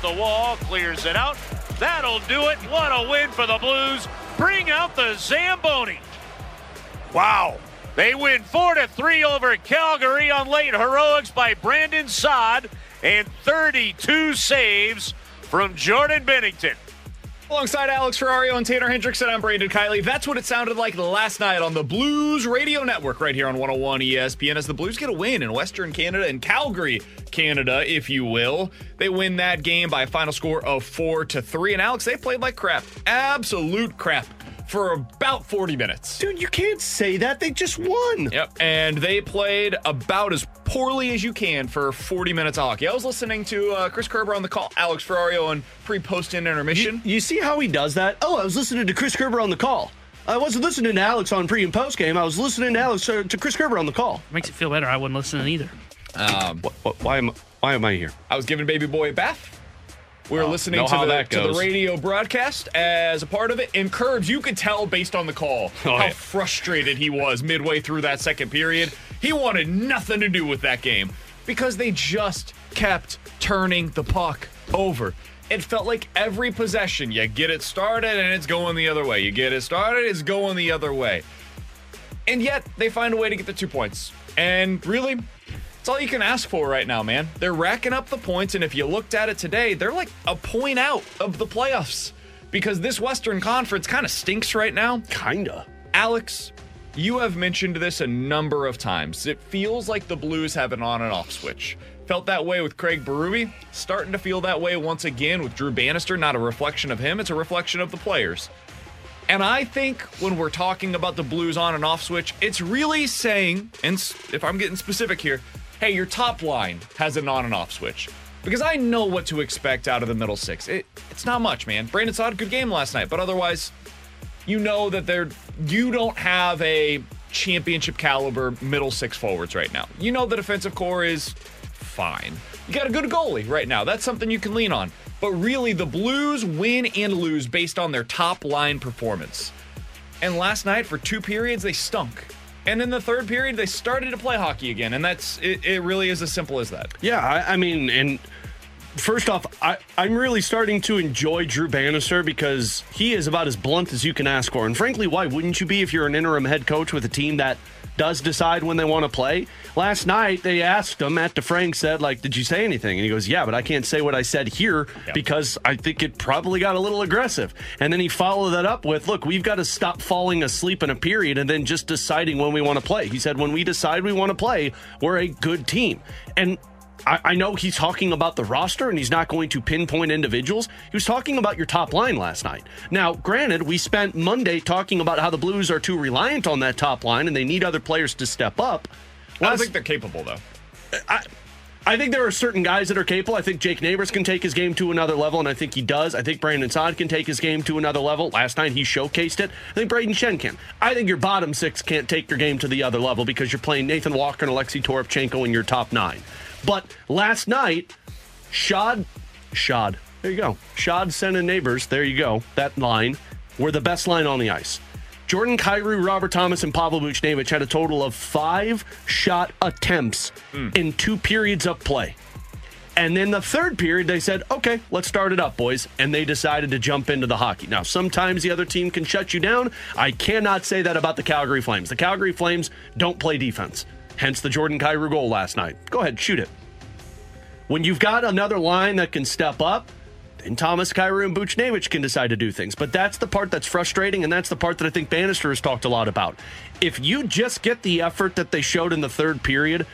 The wall clears it out. That'll do it. What a win for the Blues. Bring out the Zamboni. Wow. They win 4-3 over Calgary on late heroics by Brandon Saad and 32 saves from Jordan Binnington. Alongside Alex Ferrario and Tanner Hendrickson, I'm Brandon Kiley. That's what it sounded like last night on the Blues Radio Network right here on 101 ESPN as the Blues get a win in Western Canada and Calgary, Canada, if you will. They win that game by a final score of 4-3. And Alex, they played like crap. Absolute crap. For about 40 minutes. Dude, you can't say that. They just won. Yep. And they played about as poorly as you can for 40 minutes of hockey. I was listening to Chris Kerber on the call, Alex Ferrario on pre-post in intermission. You see how he does that? Oh, I was listening to Chris Kerber on the call. I wasn't listening to Alex on pre and post game. I was listening to Alex to Chris Kerber on the call. Makes it feel better. I wasn't listening either. Why am I here? I was giving baby boy a bath. We're listening to the radio broadcast as a part of it. And Curbs, you could tell based on the call how frustrated he was midway through that second period. He wanted nothing to do with that game because they just kept turning the puck over. It felt like every possession, you get it started and it's going the other way. You get it started, it's going the other way. And yet they find a way to get the 2 points. And really, it's all you can ask for right now, man. They're racking up the points, and if you looked at it today, they're like a point out of the playoffs because this Western Conference kind of stinks right now. Kinda. Alex, you have mentioned this a number of times. It feels like the Blues have an on and off switch. Felt that way with Craig Berube. Starting to feel that way once again with Drew Bannister. Not a reflection of him. It's a reflection of the players. And I think when we're talking about the Blues on and off switch, it's really saying, and if I'm getting specific here, hey, your top line has an on and off switch. Because I know what to expect out of the middle six. It's not much, man. Brandon Saad, good game last night. But otherwise, you know that you don't have a championship caliber middle six forwards right now. You know the defensive core is fine. You got a good goalie right now. That's something you can lean on. But really, the Blues win and lose based on their top line performance. And last night, for 2 periods, they stunk. And in the third period, they started to play hockey again, and that's it. It really is as simple as that. Yeah, I mean, and first off, I'm really starting to enjoy Drew Bannister because he is about as blunt as you can ask for. And frankly, why wouldn't you be if you're an interim head coach with a team that does decide when they want to play? Last night, they asked him, Matt DeFrank said, like, did you say anything? And he goes, yeah, but I can't say what I said here because I think it probably got a little aggressive. And then he followed that up with, look, we've got to stop falling asleep in a period and then just deciding when we want to play. He said, when we decide we want to play, we're a good team. And I know he's talking about the roster and he's not going to pinpoint individuals. He was talking about your top line last night. Now, granted, we spent Monday talking about how the Blues are too reliant on that top line and they need other players to step up. I don't think they're capable, though. I think there are certain guys that are capable. I think Jake Neighbors can take his game to another level, and I think he does. I think Brandon Saad can take his game to another level. Last night, he showcased it. I think Brayden Schenn can. I think your bottom six can't take your game to the other level because you're playing Nathan Walker and Alexei Toropchenko in your top nine. But last night, Saad, there you go. Saad, Schenn, and Neighbors, there you go. That line were the best line on the ice. Jordan Kyrou, Robert Thomas, and Pavel Buchnevich had a total of 5 shot attempts in 2 periods of play. And then the third period, they said, okay, let's start it up, boys. And they decided to jump into the hockey. Now, sometimes the other team can shut you down. I cannot say that about the Calgary Flames. The Calgary Flames don't play defense, hence the Jordan Kyrou goal last night. Go ahead, shoot it. When you've got another line that can step up, then Thomas, Kyrou, and Buchnevich can decide to do things. But that's the part that's frustrating, and that's the part that I think Bannister has talked a lot about. If you just get the effort that they showed in the third period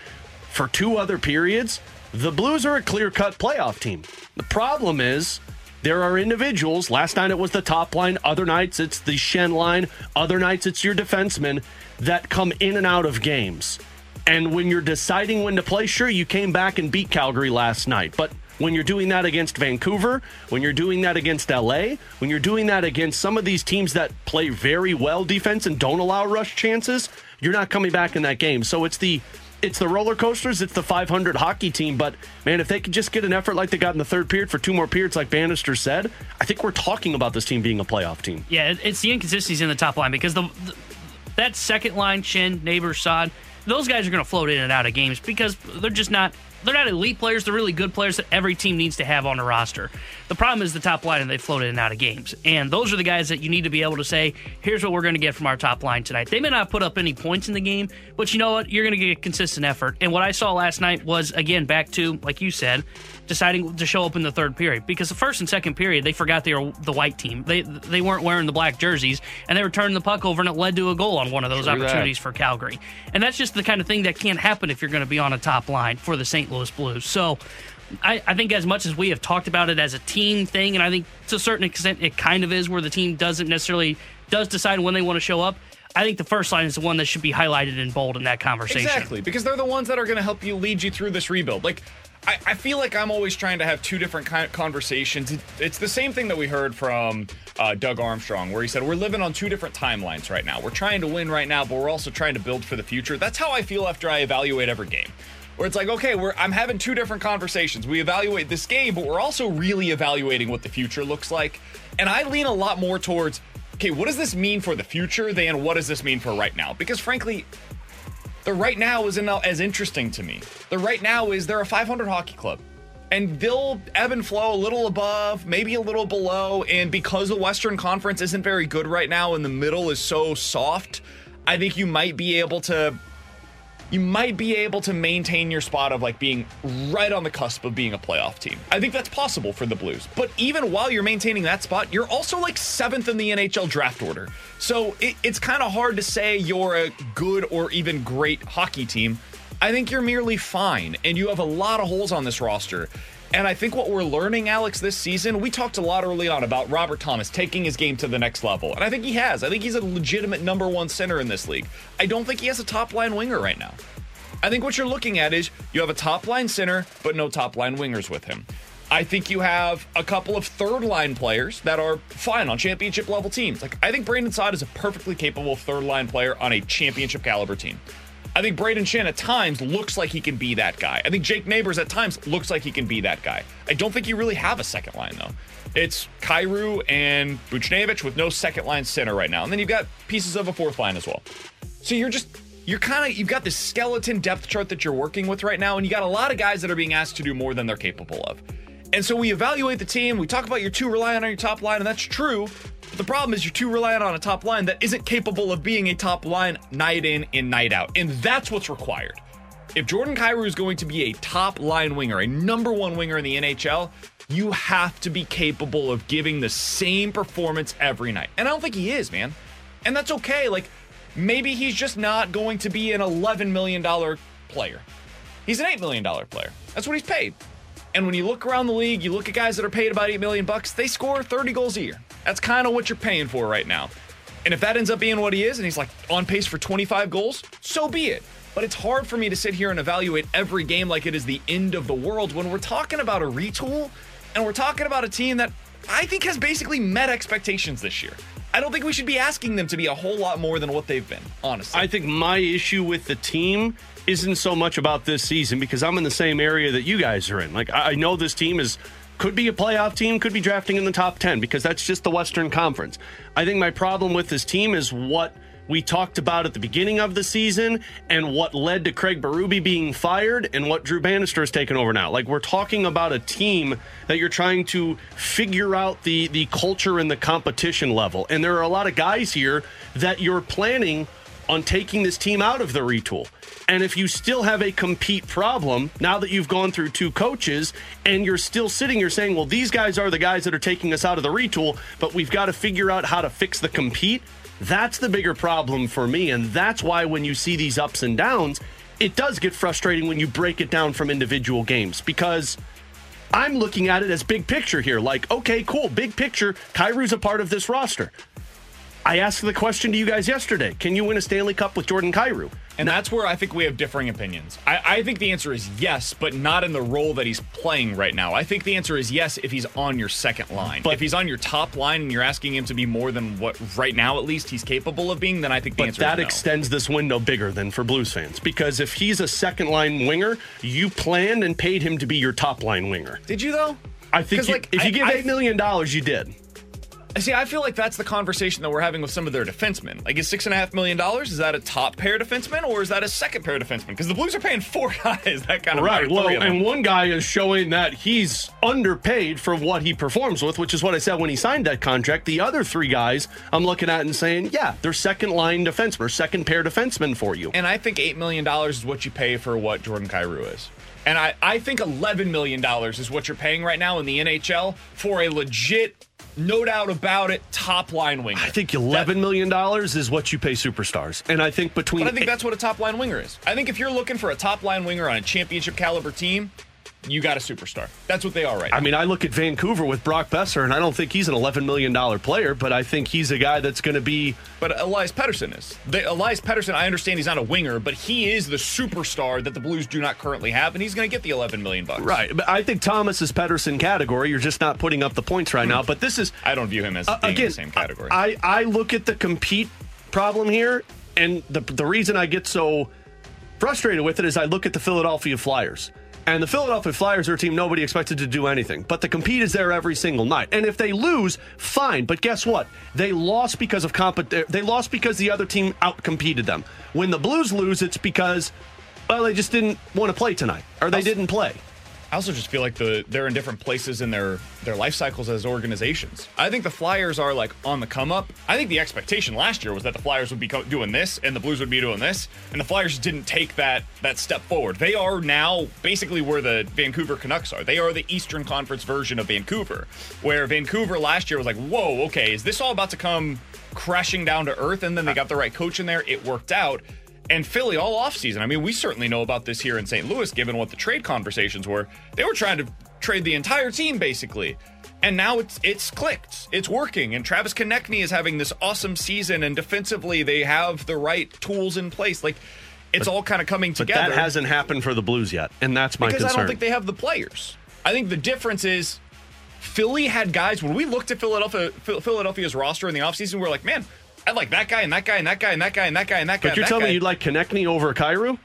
for two other periods, the Blues are a clear-cut playoff team. The problem is there are individuals. Last night it was the top line. Other nights it's the Schenn line. Other nights it's your defensemen that come in and out of games. And when you're deciding when to play, sure, you came back and beat Calgary last night. But when you're doing that against Vancouver, when you're doing that against LA, when you're doing that against some of these teams that play very well defense and don't allow rush chances, you're not coming back in that game. So it's the roller coasters, it's the 500 hockey team, but, man, if they could just get an effort like they got in the third period for two more periods, like Bannister said, I think we're talking about this team being a playoff team. Yeah, it's the inconsistencies in the top line, because that second line, Schenn, Neighbor, Saad, those guys are going to float in and out of games because they're not elite players. They're really good players that every team needs to have on the roster. The problem is the top line, and they float in and out of games. And those are the guys that you need to be able to say, here's what we're going to get from our top line tonight. They may not put up any points in the game, but you know what? You're going to get a consistent effort. And what I saw last night was, again, back to, like you said, deciding to show up in the third period. Because the first and second period, they forgot they were the white team. They weren't wearing the black jerseys, and they were turning the puck over, and it led to a goal on one of those opportunities for Calgary. And that's just the kind of thing that can't happen if you're going to be on a top line for the St. Louis Blues. So I think as much as we have talked about it as a team thing, and I think to a certain extent it kind of is, where the team doesn't necessarily decide when they want to show up, I think the first line is the one that should be highlighted in bold in that conversation. Exactly, because they're the ones that are going to help you lead you through this rebuild. Like, I feel like I'm always trying to have two different kind of conversations. It's the same thing that we heard from Doug Armstrong, where he said, we're living on two different timelines right now. We're trying to win right now, but we're also trying to build for the future. That's how I feel after I evaluate every game. Where it's like, okay, I'm having two different conversations. We evaluate this game, but we're also really evaluating what the future looks like. And I lean a lot more towards, okay, what does this mean for the future than what does this mean for right now? Because frankly, the right now isn't as interesting to me. The right now is they're a 500 hockey club. And they'll ebb and flow a little above, maybe a little below. And because the Western Conference isn't very good right now and the middle is so soft, I think you might be able to... you might be able to maintain your spot of like being right on the cusp of being a playoff team. I think that's possible for the Blues. But even while you're maintaining that spot, you're also like 7th in the NHL draft order. So it's kind of hard to say you're a good or even great hockey team. I think you're merely fine, and you have a lot of holes on this roster. And I think what we're learning, Alex, this season, we talked a lot early on about Robert Thomas taking his game to the next level. And I think he has. I think he's a legitimate number one center in this league. I don't think he has a top line winger right now. I think what you're looking at is you have a top line center, but no top line wingers with him. I think you have a couple of third line players that are fine on championship level teams. Like, I think Brandon Saad is a perfectly capable third line player on a championship caliber team. I think Brayden Schenn at times looks like he can be that guy. I think Jake Neighbors at times looks like he can be that guy. I don't think you really have a second line, though. It's Kyrou and Buchnevich with no second line center right now. And then you've got pieces of a fourth line as well. So you've got this skeleton depth chart that you're working with right now. And you got a lot of guys that are being asked to do more than they're capable of. And so we evaluate the team. We talk about you're too reliant on your top line, and that's true. But the problem is you're too reliant on a top line that isn't capable of being a top line night in and night out. And that's what's required. If Jordan Kyrou is going to be a top line winger, a number one winger in the NHL, you have to be capable of giving the same performance every night. And I don't think he is, man. And that's okay. Like, maybe he's just not going to be an $11 million player. He's an $8 million player. That's what he's paid. And when you look around the league, you look at guys that are paid about $8 million, they score 30 goals a year. That's kind of what you're paying for right now. And if that ends up being what he is, and he's like on pace for 25 goals, so be it. But it's hard for me to sit here and evaluate every game like it is the end of the world when we're talking about a retool and we're talking about a team that I think has basically met expectations this year. I don't think we should be asking them to be a whole lot more than what they've been, honestly. I think my issue with the team isn't so much about this season, because I'm in the same area that you guys are in. Like, I know this team could be a playoff team, could be drafting in the top 10, because that's just the Western Conference. I think my problem with this team is what we talked about at the beginning of the season and what led to Craig Berube being fired and what Drew Bannister has taken over now. Like, we're talking about a team that you're trying to figure out the culture and the competition level. And there are a lot of guys here that you're planning on taking this team out of the retool. And if you still have a compete problem, now that you've gone through two coaches and you're still sitting, you're saying, well, these guys are the guys that are taking us out of the retool, but we've got to figure out how to fix the compete. That's the bigger problem for me. And that's why when you see these ups and downs, it does get frustrating when you break it down from individual games, because I'm looking at it as big picture here. Like, okay, cool. Big picture. Kyrou's a part of this roster. I asked the question to you guys yesterday. Can you win a Stanley Cup with Jordan Kyrou? And that's where I think we have differing opinions. I think the answer is yes, but not in the role that he's playing right now. I think the answer is yes if he's on your second line. But if he's on your top line and you're asking him to be more than what right now at least he's capable of being, then I think the answer is no. But that extends this window bigger than for Blues fans, because if he's a second line winger, you planned and paid him to be your top line winger. Did you though? I think you, like, if you give $8 million, you did. See, I feel like that's the conversation that we're having with some of their defensemen. Like, is $6.5 million, is that a top pair defenseman or is that a second pair defenseman? Because the Blues are paying four guys that kind of right. Matter, well, and one guy is showing that he's underpaid for what he performs with, which is what I said when he signed that contract. The other three guys I'm looking at and saying, yeah, they're second line defensemen, or second pair defensemen for you. And I think $8 million is what you pay for what Jordan Kyrou is. And I think $11 million is what you're paying right now in the NHL for a legit, no doubt about it, top line winger. I think $11 million is what you pay superstars. And I think between... But I think that's what a top line winger is. I think if you're looking for a top line winger on a championship caliber team, you got a superstar. That's what they are right now. I mean, I look at Vancouver with Brock Besser, and I don't think he's an $11 million player, but I think he's a guy that's going to be... But Elias Pettersson is. Elias Pettersson, I understand he's not a winger, but he is the superstar that the Blues do not currently have, and he's going to get the $11 million. Right, but I think Thomas is Pettersson category. You're just not putting up the points right now, but this is... I don't view him as being in the same category. I look at the compete problem here, and the reason I get so frustrated with it is I look at the Philadelphia Flyers. And the Philadelphia Flyers are a team nobody expected to do anything. But the compete is there every single night. And if they lose, fine. But guess what? They lost because of they lost because the other team outcompeted them. When the Blues lose, it's because, well, they just didn't want to play tonight. Or they didn't play. I also just feel like they're in different places in their life cycles as organizations. I think the Flyers are like on the come up. I think the expectation last year was that the Flyers would be doing this and the Blues would be doing this, and the Flyers didn't take that step forward. They are now basically where the Vancouver Canucks are. They are the Eastern Conference version of Vancouver, where Vancouver last year was like, whoa, okay, is this all about to come crashing down to earth? And then they got the right coach in there. It worked out. And Philly all offseason, I mean, we certainly know about this here in St. Louis, given what the trade conversations were. They were trying to trade the entire team, basically. And now it's clicked. It's working. And Travis Konechny is having this awesome season. And defensively, they have the right tools in place. Like, it's all kind of coming together. But that hasn't happened for the Blues yet. And that's my concern. Because I don't think they have the players. I think the difference is Philly had guys. When we looked at Philadelphia's roster in the offseason, we were like, man, I like that guy and that guy and that guy and that guy and that guy and that guy. But you're telling me you'd like Konechny over Kyrou?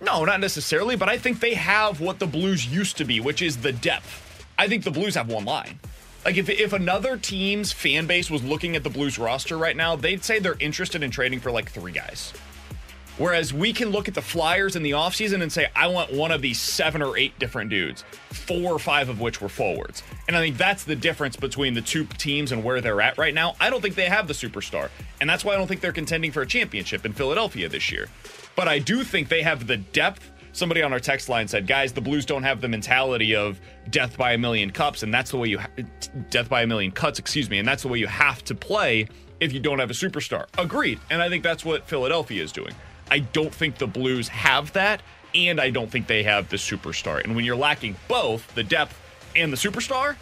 No, not necessarily, but I think they have what the Blues used to be, which is the depth. I think the Blues have one line. Like, if another team's fan base was looking at the Blues roster right now, they'd say they're interested in trading for, like, three guys. Whereas we can look at the Flyers in the offseason and say, I want one of these 7 or 8 different dudes, 4 or 5 of which were forwards. And I think that's the difference between the two teams and where they're at right now. I don't think they have the superstar. And that's why I don't think they're contending for a championship in Philadelphia this year. But I do think they have the depth. Somebody on our text line said, guys, the Blues don't have the mentality of death by a million cups. And that's the way you death by a million cuts, excuse me. And that's the way you have to play if you don't have a superstar. Agreed. And I think that's what Philadelphia is doing. I don't think the Blues have that, and I don't think they have the superstar. And when you're lacking both the depth and the superstar,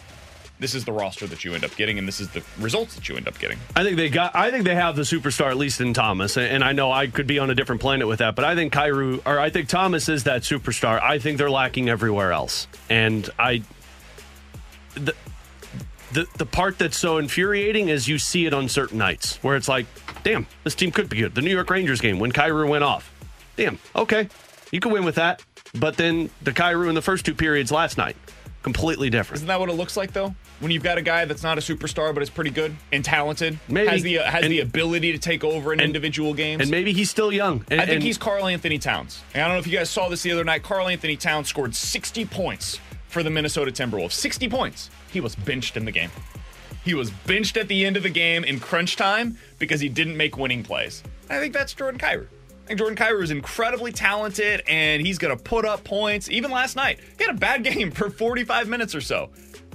this is the roster that you end up getting, and this is the results that you end up getting. I think they have the superstar, at least in Thomas. And I know I could be on a different planet with that, but I think I think Thomas is that superstar. I think they're lacking everywhere else. And the part that's so infuriating is you see it on certain nights where it's like, damn, this team could be good. The New York Rangers game when Kyrou went off. Damn, okay, you could win with that. But then the Kyrou in the first two periods last night, completely different. Isn't that what it looks like, though? when you've got a guy that's not a superstar but is pretty good and talented, maybe has the ability to take over in individual games. And maybe he's still young. And, I think he's Karl-Anthony Towns. And I don't know if you guys saw this the other night. Karl-Anthony Towns scored 60 points for the Minnesota Timberwolves. 60 points. He was benched in the game. He was benched at the end of the game in crunch time because he didn't make winning plays. I think that's Jordan Kyrou. I think Jordan Kyrou is incredibly talented, and he's going to put up points. Even last night, he had a bad game for 45 minutes or so,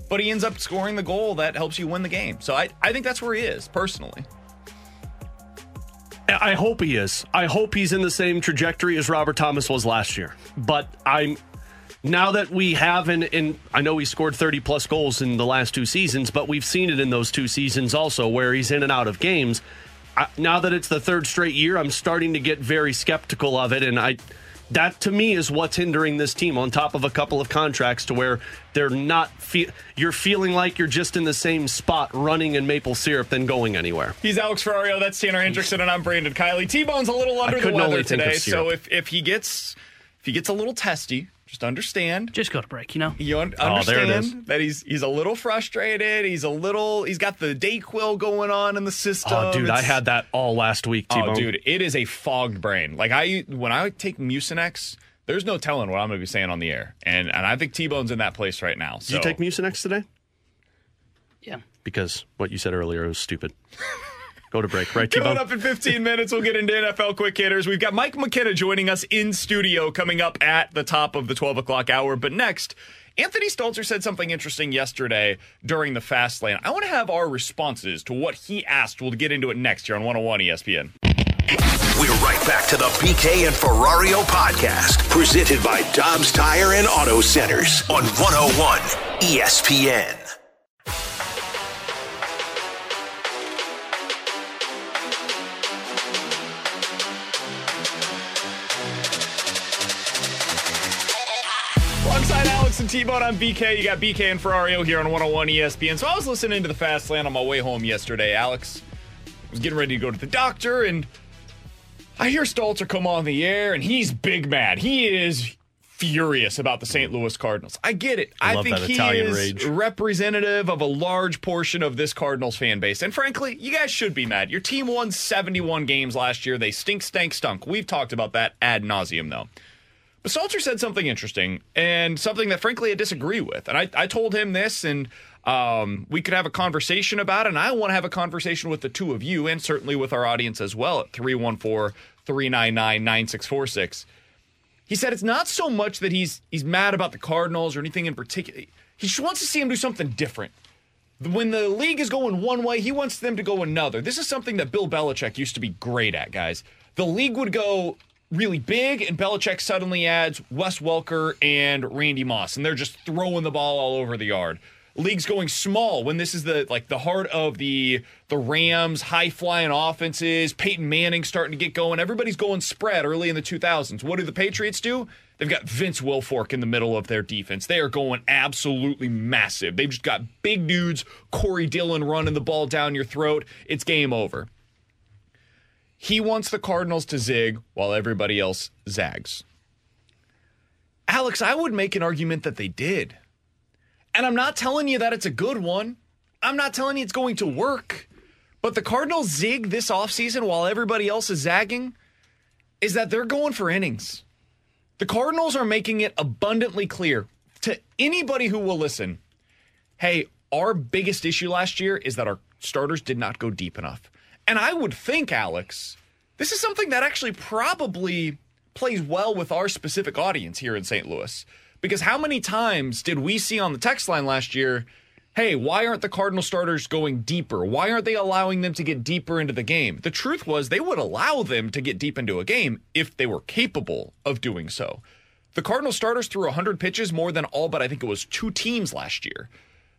but he ends up scoring the goal that helps you win the game. So I think that's where he is, personally. I hope he is. I hope he's in the same trajectory as Robert Thomas was last year. But now that we have, and I know he scored 30-plus goals in the last two seasons, but we've seen it in those two seasons also where he's in and out of games. Now that it's the third straight year, I'm starting to get very skeptical of it, and that to me is what's hindering this team on top of a couple of contracts to where they're not. You're feeling like you're just in the same spot running in maple syrup than going anywhere. He's Alex Ferrario, that's Tanner Hendrickson, and I'm Brandon Kiley. T-Bone's a little under the weather today, so if he gets a little testy, just understand. Just go to break, you know. You understand that he's a little frustrated. He's got the Dayquil going on in the system. Oh, dude, I had that all last week, T-Bone. Oh, dude, it is a fogged brain. Like when I take Mucinex, there's no telling what I'm going to be saying on the air, and I think T-Bone's in that place right now. So. Did you take Mucinex today? Yeah. Because what you said earlier was stupid. Go to break, right? Coming up in 15 minutes, we'll get into NFL Quick Hitters. We've got Mike McKenna joining us in studio coming up at the top of the 12 o'clock hour. But next, Anthony Stelter said something interesting yesterday during the Fast Lane. I want to have our responses to what he asked. We'll get into it next here on 101 ESPN. We're right back to the BK and Ferrario podcast, presented by Dobbs Tire and Auto Centers on 101 ESPN. And T-Bone, I'm BK. You got BK and Ferrario here on 101 ESPN. So I was listening to the Fast Lane on my way home yesterday, Alex. I was getting ready to go to the doctor, and I hear Stelter come on the air, and he's big mad. He is furious about the St. Louis Cardinals. I get it. I think he is representative of a large portion of this Cardinals fan base. And frankly, you guys should be mad. Your team won 71 games last year. They stink, stank, stunk. We've talked about that ad nauseum, though. But Stelter said something interesting and something that, frankly, I disagree with. And I told him this, and we could have a conversation about it. And I want to have a conversation with the two of you and certainly with our audience as well at 314-399-9646. He said it's not so much that he's mad about the Cardinals or anything in particular. He just wants to see him do something different. When the league is going one way, he wants them to go another. This is something that Bill Belichick used to be great at, guys. The league would go really big, and Belichick suddenly adds Wes Welker and Randy Moss, and they're just throwing the ball all over the yard. League's going small when this is the heart of the Rams, high-flying offenses, Peyton Manning starting to get going. Everybody's going spread early in the 2000s. What do the Patriots do? They've got Vince Wilfork in the middle of their defense. They are going absolutely massive. They've just got big dudes, Corey Dillon running the ball down your throat. It's game over. He wants the Cardinals to zig while everybody else zags. Alex, I would make an argument that they did. And I'm not telling you that it's a good one. I'm not telling you it's going to work. But the Cardinals zig this offseason while everybody else is zagging is that they're going for innings. The Cardinals are making it abundantly clear to anybody who will listen, hey, our biggest issue last year is that our starters did not go deep enough. And I would think, Alex, this is something that actually probably plays well with our specific audience here in St. Louis. Because how many times did we see on the text line last year, hey, why aren't the Cardinal starters going deeper? Why aren't they allowing them to get deeper into the game? The truth was they would allow them to get deep into a game if they were capable of doing so. The Cardinal starters threw 100 pitches more than all but I think it was two teams last year.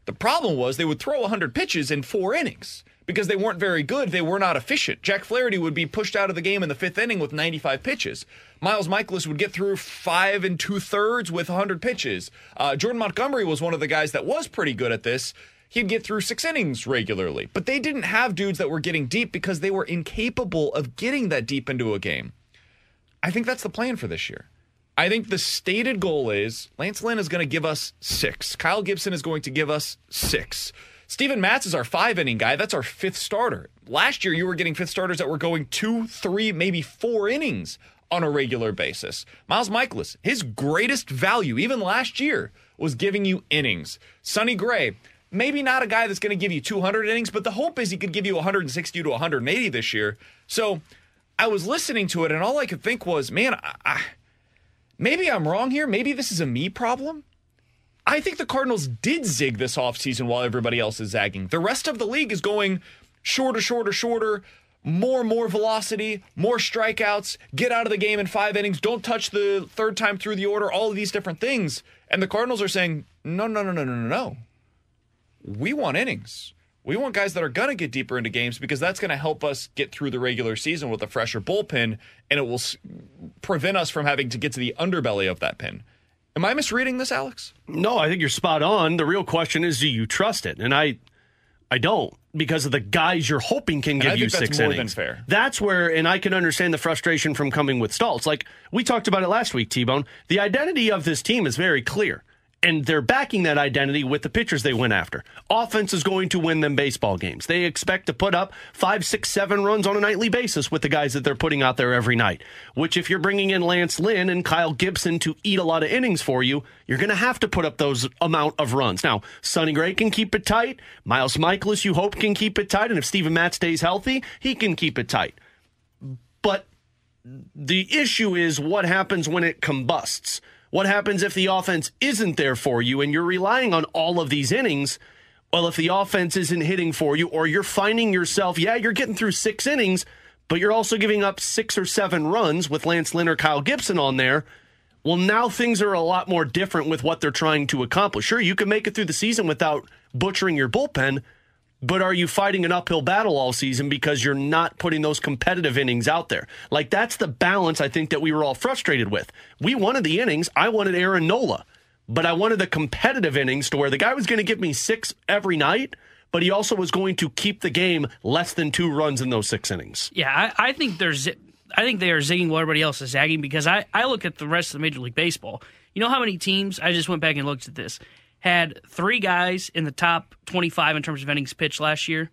The problem was they would throw 100 pitches in 4 innings. Because they weren't very good, they were not efficient. Jack Flaherty would be pushed out of the game in the 5th inning with 95 pitches. Miles Mikolas would get through 5 2/3 with 100 pitches. Jordan Montgomery was one of the guys that was pretty good at this. He'd get through 6 innings regularly. But they didn't have dudes that were getting deep because they were incapable of getting that deep into a game. I think that's the plan for this year. I think the stated goal is Lance Lynn is going to give us 6. Kyle Gibson is going to give us 6. Steven Matz is our 5-inning guy. That's our 5th starter. Last year, you were getting 5th starters that were going 2, 3, maybe 4 innings on a regular basis. Miles Mikolas, his greatest value, even last year, was giving you innings. Sonny Gray, maybe not a guy that's going to give you 200 innings, but the hope is he could give you 160 to 180 this year. So I was listening to it, and all I could think was, man, maybe I'm wrong here. Maybe this is a me problem. I think the Cardinals did zig this offseason while everybody else is zagging. The rest of the league is going shorter, more velocity, more strikeouts, get out of the game in 5 innings, don't touch the third time through the order, all of these different things. And the Cardinals are saying, no. We want innings. We want guys that are going to get deeper into games because that's going to help us get through the regular season with a fresher bullpen, and it will prevent us from having to get to the underbelly of that pen. Am I misreading this, Alex? No, I think you're spot on. The real question is, do you trust it? And I don't, because of the guys you're hoping can give you 6 innings. I think that's more than fair. That's where, and I can understand the frustration from coming with Stults. Like, we talked about it last week, T-Bone. The identity of this team is very clear. And they're backing that identity with the pitchers they went after. Offense is going to win them baseball games. They expect to put up 5, 6, 7 runs on a nightly basis with the guys that they're putting out there every night, which if you're bringing in Lance Lynn and Kyle Gibson to eat a lot of innings for you, you're going to have to put up those amount of runs. Now, Sonny Gray can keep it tight. Miles Mikolas, you hope, can keep it tight. And if Steven Matz stays healthy, he can keep it tight. But the issue is what happens when it combusts. What happens if the offense isn't there for you and you're relying on all of these innings? Well, if the offense isn't hitting for you, or you're finding yourself, you're getting through 6 innings, but you're also giving up 6 or 7 runs with Lance Lynn or Kyle Gibson on there. Well, now things are a lot more different with what they're trying to accomplish. Sure, you can make it through the season without butchering your bullpen, but are you fighting an uphill battle all season because you're not putting those competitive innings out there? Like, that's the balance I think that we were all frustrated with. We wanted the innings. I wanted Aaron Nola, but I wanted the competitive innings to where the guy was going to give me 6 every night, but he also was going to keep the game less than 2 runs in those 6 innings. Yeah, I think they are zigging while everybody else is zagging, because I look at the rest of the Major League Baseball. You know how many teams, I just went back and looked at this, had 3 guys in the top 25 in terms of innings pitched last year?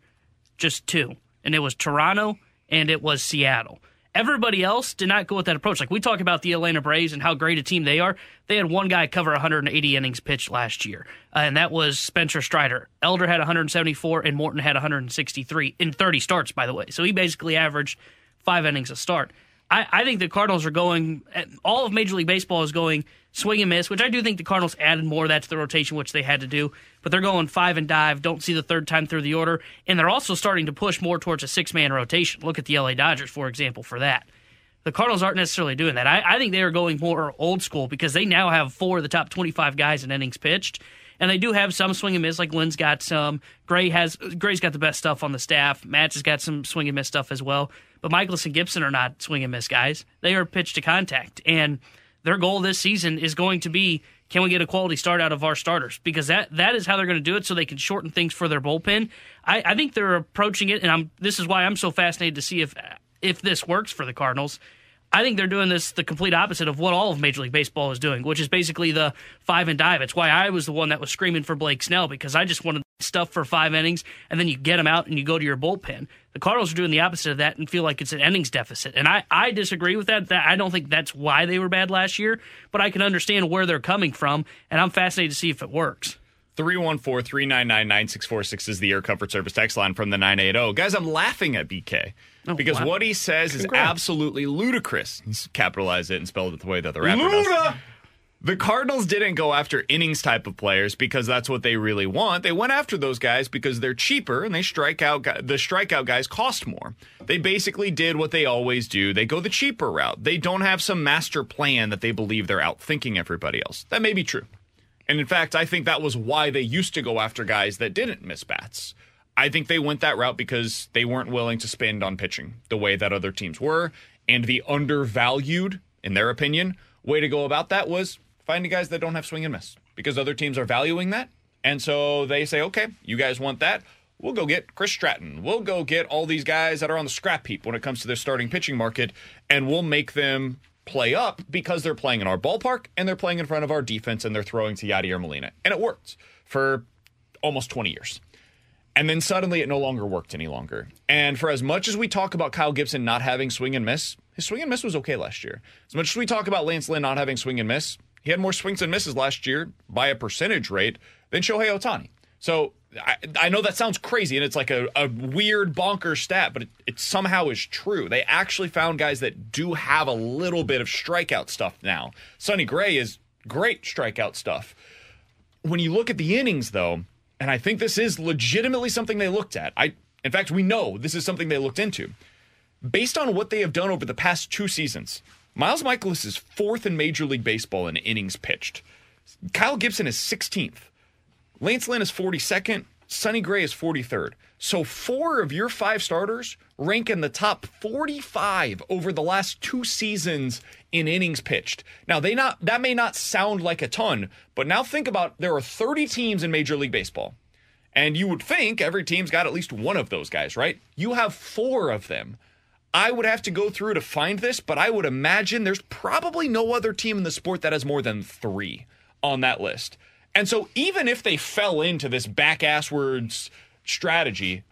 Just 2. And it was Toronto and it was Seattle. Everybody else did not go with that approach. Like, we talk about the Atlanta Braves and how great a team they are. They had 1 guy cover 180 innings pitched last year, and that was Spencer Strider. Elder had 174 and Morton had 163 in 30 starts, by the way. So he basically averaged 5 innings a start. I think the Cardinals are going, all of Major League Baseball is going swing and miss, which I do think the Cardinals added more of that to the rotation, which they had to do. But they're going five and dive, don't see the third time through the order. And they're also starting to push more towards a 6-man rotation. Look at the LA Dodgers, for example, for that. The Cardinals aren't necessarily doing that. I think they are going more old school because they now have 4 of the top 25 guys in innings pitched. And they do have some swing and miss, like Lynn's got some. Gray's got the best stuff on the staff. Matz has got some swing and miss stuff as well. But Mikolas and Gibson are not swing and miss guys. They are pitch to contact. And their goal this season is going to be, can we get a quality start out of our starters? Because that is how they're going to do it, so they can shorten things for their bullpen. I think they're approaching it, and this is why I'm so fascinated to see if this works for the Cardinals. I think they're doing this the complete opposite of what all of Major League Baseball is doing, which is basically the five and dive. It's why I was the one that was screaming for Blake Snell, because I just wanted stuff for 5 innings, and then you get them out and you go to your bullpen. The Cardinals are doing the opposite of that and feel like it's an innings deficit. And I disagree with that. I don't think that's why they were bad last year, but I can understand where they're coming from, and I'm fascinated to see if it works. 314-399-9646 is the Air Comfort Service text line from the 980. Guys, I'm laughing at BK because what he says is absolutely ludicrous. He's capitalized it and spelled it the way that the rapper does. The Cardinals didn't go after innings type of players because that's what they really want. They went after those guys because they're cheaper and they strike out. The strikeout guys cost more. They basically did what they always do. They go the cheaper route. They don't have some master plan that they believe they're outthinking everybody else. That may be true. And in fact, I think that was why they used to go after guys that didn't miss bats. I think they went that route because they weren't willing to spend on pitching the way that other teams were. And the undervalued, in their opinion, way to go about that was finding guys that don't have swing and miss, because other teams are valuing that. And so they say, okay, you guys want that? We'll go get Chris Stratton. We'll go get all these guys that are on the scrap heap when it comes to their starting pitching market, and we'll make them play up because they're playing in our ballpark and they're playing in front of our defense and they're throwing to Yadier Molina. And it worked for almost 20 years. And then suddenly it no longer worked any longer. And for as much as we talk about Kyle Gibson not having swing and miss, his swing and miss was okay last year. As much as we talk about Lance Lynn not having swing and miss, he had more swings and misses last year by a percentage rate than Shohei Ohtani. So I know that sounds crazy, and it's like a weird bonker stat, but it somehow is true. They actually found guys that do have a little bit of strikeout stuff now. Sonny Gray is great strikeout stuff. When you look at the innings, though, and I think this is legitimately something they looked at. In fact, we know this is something they looked into. Based on what they have done over the past two seasons, Miles Mikolas is fourth in Major League Baseball in innings pitched. Kyle Gibson is 16th. Lance Lynn is 42nd. Sonny Gray is 43rd. So four of your five starters rank in the top 45 over the last two seasons in innings pitched. Now, that may not sound like a ton, but now think about there are 30 teams in Major League Baseball. And you would think every team's got at least one of those guys, right? You have four of them. I would have to go through to find this, but I would imagine there's probably no other team in the sport that has more than three on that list. And so even if they fell into this back-asswards strategy,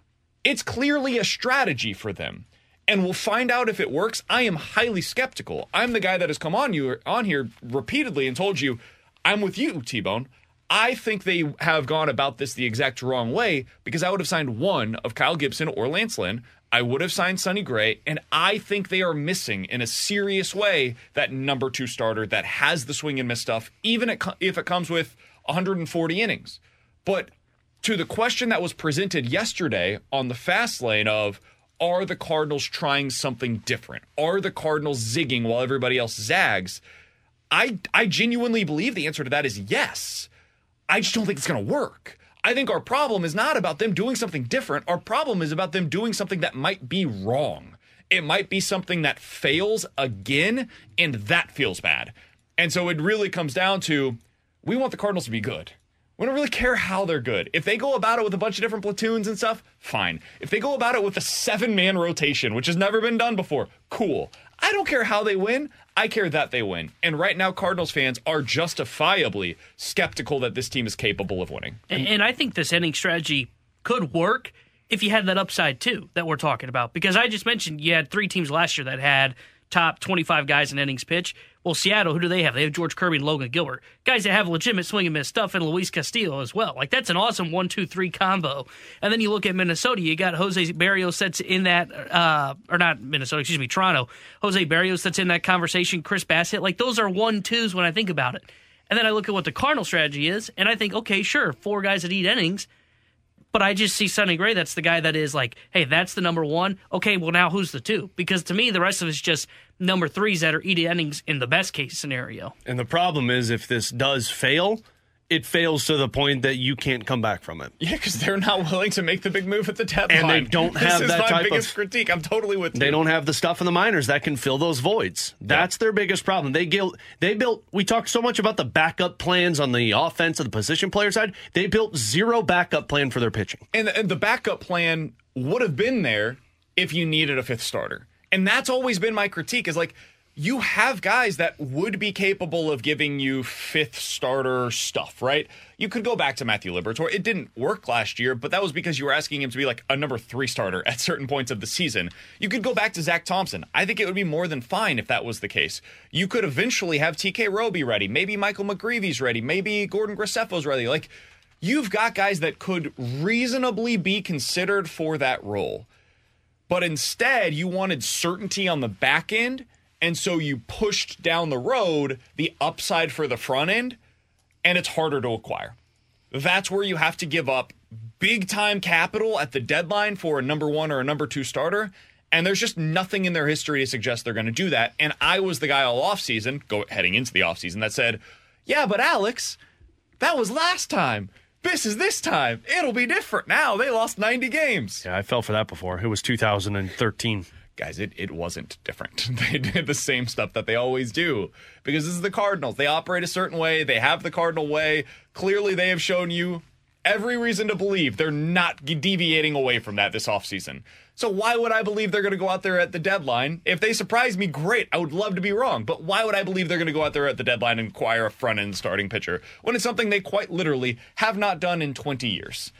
it's clearly a strategy for them. And we'll find out if it works. I am highly skeptical. I'm the guy that has come on here repeatedly and told you, I'm with you, T-Bone. I think they have gone about this the exact wrong way because I would have signed one of Kyle Gibson or Lance Lynn. I would have signed Sonny Gray, and I think they are missing in a serious way that number two starter that has the swing and miss stuff, even if it comes with 140 innings. But to the question that was presented yesterday on the Fast Lane of, are the Cardinals trying something different? Are the Cardinals zigging while everybody else zags? I genuinely believe the answer to that is yes. I just don't think it's going to work. I think our problem is not about them doing something different. Our problem is about them doing something that might be wrong. It might be something that fails again, and that feels bad. And so it really comes down to, we want the Cardinals to be good. We don't really care how they're good. If they go about it with a bunch of different platoons and stuff, fine. If they go about it with a 7-man rotation, which has never been done before, cool. I don't care how they win. I care that they win. And right now, Cardinals fans are justifiably skeptical that this team is capable of winning. And I think this inning strategy could work if you had that upside, too, that we're talking about. Because I just mentioned you had three teams last year that had top 25 guys in innings pitch. Well, Seattle, who do they have? They have George Kirby and Logan Gilbert. Guys that have legitimate swing and miss stuff, and Luis Castillo as well. Like, that's an awesome 1-2-3 combo. And then you look at Minnesota, you got Jose Berrios that's in that, or not Minnesota, excuse me, Toronto. Jose Berrios that's in that conversation, Chris Bassett. Like, those are 1-2s when I think about it. And then I look at what the Cardinal strategy is, and I think, okay, sure, four guys that eat innings. But I just see Sonny Gray, that's the guy that is like, hey, that's the number one. Okay, well, now who's the two? Because to me, the rest of it's just number threes that are eating innings in the best case scenario. And the problem is if this does fail, it fails to the point that you can't come back from it. Yeah, because they're not willing to make the big move at the deadline. And they don't have that type of... This is my biggest critique. I'm totally with you. They don't have the stuff in the minors that can fill those voids. That's their biggest problem. They built... We talked so much about the backup plans on the offense of the position player side. They built zero backup plan for their pitching. And the backup plan would have been there if you needed a fifth starter. And that's always been my critique is like, you have guys that would be capable of giving you fifth starter stuff, right? You could go back to Matthew Liberatore. It didn't work last year, but that was because you were asking him to be like a number three starter at certain points of the season. You could go back to Zach Thompson. I think it would be more than fine if that was the case. You could eventually have TK Rowe be ready. Maybe Michael McGreevy's ready. Maybe Gordon Graceffo's ready. Like, you've got guys that could reasonably be considered for that role. But instead, you wanted certainty on the back end. And so you pushed down the road the upside for the front end, and it's harder to acquire. That's where you have to give up big-time capital at the deadline for a number one or a number two starter, and there's just nothing in their history to suggest they're going to do that. And I was the guy all offseason, heading into the offseason, that said, yeah, but Alex, that was last time. This is this time. It'll be different now. They lost 90 games. Yeah, I fell for that before. It was 2013. Guys, it wasn't different. They did the same stuff that they always do because this is the Cardinals. They operate a certain way. They have the Cardinal way. Clearly, they have shown you every reason to believe they're not deviating away from that this offseason. So why would I believe they're going to go out there at the deadline? If they surprise me, great. I would love to be wrong. But why would I believe they're going to go out there at the deadline and acquire a front-end starting pitcher when it's something they quite literally have not done in 20 years?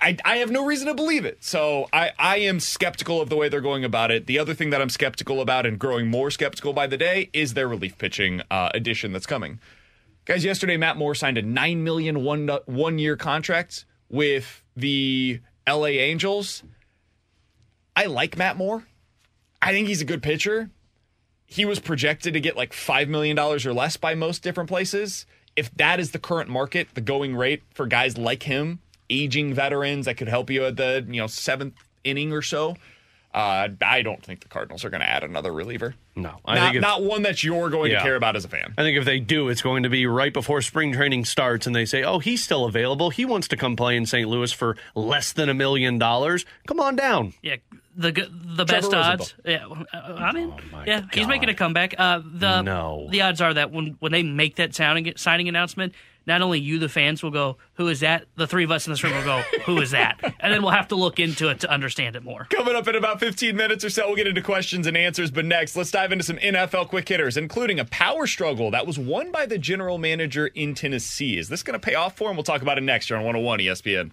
I have no reason to believe it. So I am skeptical of the way they're going about it. The other thing that I'm skeptical about and growing more skeptical by the day is their relief pitching addition that's coming. Guys, yesterday Matt Moore signed a $9 million one-year contract with the LA Angels. I like Matt Moore. I think he's a good pitcher. He was projected to get like $5 million or less by most different places. If that is the current market, the going rate for guys like him, aging veterans that could help you at the seventh inning or so, I don't think the Cardinals are going to add another reliever. No. Not one that you're going to care about as a fan. I think if they do, it's going to be right before spring training starts and they say, oh, he's still available. He wants to come play in St. Louis for less than $1 million. Come on down. Yeah, the best odds. Yeah, I mean, he's making a comeback. The odds are that when they make that signing announcement, not only you, the fans, will go, who is that? The three of us in this room will go, who is that? And then we'll have to look into it to understand it more. Coming up in about 15 minutes or so, we'll get into questions and answers. But next, let's dive into some NFL quick hitters, including a power struggle that was won by the general manager in Tennessee. Is this going to pay off for him? We'll talk about it next year on 101 ESPN.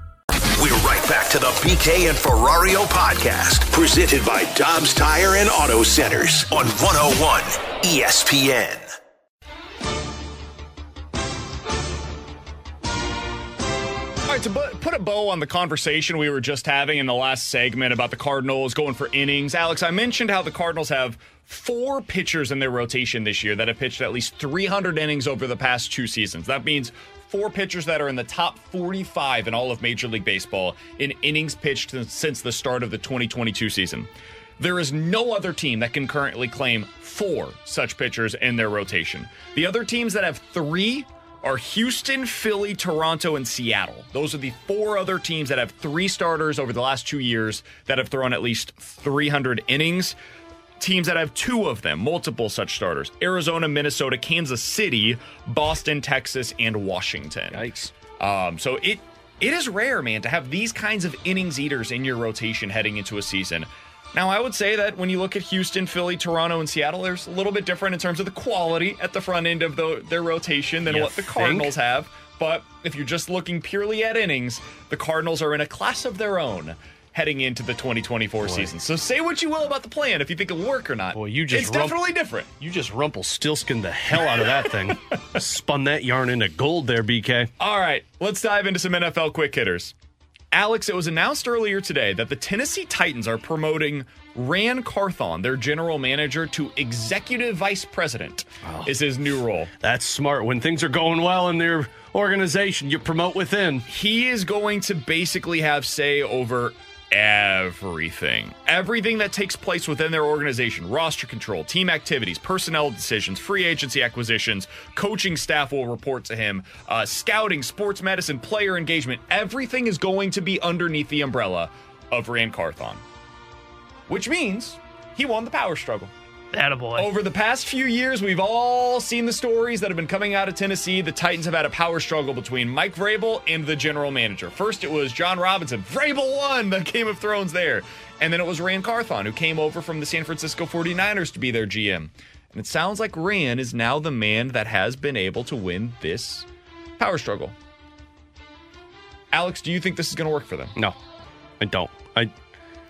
We're right back to the BK and Ferrario podcast, presented by Dobbs Tire and Auto Centers on 101 ESPN. All right, to put a bow on the conversation we were just having in the last segment about the Cardinals going for innings, Alex, I mentioned how the Cardinals have four pitchers in their rotation this year that have pitched at least 300 innings over the past two seasons. That means four pitchers that are in the top 45 in all of Major League Baseball in innings pitched since the start of the 2022 season. There is no other team that can currently claim four such pitchers in their rotation. The other teams that have three are Houston, Philly, Toronto, and Seattle. Those are the four other teams that have three starters over the last 2 years that have thrown at least 300 innings. Teams that have two of them, multiple such starters: Arizona, Minnesota, Kansas City, Boston, Texas, and Washington. Yikes. So it is rare, man, to have these kinds of innings eaters in your rotation heading into a season. Now, I would say that when you look at Houston, Philly, Toronto, and Seattle, there's a little bit different in terms of the quality at the front end of their rotation than what the Cardinals have. But if you're just looking purely at innings, the Cardinals are in a class of their own heading into the 2024 season. So say what you will about the plan, if you think it'll work or not. Boy, it's definitely different. You just Rumpelstiltskin the hell out of that thing. Spun that yarn into gold there, BK. All right, let's dive into some NFL quick hitters. Alex, it was announced earlier today that the Tennessee Titans are promoting Ran Carthon, their general manager, to executive vice president. Is his new role. That's smart. When things are going well in their organization, you promote within. He is going to basically have say over everything that takes place within their organization: roster control, team activities, personnel decisions, free agency acquisitions, coaching staff will report to him, scouting, sports medicine, player engagement. Everything is going to be underneath the umbrella of Ran Carthon, which means he won the power struggle. Attaboy. Over the past few years, we've all seen the stories that have been coming out of Tennessee. The Titans have had a power struggle between Mike Vrabel and the general manager. First, it was John Robinson. Vrabel won the Game of Thrones there. And then it was Ran Carthon, who came over from the San Francisco 49ers to be their GM. And it sounds like Ran is now the man that has been able to win this power struggle. Alex, do you think this is going to work for them? No. I don't.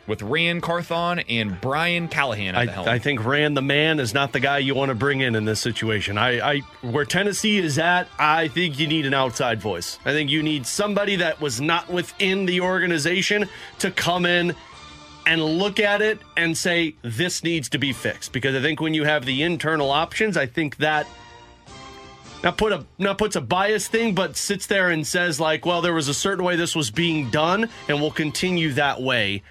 With Ran Carthon and Brandon Callahan at the helm. I think Ran, the man, is not the guy you want to bring in this situation. Where Tennessee is at, I think you need an outside voice. I think you need somebody that was not within the organization to come in and look at it and say, this needs to be fixed. Because I think when you have the internal options, I think that not puts a bias thing, but sits there and says, like, well, there was a certain way this was being done, and we'll continue that way.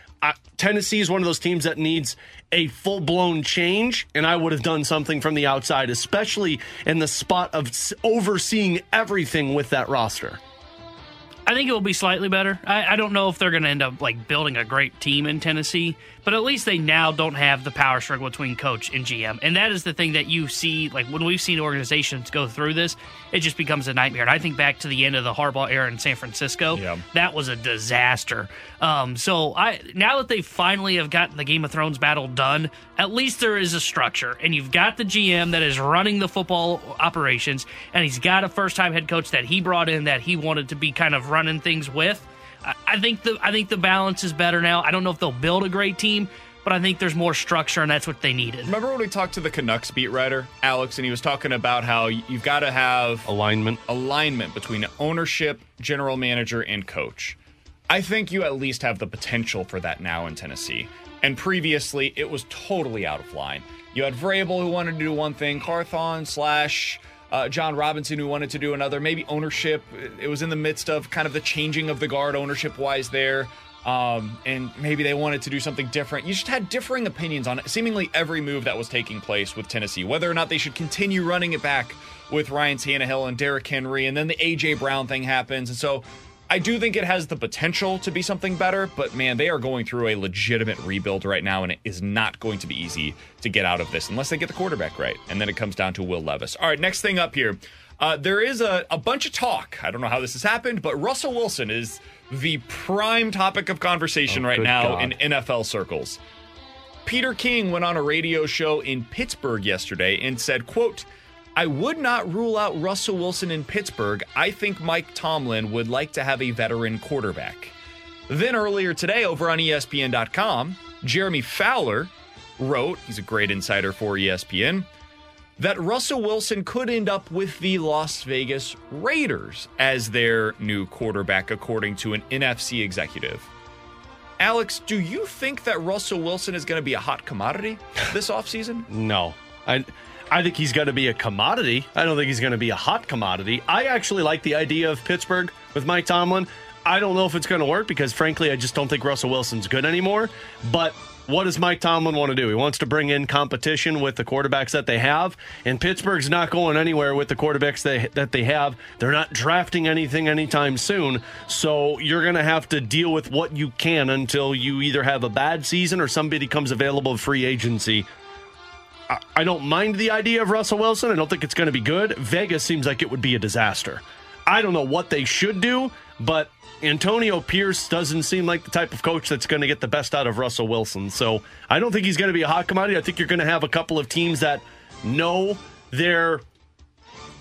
Tennessee is one of those teams that needs a full-blown change, and I would have done something from the outside, especially in the spot of overseeing everything with that roster. I think it will be slightly better. I don't know if they're going to end up like building a great team in Tennessee, but at least they now don't have the power struggle between coach and GM, and that is the thing that you see. Like when we've seen organizations go through this, it just becomes a nightmare. And I think back to the end of the Harbaugh era in San Francisco, that was a disaster. So now that they finally have gotten the Game of Thrones battle done, at least there is a structure, and you've got the GM that is running the football operations, and he's got a first-time head coach that he brought in that he wanted to be kind of running things with. I think the balance is better now. I don't know if they'll build a great team, but I think there's more structure, and that's what they needed. Remember when we talked to the Canucks beat writer, Alex, and he was talking about how you've got to have alignment between ownership, general manager, and coach. I think you at least have the potential for that now in Tennessee. And previously, it was totally out of line. You had Vrabel, who wanted to do one thing, Carthon / John Robinson, who wanted to do another. Maybe ownership, it was in the midst of kind of the changing of the guard ownership-wise there, and maybe they wanted to do something different. You just had differing opinions on seemingly every move that was taking place with Tennessee, whether or not they should continue running it back with Ryan Tannehill and Derrick Henry, and then the A.J. Brown thing happens. And so I do think it has the potential to be something better, but man, they are going through a legitimate rebuild right now, and it is not going to be easy to get out of this unless they get the quarterback right. And then it comes down to Will Levis. All right, next thing up here. There is a bunch of talk. I don't know how this has happened, but Russell Wilson is the prime topic of conversation right now in NFL circles. Peter King went on a radio show in Pittsburgh yesterday and said, quote, I would not rule out Russell Wilson in Pittsburgh. I think Mike Tomlin would like to have a veteran quarterback. Then earlier today over on ESPN.com, Jeremy Fowler wrote, he's a great insider for ESPN, that Russell Wilson could end up with the Las Vegas Raiders as their new quarterback, according to an NFC executive. Alex, do you think that Russell Wilson is going to be a hot commodity this offseason? No. I think he's going to be a commodity. I don't think he's going to be a hot commodity. I actually like the idea of Pittsburgh with Mike Tomlin. I don't know if it's going to work because, frankly, I just don't think Russell Wilson's good anymore. But what does Mike Tomlin want to do? He wants to bring in competition with the quarterbacks that they have, and Pittsburgh's not going anywhere with the quarterbacks that they have. They're not drafting anything anytime soon, so you're going to have to deal with what you can until you either have a bad season or somebody comes available free agency. I don't mind the idea of Russell Wilson. I don't think it's going to be good. Vegas seems like it would be a disaster. I don't know what they should do, but Antonio Pierce doesn't seem like the type of coach that's going to get the best out of Russell Wilson. So I don't think he's going to be a hot commodity. I think you're going to have a couple of teams that know they're a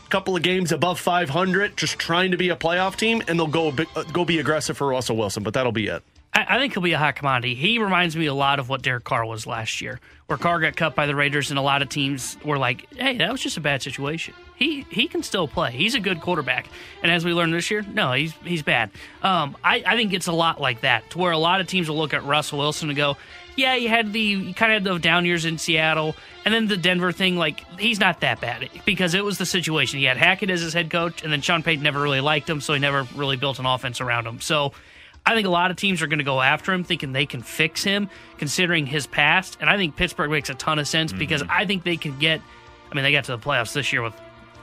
couple of games above 500, just trying to be a playoff team, and they'll go be aggressive for Russell Wilson, but that'll be it. I think he'll be a hot commodity. He reminds me a lot of what Derek Carr was last year, where Carr got cut by the Raiders, and a lot of teams were like, hey, that was just a bad situation. He can still play. He's a good quarterback. And as we learned this year, no, he's bad. I think it's a lot like that, to where a lot of teams will look at Russell Wilson and go, yeah, you kind of had those down years in Seattle. And then the Denver thing, like, he's not that bad because it was the situation. He had Hackett as his head coach, and then Sean Payton never really liked him, so he never really built an offense around him. So I think a lot of teams are going to go after him thinking they can fix him considering his past. And I think Pittsburgh makes a ton of sense because I think they can get, I mean, they got to the playoffs this year with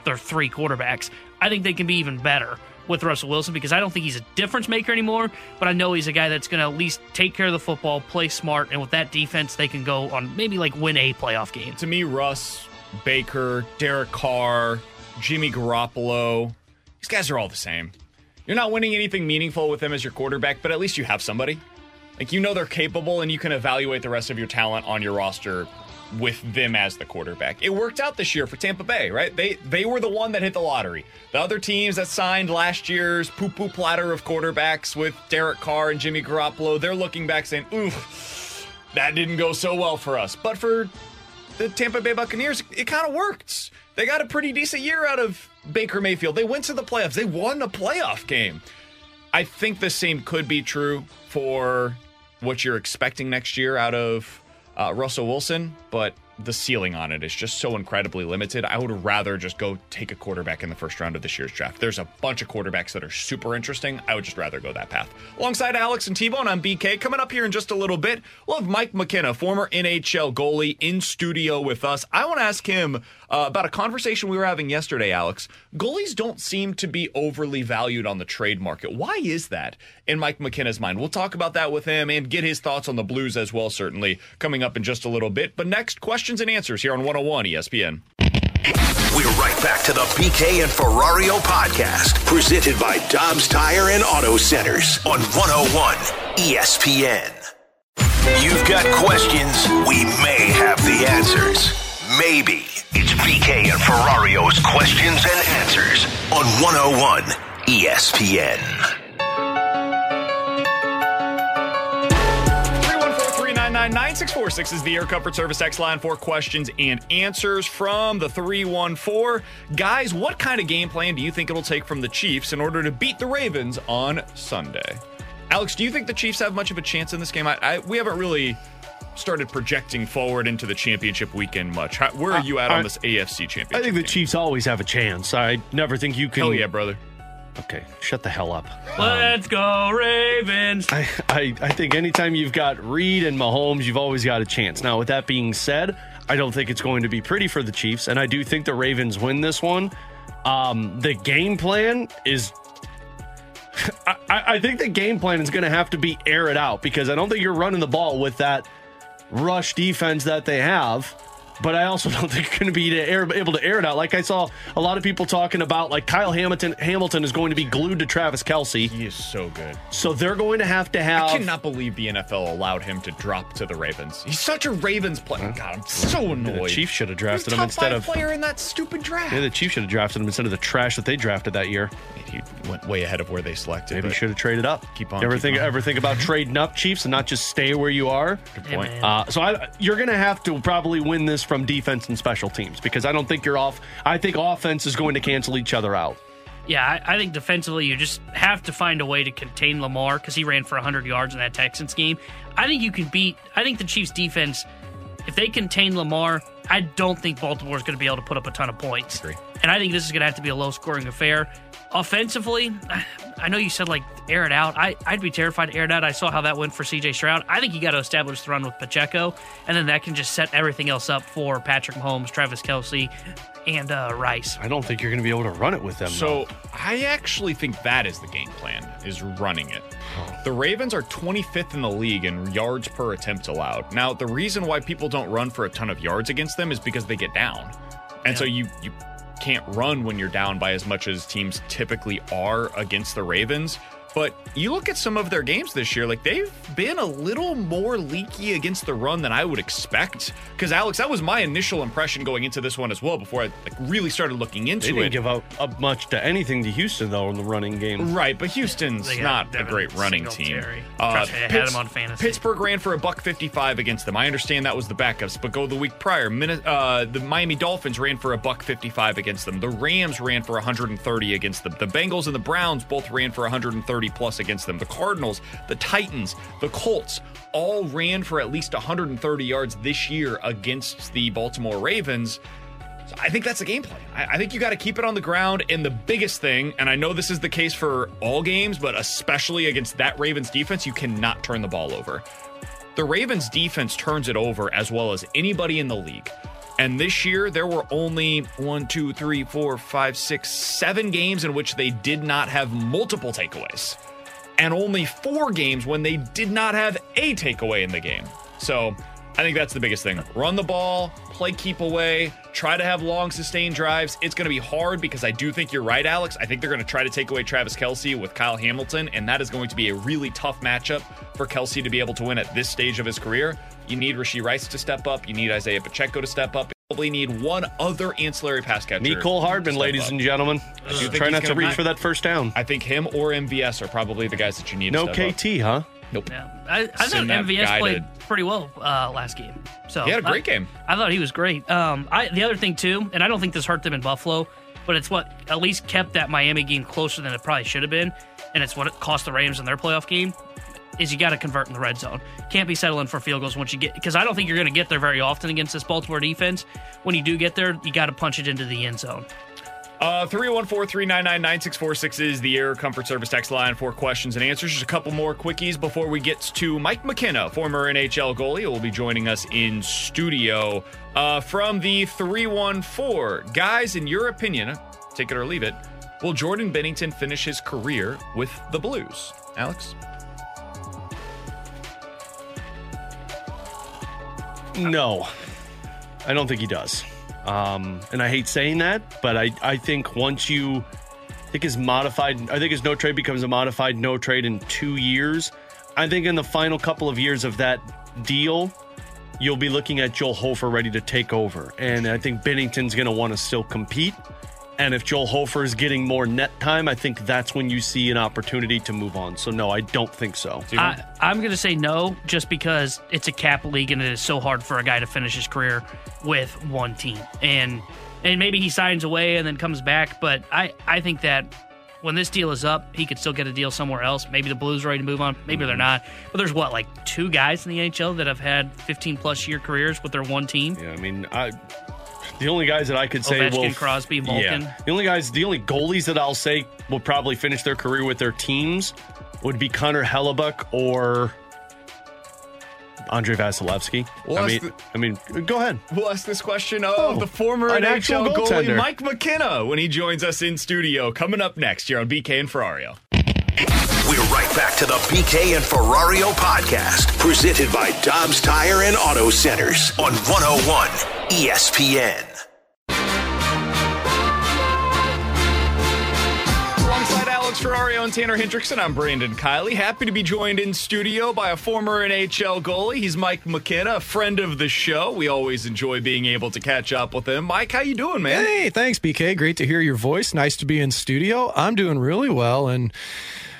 their three quarterbacks. I think they can be even better with Russell Wilson because I don't think he's a difference maker anymore, but I know he's a guy that's going to at least take care of the football, play smart, and with that defense, they can go on maybe like win a playoff game. To me, Russ, Baker, Derek Carr, Jimmy Garoppolo, these guys are all the same. You're not winning anything meaningful with them as your quarterback, but at least you have somebody. Like, you know they're capable, and you can evaluate the rest of your talent on your roster with them as the quarterback. It worked out this year for Tampa Bay, right? They were the one that hit the lottery. The other teams that signed last year's poo-poo platter of quarterbacks with Derek Carr and Jimmy Garoppolo, they're looking back saying, oof, that didn't go so well for us. But for the Tampa Bay Buccaneers, it kind of worked. They got a pretty decent year out of Baker Mayfield. They went to the playoffs. They won a playoff game. I think the same could be true for what you're expecting next year out of Russell Wilson, but the ceiling on it is just so incredibly limited. I would rather just go take a quarterback in the first round of this year's draft. There's a bunch of quarterbacks that are super interesting. I would just rather go that path. Alongside Alex and T-Bone, I'm BK. Coming up here in just a little bit, we'll have Mike McKenna, former NHL goalie, in studio with us. I want to ask him about a conversation we were having yesterday, Alex. Goalies don't seem to be overly valued on the trade market. Why is that in Mike McKenna's mind? We'll talk about that with him and get his thoughts on the Blues as well, certainly, coming up in just a little bit. But next, questions and answers here on 101 ESPN. We're right back to the BK and Ferrario podcast, presented by Dobbs Tire and Auto Centers on 101 ESPN. You've got questions, we may have the answers. Maybe. It's BK and Ferrario's questions and answers on 101 ESPN. 9646 is the Air Comfort Service X line for questions and answers from the 314. Guys, what kind of game plan do you think it'll take from the Chiefs in order to beat the Ravens on Sunday? Alex, do you think the Chiefs have much of a chance in this game? We haven't really started projecting forward into the championship weekend much. Where are you at on this AFC championship? I think the Chiefs always have a chance. I never think you can. Hell yeah, brother. Okay, shut the hell up. Let's go, Ravens. I think anytime you've got Reed and Mahomes, you've always got a chance. Now, with that being said, I don't think it's going to be pretty for the Chiefs, and I do think the Ravens win this one. The game plan is... I think the game plan is going to have to be air it out, because I don't think you're running the ball with that rush defense that they have. But I also don't think you're going to be able to air it out. Like, I saw a lot of people talking about, like, Kyle Hamilton is going to be glued to Travis Kelce. He is so good. So they're going to have... I cannot believe the NFL allowed him to drop to the Ravens. He's such a Ravens player. God, I'm so annoyed. The Chiefs should have drafted him instead of... top five player in that stupid draft. Yeah, the Chiefs should have drafted him instead of the trash that they drafted that year. He went way ahead of where they selected. Maybe should have traded up. Ever think about trading up, Chiefs, and not just stay where you are? Good point. So you're going to have to probably win this from defense and special teams, because I don't think you're off. I think offense is going to cancel each other out. Yeah, I think defensively you just have to find a way to contain Lamar, because he ran for 100 yards in that Texans game. I think the Chiefs defense, if they contain Lamar, I don't think Baltimore is going to be able to put up a ton of points. Agree. And I think this is going to have to be a low-scoring affair. Offensively, I know you said, like, air it out. I'd be terrified to air it out. I saw how that went for C.J. Stroud. I think you got to establish the run with Pacheco, and then that can just set everything else up for Patrick Mahomes, Travis Kelce, and Rice. I don't think you're going to be able to run it with them. So I actually think that is the game plan, is running it. The Ravens are 25th in the league in yards per attempt allowed. Now, the reason why people don't run for a ton of yards against them is because they get down. And so you can't run when you're down by as much as teams typically are against the Ravens. But you look at some of their games this year, like, they've been a little more leaky against the run than I would expect. Because, Alex, that was my initial impression going into this one as well, before I really started looking into it. They didn't give up much to anything to Houston, though, in the running game. Right, but Houston's not a great running team. Trust me, I had him on fantasy. Pittsburgh ran for $155 against them. I understand that was the backups, but go the week prior. The Miami Dolphins ran for $155 against them. The Rams ran for $130 against them. The Bengals and the Browns both ran for $130 plus against them. The Cardinals, the Titans, the Colts all ran for at least 130 yards this year against the Baltimore Ravens. So I think that's the game plan. I think you got to keep it on the ground. And the biggest thing, and I know this is the case for all games, but especially against that Ravens defense, you cannot turn the ball over. The Ravens defense turns it over as well as anybody in the league. And this year, there were only 7 games in which they did not have multiple takeaways, and only 4 games when they did not have a takeaway in the game. So I think that's the biggest thing. Run the ball, play keep away, try to have long, sustained drives. It's going to be hard, because I do think you're right, Alex. I think they're going to try to take away Travis Kelce with Kyle Hamilton, and that is going to be a really tough matchup for Kelce to be able to win at this stage of his career. You need Rashee Rice to step up. You need Isaiah Pacheco to step up. You probably need one other ancillary pass catcher. Nicole Hardman, ladies and gentlemen. Try not to reach for that first down. I think him or MVS are probably the guys that you need to step KT, up. Huh? Nope. Yeah. I thought MVS played pretty well last game. So he had a great game. I thought he was great. The other thing, too, and I don't think this hurt them in Buffalo, but it's what at least kept that Miami game closer than it probably should have been, and it's what it cost the Rams in their playoff game, is you got to convert in the red zone. Can't be settling for field goals once you get, because I don't think you're going to get there very often against this Baltimore defense. When you do get there, you got to punch it into the end zone. 314-399-9646 is the Air Comfort Service text line for questions and answers. Just a couple more quickies before we get to Mike McKenna, former NHL goalie, who will be joining us in studio. From the 314, guys, in your opinion, take it or leave it, will Jordan Binnington finish his career with the Blues? Alex? No, I don't think he does. And I hate saying that, but I think once you think his modified, I think his no trade becomes a modified no trade in 2 years. I think in the final couple of years of that deal, you'll be looking at Joel Hofer ready to take over. And I think Binnington's going to want to still compete. And if Joel Hofer is getting more net time, I think that's when you see an opportunity to move on. So, no, I don't think so. I'm going to say no, just because it's a cap league and it is so hard for a guy to finish his career with one team. And maybe he signs away and then comes back. But I think that when this deal is up, he could still get a deal somewhere else. Maybe the Blues are ready to move on. Maybe they're not. But there's, what, like two guys in the NHL that have had 15-plus year careers with their one team? Yeah, I mean, the only guys that I could say Ovechkin, Crosby, Malkin. Yeah. The only goalies that I'll say will probably finish their career with their teams would be Connor Hellebuyck or Andre Vasilevsky. Go ahead. We'll ask this question of the former NHL goalie Mike McKenna when he joins us in studio. Coming up next here on BK and Ferrario. We're right back to the BK and Ferrario podcast, presented by Dobbs Tire and Auto Centers on 101 ESPN. Alongside Alex Ferrario and Tanner Hendrickson, I'm Brandon Kiley. Happy to be joined in studio by a former NHL goalie. He's Mike McKenna, a friend of the show. We always enjoy being able to catch up with him. Mike, how you doing, man? Hey, thanks, BK. Great to hear your voice. Nice to be in studio. I'm doing really well, and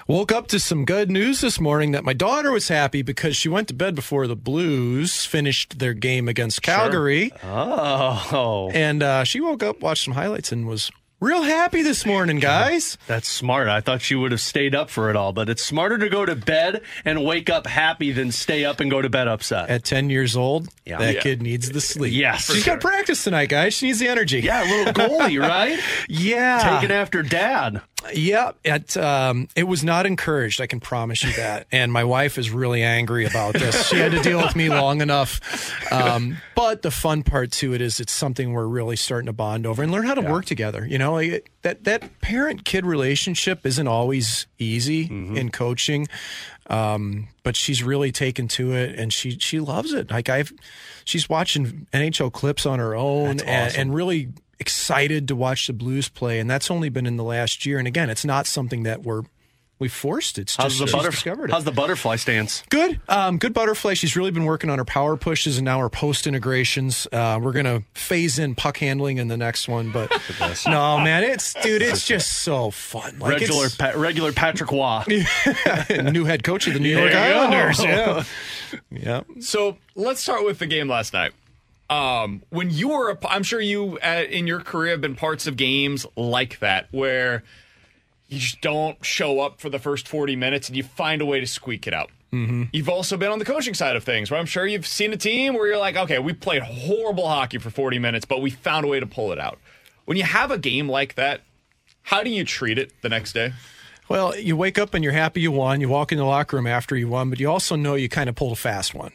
woke up to some good news this morning that my daughter was happy because she went to bed before the Blues finished their game against Calgary. Sure. Oh. And she woke up, watched some highlights, and was real happy this morning, guys. That's smart. I thought she would have stayed up for it all, but it's smarter to go to bed and wake up happy than stay up and go to bed upset. At 10 years old, that kid needs the sleep. Yes. She's got practice tonight, guys. She needs the energy. Yeah, a little goalie, right? Yeah. Taking after dad. Yeah, it was not encouraged, I can promise you that. And my wife is really angry about this. She had to deal with me long enough. But the fun part to it is it's something we're really starting to bond over and learn how to work together. You know, that parent-kid relationship isn't always easy in coaching. But she's really taken to it, and she loves it. Like she's watching NHL clips on her own. That's awesome. and really excited to watch the Blues play, and that's only been in the last year. And again, it's not something that we forced. It's just discovered it. How's the butterfly stance? Good. Good butterfly. She's really been working on her power pushes and now her post integrations. We're going to phase in puck handling in the next one, but no, man, it's just so fun. Like regular Patrick Waugh. New head coach of the New York Islanders. Yeah. Yeah. So let's start with the game last night. When you were, I'm sure you in your career have been parts of games like that where you just don't show up for the first 40 minutes and you find a way to squeak it out. Mm-hmm. You've also been on the coaching side of things where I'm sure you've seen a team where you're like, okay, we played horrible hockey for 40 minutes, but we found a way to pull it out. When you have a game like that, how do you treat it the next day? Well, you wake up and you're happy you won. You walk in the locker room after you won, but you also know you kind of pulled a fast one.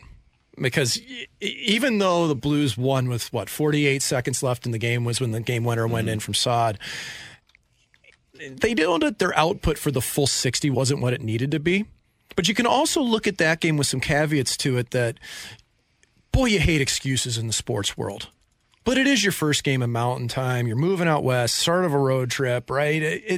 Because even though the Blues won with, 48 seconds left in the game was when the game winner went in from Saad, they know that their output for the full 60 wasn't what it needed to be. But you can also look at that game with some caveats to it that, boy, you hate excuses in the sports world. But it is your first game of mountain time. You're moving out west, start of a road trip, right?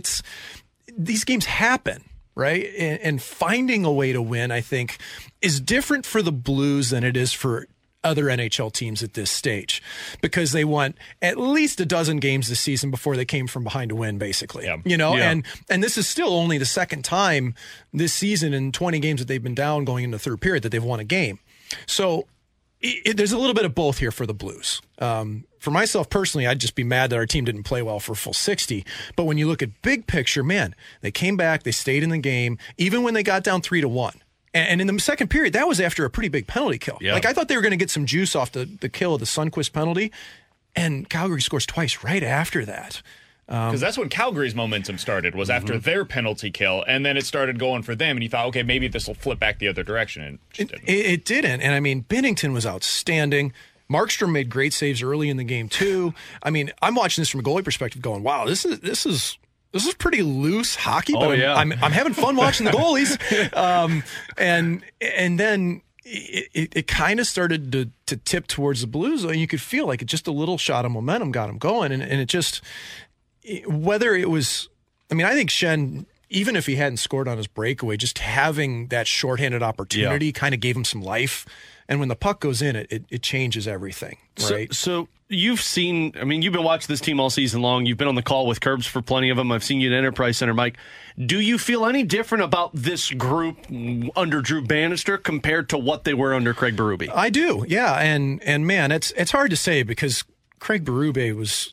These games happen. right? And finding a way to win, I think, is different for the Blues than it is for other NHL teams at this stage, because they won at least a dozen games this season before they came from behind to win, basically. Yeah. You know, yeah. And this is still only the second time this season in 20 games that they've been down going into the third period that they've won a game. So there's a little bit of both here for the Blues. For myself personally, I'd just be mad that our team didn't play well for full 60. But when you look at big picture, man, they came back, they stayed in the game, even when they got down 3-1. And in the second period, that was after a pretty big penalty kill. Yeah. Like, I thought they were going to get some juice off the kill of the Sundqvist penalty, and Calgary scores twice right after that. Because that's when Calgary's momentum started, was after their penalty kill, and then it started going for them, and you thought, okay, maybe this will flip back the other direction. And it didn't. And, I mean, Binnington was outstanding. Markstrom made great saves early in the game, too. I mean, I'm watching this from a goalie perspective going, wow, this is pretty loose hockey, but I'm having fun watching the goalies. And then it kind of started to tip towards the Blues, and you could feel like just a little shot of momentum got them going. And it just, whether it was, I mean, I think Schenn, even if he hadn't scored on his breakaway, just having that shorthanded opportunity kind of gave him some life. And when the puck goes in, it changes everything, right? So you've seen, I mean, you've been watching this team all season long. You've been on the call with Curbs for plenty of them. I've seen you at Enterprise Center, Mike. Do you feel any different about this group under Drew Bannister compared to what they were under Craig Berube? I do, yeah. And man, it's hard to say because Craig Berube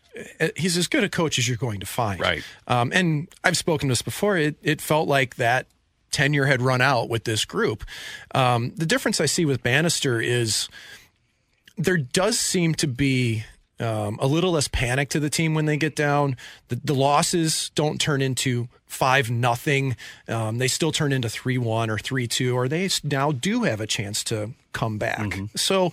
he's as good a coach as you're going to find. Right. And I've spoken to this before. It felt like that tenure had run out with this group. The difference I see with Bannister is there does seem to be a little less panic to the team when they get down. The losses don't turn into 5-0. They still turn into 3-1 or 3-2, or they now do have a chance to come back. Mm-hmm. So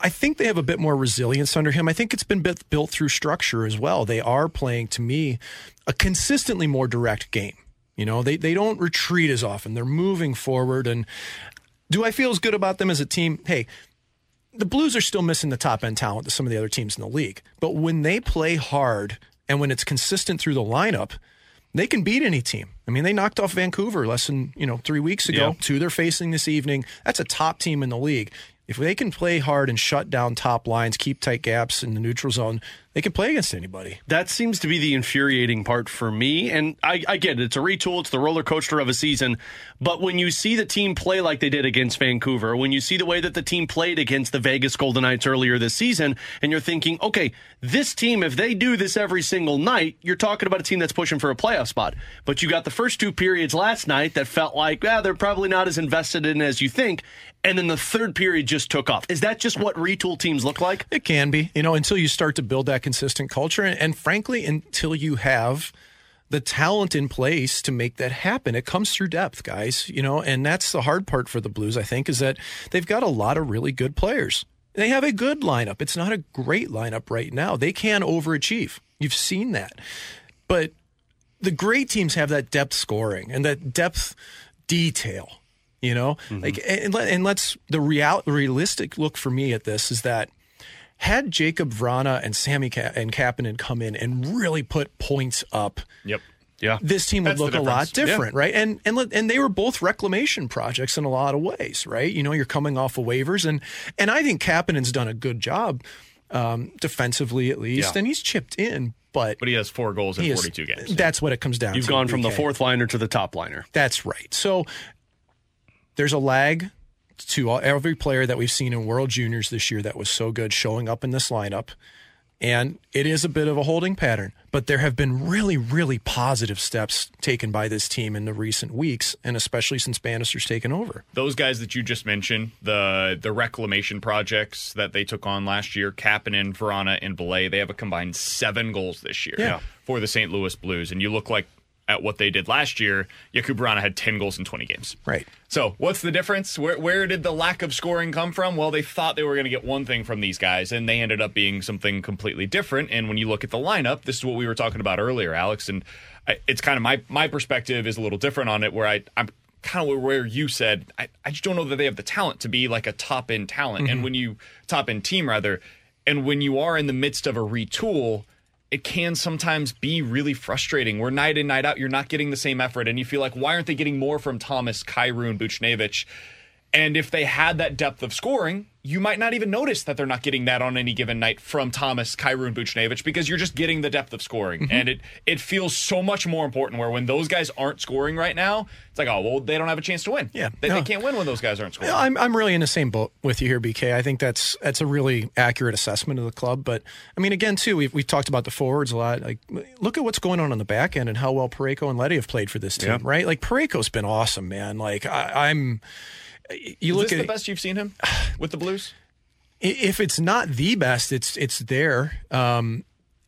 I think they have a bit more resilience under him. I think it's been built through structure as well. They are playing, to me, a consistently more direct game. You know, they don't retreat as often. They're moving forward. And do I feel as good about them as a team? Hey, the Blues are still missing the top-end talent to some of the other teams in the league. But when they play hard and when it's consistent through the lineup, they can beat any team. I mean, they knocked off Vancouver less than 3 weeks ago. Yep. Who they're facing this evening. That's a top team in the league. If they can play hard and shut down top lines, keep tight gaps in the neutral zone, they can play against anybody. That seems to be the infuriating part for me. And I get it. It's a retool. It's the roller coaster of a season. But when you see the team play like they did against Vancouver, when you see the way that the team played against the Vegas Golden Knights earlier this season, and you're thinking, okay, this team, if they do this every single night, you're talking about a team that's pushing for a playoff spot. But you got the first two periods last night that felt like, they're probably not as invested in as you think. And then the third period just took off. Is that just what retool teams look like? It can be, until you start to build that consistent culture. And frankly, until you have the talent in place to make that happen, it comes through depth, guys, and that's the hard part for the Blues, I think, is that they've got a lot of really good players. They have a good lineup. It's not a great lineup right now. They can overachieve. You've seen that. But the great teams have that depth scoring and that depth detail. Realistic look for me at this is that had Jacob Vrana and Sammy and Kapanen come in and really put points up, this team would look a lot different, right? And they were both reclamation projects in a lot of ways, right? You're coming off of waivers, and I think Kapanen's done a good job defensively at least, and he's chipped in. But he has 4 goals in 42 games. That's what it comes down to. You've gone from the fourth liner to the top liner. That's right. So there's a lag to every player that we've seen in World Juniors this year that was so good showing up in this lineup. And it is a bit of a holding pattern, but there have been really, really positive steps taken by this team in the recent weeks, and especially since Bannister's taken over. Those guys that you just mentioned, the reclamation projects that they took on last year, Kapanen, Verana, and Belay, they have a combined 7 goals this year for the St. Louis Blues. And you look like at what they did last year, Jakub Vrána had 10 goals in 20 games. Right. So what's the difference? Where did the lack of scoring come from? Well, they thought they were going to get one thing from these guys, and they ended up being something completely different. And when you look at the lineup, this is what we were talking about earlier, Alex, and it's kind of my perspective is a little different on it, where I'm kind of where you said, I just don't know that they have the talent to be like a top-end talent. Mm-hmm. And when you top-end team, rather, and when you are in the midst of a retool, it can sometimes be really frustrating where night in, night out, you're not getting the same effort. And you feel like, why aren't they getting more from Thomas, Kyrou, and Buchnevich? And if they had that depth of scoring, you might not even notice that they're not getting that on any given night from Thomas, Kyrou, and Buchnevich, because you're just getting the depth of scoring. Mm-hmm. And it feels so much more important where when those guys aren't scoring right now, it's like, oh, well, they don't have a chance to win. Yeah, they can't win when those guys aren't scoring. I'm really in the same boat with you here, BK. I think that's a really accurate assessment of the club. But, I mean, again, too, we've talked about the forwards a lot. Like, look at what's going on the back end and how well Parayko and Leddy have played for this team, right? Like, Parayko's been awesome, man. Like, I'm... You look at the best you've seen him with the Blues? If it's not the best, it's there. And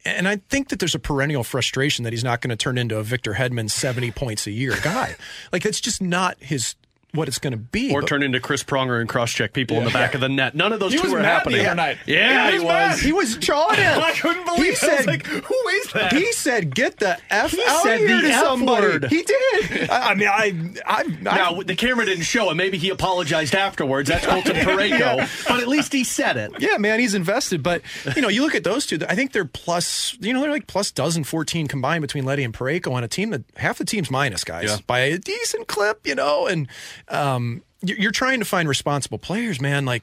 I think that there's a perennial frustration that he's not going to turn into a Victor Hedman 70 points a year guy. Like, that's just not his... what it's going to be. Or turn into Chris Pronger and cross-check people in the back of the net. None of those two were happening. He was mad. He was jawed at. I couldn't believe it. I was like, who is that? He said, get the F out of here to somebody. He did. I mean, now, the camera didn't show it. Maybe he apologized afterwards. That's Colton Parayko. But at least he said it. Yeah, man, he's invested. But, you know, you look at those two. I think they're plus, you know, they're like plus dozen, 14 combined between Leddy and Parayko on a team that half the team's minus, guys, by a decent clip, you know, and... you're trying to find responsible players, man. Like,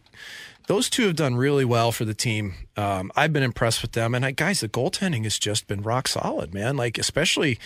those two have done really well for the team. I've been impressed with them. And, guys, the goaltending has just been rock solid, man. Like, especially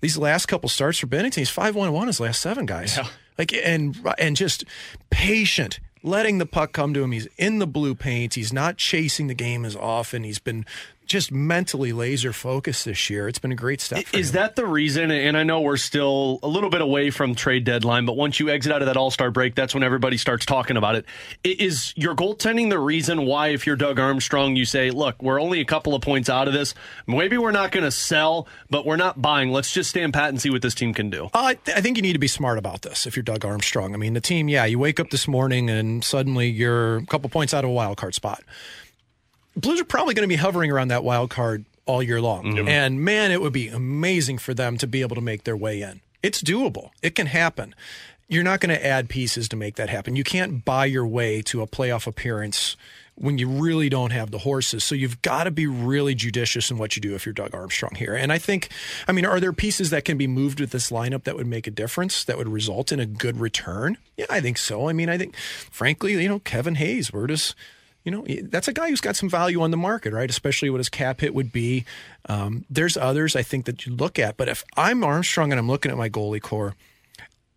these last couple starts for Binnington. He's 5-1-1 his last seven, guys. Yeah. Like, and just patient, letting the puck come to him. He's in the blue paint. He's not chasing the game as often. He's been just mentally laser focused this year. It's been a great step for him. Is that the reason? And I know we're still a little bit away from trade deadline, but once you exit out of that all-star break, that's when everybody starts talking about it. Is your goaltending the reason why, if you're Doug Armstrong, you say, look, we're only a couple of points out of this. Maybe we're not going to sell, but we're not buying. Let's just stand pat and see what this team can do. I think you need to be smart about this if you're Doug Armstrong. I mean, the team, you wake up this morning and suddenly you're a couple points out of a wild card spot. Blues are probably going to be hovering around that wild card all year long. Mm-hmm. And, man, it would be amazing for them to be able to make their way in. It's doable. It can happen. You're not going to add pieces to make that happen. You can't buy your way to a playoff appearance when you really don't have the horses. So you've got to be really judicious in what you do if you're Doug Armstrong here. And I think, I mean, are there pieces that can be moved with this lineup that would make a difference, that would result in a good return? Yeah, I think so. I mean, I think, frankly, you know, Kevin Hayes, where does... You know, that's a guy who's got some value on the market, right? Especially what his cap hit would be. There's others I think that you look at. But if I'm Armstrong and I'm looking at my goalie core,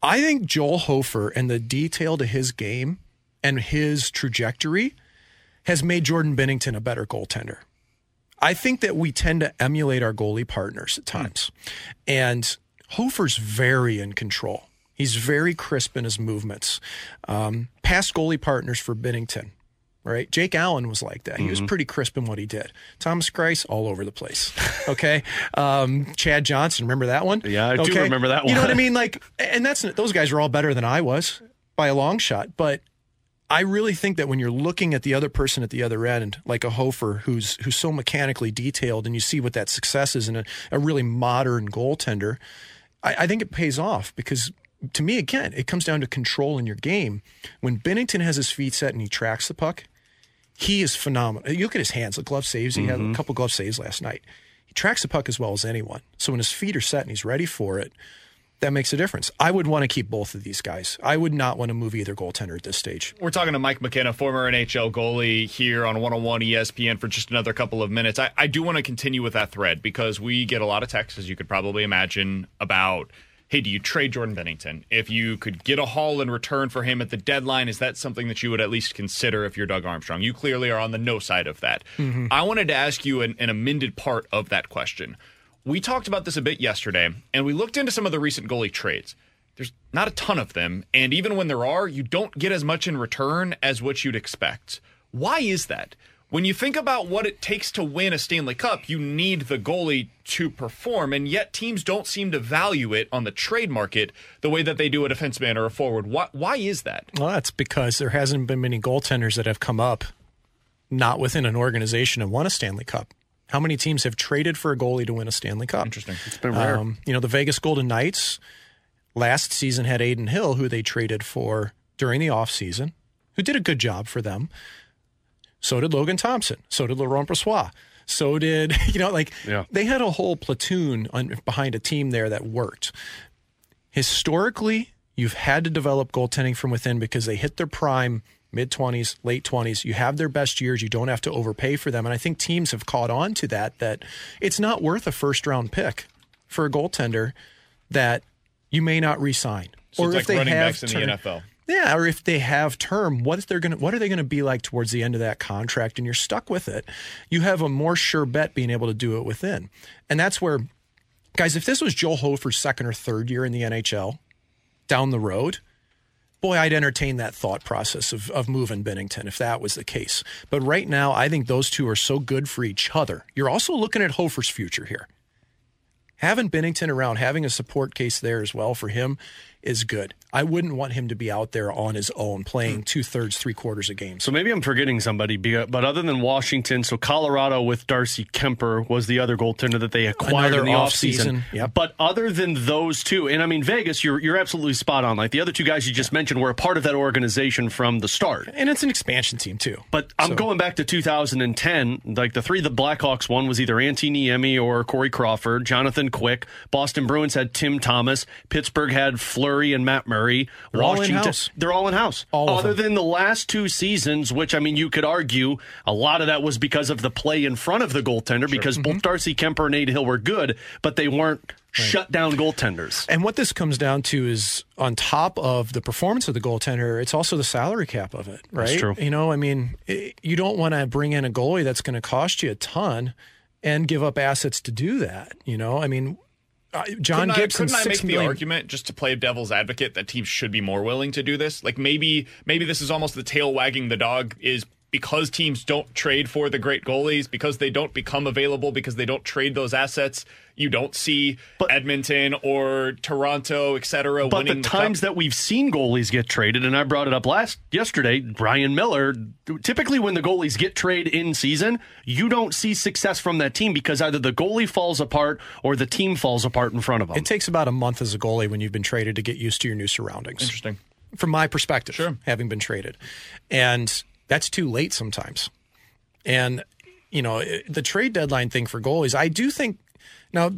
I think Joel Hofer and the detail to his game and his trajectory has made Jordan Binnington a better goaltender. I think that we tend to emulate our goalie partners at times. And Hofer's very in control. He's very crisp in his movements. Past goalie partners for Binnington. Right, Jake Allen was like that. He was pretty crisp in what he did. Thomas Greiss, all over the place. Okay, Chad Johnson, remember that one? Yeah, I do remember that one. You know what I mean? Like, and those guys are all better than I was by a long shot. But I really think that when you're looking at the other person at the other end, like a Hofer, who's so mechanically detailed, and you see what that success is in a really modern goaltender, I think it pays off because. To me, again, it comes down to control in your game. When Binnington has his feet set and he tracks the puck, he is phenomenal. You look at his hands, the glove saves. He had a couple glove saves last night. He tracks the puck as well as anyone. So when his feet are set and he's ready for it, that makes a difference. I would want to keep both of these guys. I would not want to move either goaltender at this stage. We're talking to Mike McKenna, former NHL goalie here on 101 ESPN for just another couple of minutes. I do want to continue with that thread because we get a lot of texts, as you could probably imagine, about... Hey, do you trade Jordan Binnington? If you could get a haul in return for him at the deadline, is that something that you would at least consider if you're Doug Armstrong? You clearly are on the no side of that. Mm-hmm. I wanted to ask you an amended part of that question. We talked about this a bit yesterday, and we looked into some of the recent goalie trades. There's not a ton of them, and even when there are, you don't get as much in return as what you'd expect. Why is that? When you think about what it takes to win a Stanley Cup, you need the goalie to perform, and yet teams don't seem to value it on the trade market the way that they do a defenseman or a forward. Why is that? Well, that's because there hasn't been many goaltenders that have come up not within an organization and won a Stanley Cup. How many teams have traded for a goalie to win a Stanley Cup? Interesting. It's been rare. You know, the Vegas Golden Knights last season had Adin Hill, who they traded for during the offseason, who did a good job for them. So did Logan Thompson. So did Laurent Brossoit. So did, they had a whole platoon behind a team there that worked. Historically, you've had to develop goaltending from within because they hit their prime mid-20s, late 20s. You have their best years. You don't have to overpay for them. And I think teams have caught on to that it's not worth a first-round pick for a goaltender that you may not re-sign. So or it's if like running backs in the NFL. Yeah, or if they have term, what are they going to be like towards the end of that contract? And you're stuck with it. You have a more sure bet being able to do it within. And that's where, guys, if this was Joel Hofer's second or third year in the NHL down the road, boy, I'd entertain that thought process of moving Binnington if that was the case. But right now, I think those two are so good for each other. You're also looking at Hofer's future here. Having Binnington around, having a support case there as well for him is good. I wouldn't want him to be out there on his own playing 2/3, 3/4 a game. So maybe I'm forgetting somebody, but other than Washington, so Colorado with Darcy Kemper was the other goaltender that they acquired in the offseason. Yep. But other than those two, and I mean, Vegas, you're absolutely spot on. Like the other two guys you just mentioned were a part of that organization from the start. And it's an expansion team too. But I'm going back to 2010, like the three the Blackhawks won was either Antti Niemi or Corey Crawford, Jonathan Quick. Boston Bruins had Tim Thomas. Pittsburgh had Fleury and Matt Murray. They're all in house. Other than the last two seasons, which I mean, you could argue a lot of that was because of the play in front of the goaltender, because both Darcy Kemper and Nate Hill were good, but they weren't shut down goaltenders. And what this comes down to is on top of the performance of the goaltender, it's also the salary cap of it, right? That's true. You don't want to bring in a goalie that's going to cost you a ton and give up assets to do that. John Gibson. Couldn't I make the argument, just to play devil's advocate, that teams should be more willing to do this? Like maybe this is almost the tail wagging the dog, is because teams don't trade for the great goalies, because they don't become available, because they don't trade those assets. You don't see Edmonton or Toronto, et cetera, winning the cup. But the times that we've seen goalies get traded, and I brought it up yesterday, Brian Miller, typically when the goalies get traded in season, you don't see success from that team because either the goalie falls apart or the team falls apart in front of them. It takes about a month as a goalie when you've been traded to get used to your new surroundings. Interesting. From my perspective, sure, having been traded. And that's too late sometimes. And, the trade deadline thing for goalies, I do think... Now,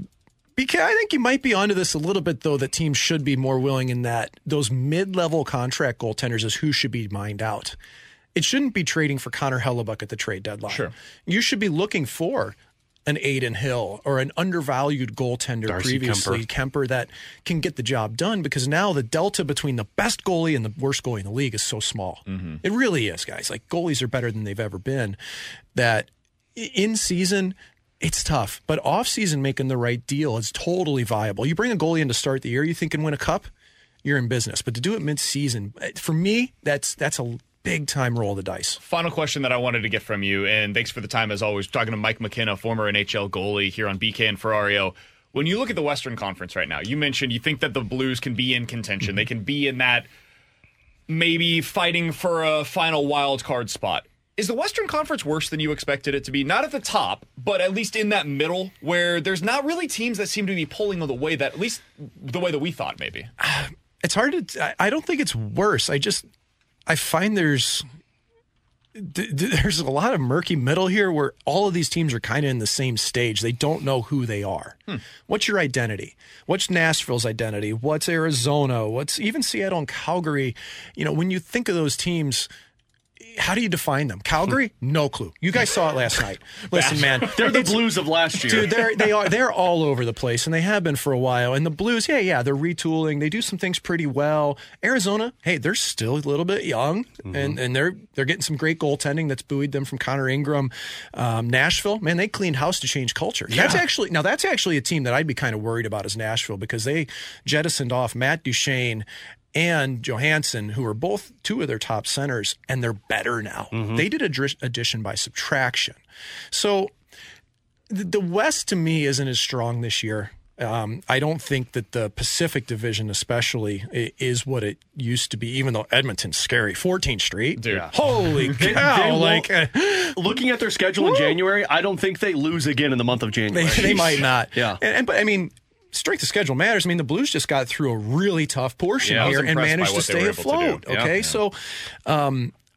BK, I think you might be onto this a little bit, though, that teams should be more willing in that those mid-level contract goaltenders is who should be mined out. It shouldn't be trading for Connor Hellebuck at the trade deadline. Sure. You should be looking for an Aiden Hill or an undervalued goaltender Darcy Kemper that can get the job done, because now the delta between the best goalie and the worst goalie in the league is so small. Mm-hmm. It really is, guys. Like, goalies are better than they've ever been. That in season... It's tough, but off-season making the right deal is totally viable. You bring a goalie in to start the year, you think can win a cup, you're in business. But to do it mid-season, for me, that's a big-time roll of the dice. Final question that I wanted to get from you, and thanks for the time as always. Talking to Mike McKenna, former NHL goalie here on BK and Ferrario. When you look at the Western Conference right now, you mentioned you think that the Blues can be in contention. Mm-hmm. They can be in that maybe fighting for a final wild card spot. Is the Western Conference worse than you expected it to be? Not at the top, but at least in that middle where there's not really teams that seem to be pulling the way that we thought maybe. It's hard to... I don't think it's worse. I find there's a lot of murky middle here where all of these teams are kind of in the same stage. They don't know who they are. What's your identity? What's Nashville's identity? What's Arizona? What's even Seattle and Calgary? When you think of those teams... How do you define them? Calgary? No clue. You guys saw it last night. Listen, man. They're the Blues of last year. Dude, they're all over the place, and they have been for a while. And the Blues, they're retooling. They do some things pretty well. Arizona, hey, they're still a little bit young, and they're getting some great goaltending that's buoyed them from Connor Ingram. Nashville, man, they cleaned house to change culture. Yeah. That's actually a team that I'd be kind of worried about is Nashville, because they jettisoned off Matt Duchene and Johansson, who are both two of their top centers, and they're better now. Mm-hmm. They did addition by subtraction. So the West, to me, isn't as strong this year. I don't think that the Pacific Division especially is what it used to be, even though Edmonton's scary. 14th Street. Dude. Yeah. Holy cow. Looking at their schedule in January, I don't think they lose again in the month of January. They might not. Yeah. But, I mean... Strength of schedule matters. I mean, the Blues just got through a really tough portion here and managed to stay afloat. Okay, so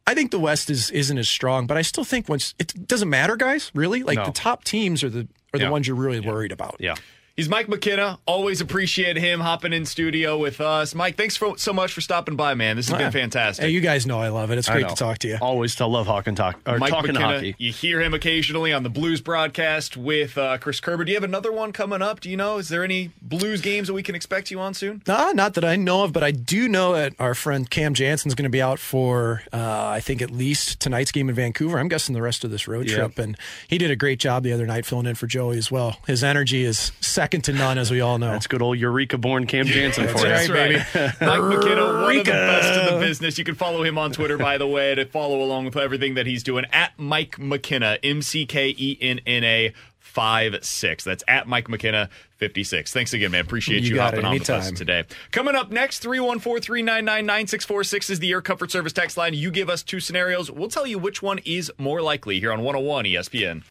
I think the West isn't as strong, but I still think once it doesn't matter, guys. Really, like the top teams are the ones you're really worried about. Yeah. He's Mike McKenna. Always appreciate him hopping in studio with us. Mike, thanks so much for stopping by, man. This has been fantastic. Hey, you guys know I love it. It's great to talk to you. Always to love Hawk and Talk. Or Mike McKenna, hockey. You hear him occasionally on the Blues broadcast with Chris Kerber. Do you have another one coming up? Do you know? Is there any Blues games that we can expect you on soon? Not that I know of, but I do know that our friend Cam Jansen's going to be out for, I think, at least tonight's game in Vancouver. I'm guessing the rest of this road trip. And he did a great job the other night filling in for Joey as well. His energy is second to none, as we all know. That's good old Eureka-born Cam Jansen for us. That's right, baby. Mike McKenna, one of the best in the business. You can follow him on Twitter, by the way, to follow along with everything that he's doing. At Mike McKenna, McKenna 56. That's at Mike McKenna 56. Thanks again, man. Appreciate you hopping on with us today. Coming up next, 314-399-9646 is the Air Comfort Service text line. You give us two scenarios. We'll tell you which one is more likely here on 101 ESPN.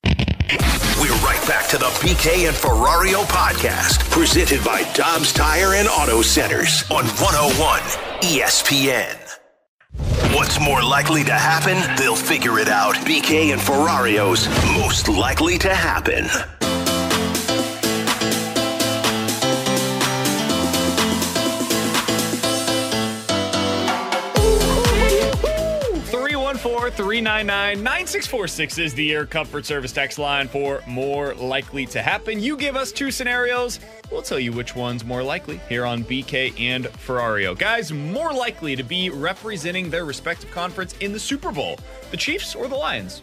We're right back to the BK and Ferrario podcast, presented by Dobbs Tire and Auto Centers on 101 ESPN. What's more likely to happen? They'll figure it out. BK and Ferrario's most likely to happen. Four 399-9646 is the Air Comfort Service text line for more likely to happen. You give us two scenarios. We'll tell you which one's more likely here on BK and Ferrario. Guys, more likely to be representing their respective conference in the Super Bowl, the Chiefs or the Lions?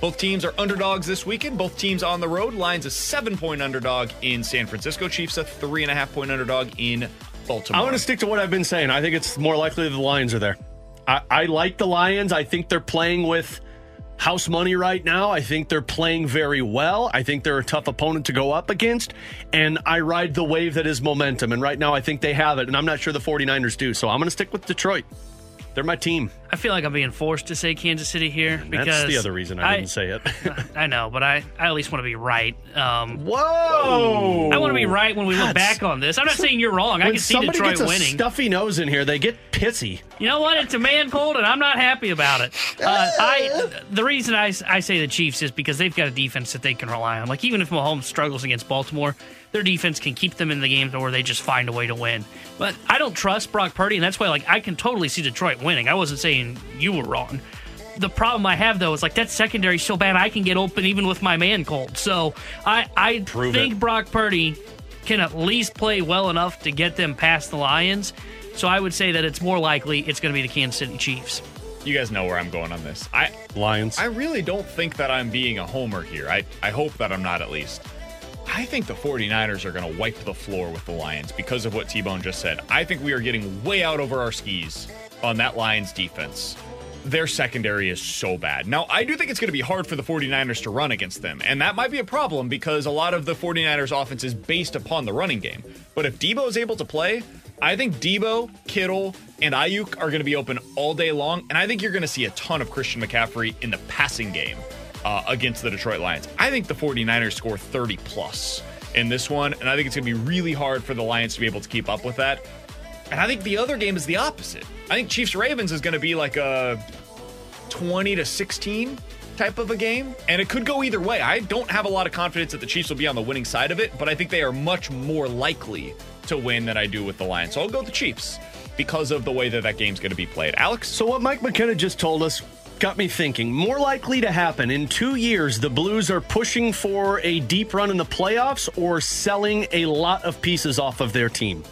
Both teams are underdogs this weekend. Both teams on the road. Lions a 7-point underdog in San Francisco. Chiefs a 3.5-point underdog in Baltimore. I want to stick to what I've been saying. I think it's more likely the Lions are there. I like the Lions. I think they're playing with house money right now. I think they're playing very well. I think they're a tough opponent to go up against, and I ride the wave that is momentum. And right now I think they have it, and I'm not sure the 49ers do, so I'm going to stick with Detroit. They're my team. I feel like I'm being forced to say Kansas City here. Because that's the other reason I didn't say it. I know, but I at least want to be right. Whoa! I want to be right when we look back on this. I'm not saying you're wrong. I can see Detroit winning. When somebody gets a stuffy nose in here, they get pissy. You know what? It's a man cold, and I'm not happy about it. The reason I say the Chiefs is because they've got a defense that they can rely on. Like, even if Mahomes struggles against Baltimore, their defense can keep them in the game or they just find a way to win. But I don't trust Brock Purdy, and that's why I can totally see Detroit winning. I wasn't saying you were wrong. The problem I have, though, is that secondary is so bad I can get open even with my man cold. So I think Brock Purdy can at least play well enough to get them past the Lions. So I would say that it's more likely it's going to be the Kansas City Chiefs. You guys know where I'm going on this. Lions. I really don't think that I'm being a homer here. I hope that I'm not, at least. I think the 49ers are going to wipe the floor with the Lions because of what T-Bone just said. I think we are getting way out over our skis on that Lions defense. Their secondary is so bad. Now, I do think it's going to be hard for the 49ers to run against them, and that might be a problem because a lot of the 49ers offense is based upon the running game. But if Debo is able to play, I think Debo, Kittle, and Ayuk are going to be open all day long, and I think you're going to see a ton of Christian McCaffrey in the passing game. Against the Detroit Lions. I think the 49ers score 30-plus in this one, and I think it's going to be really hard for the Lions to be able to keep up with that. And I think the other game is the opposite. I think Chiefs-Ravens is going to be like a 20-16 type of a game, and it could go either way. I don't have a lot of confidence that the Chiefs will be on the winning side of it, but I think they are much more likely to win than I do with the Lions. So I'll go with the Chiefs because of the way that game's going to be played. Alex? So what Mike McKenna just told us got me thinking. More likely to happen in 2 years, the Blues are pushing for a deep run in the playoffs or selling a lot of pieces off of their team.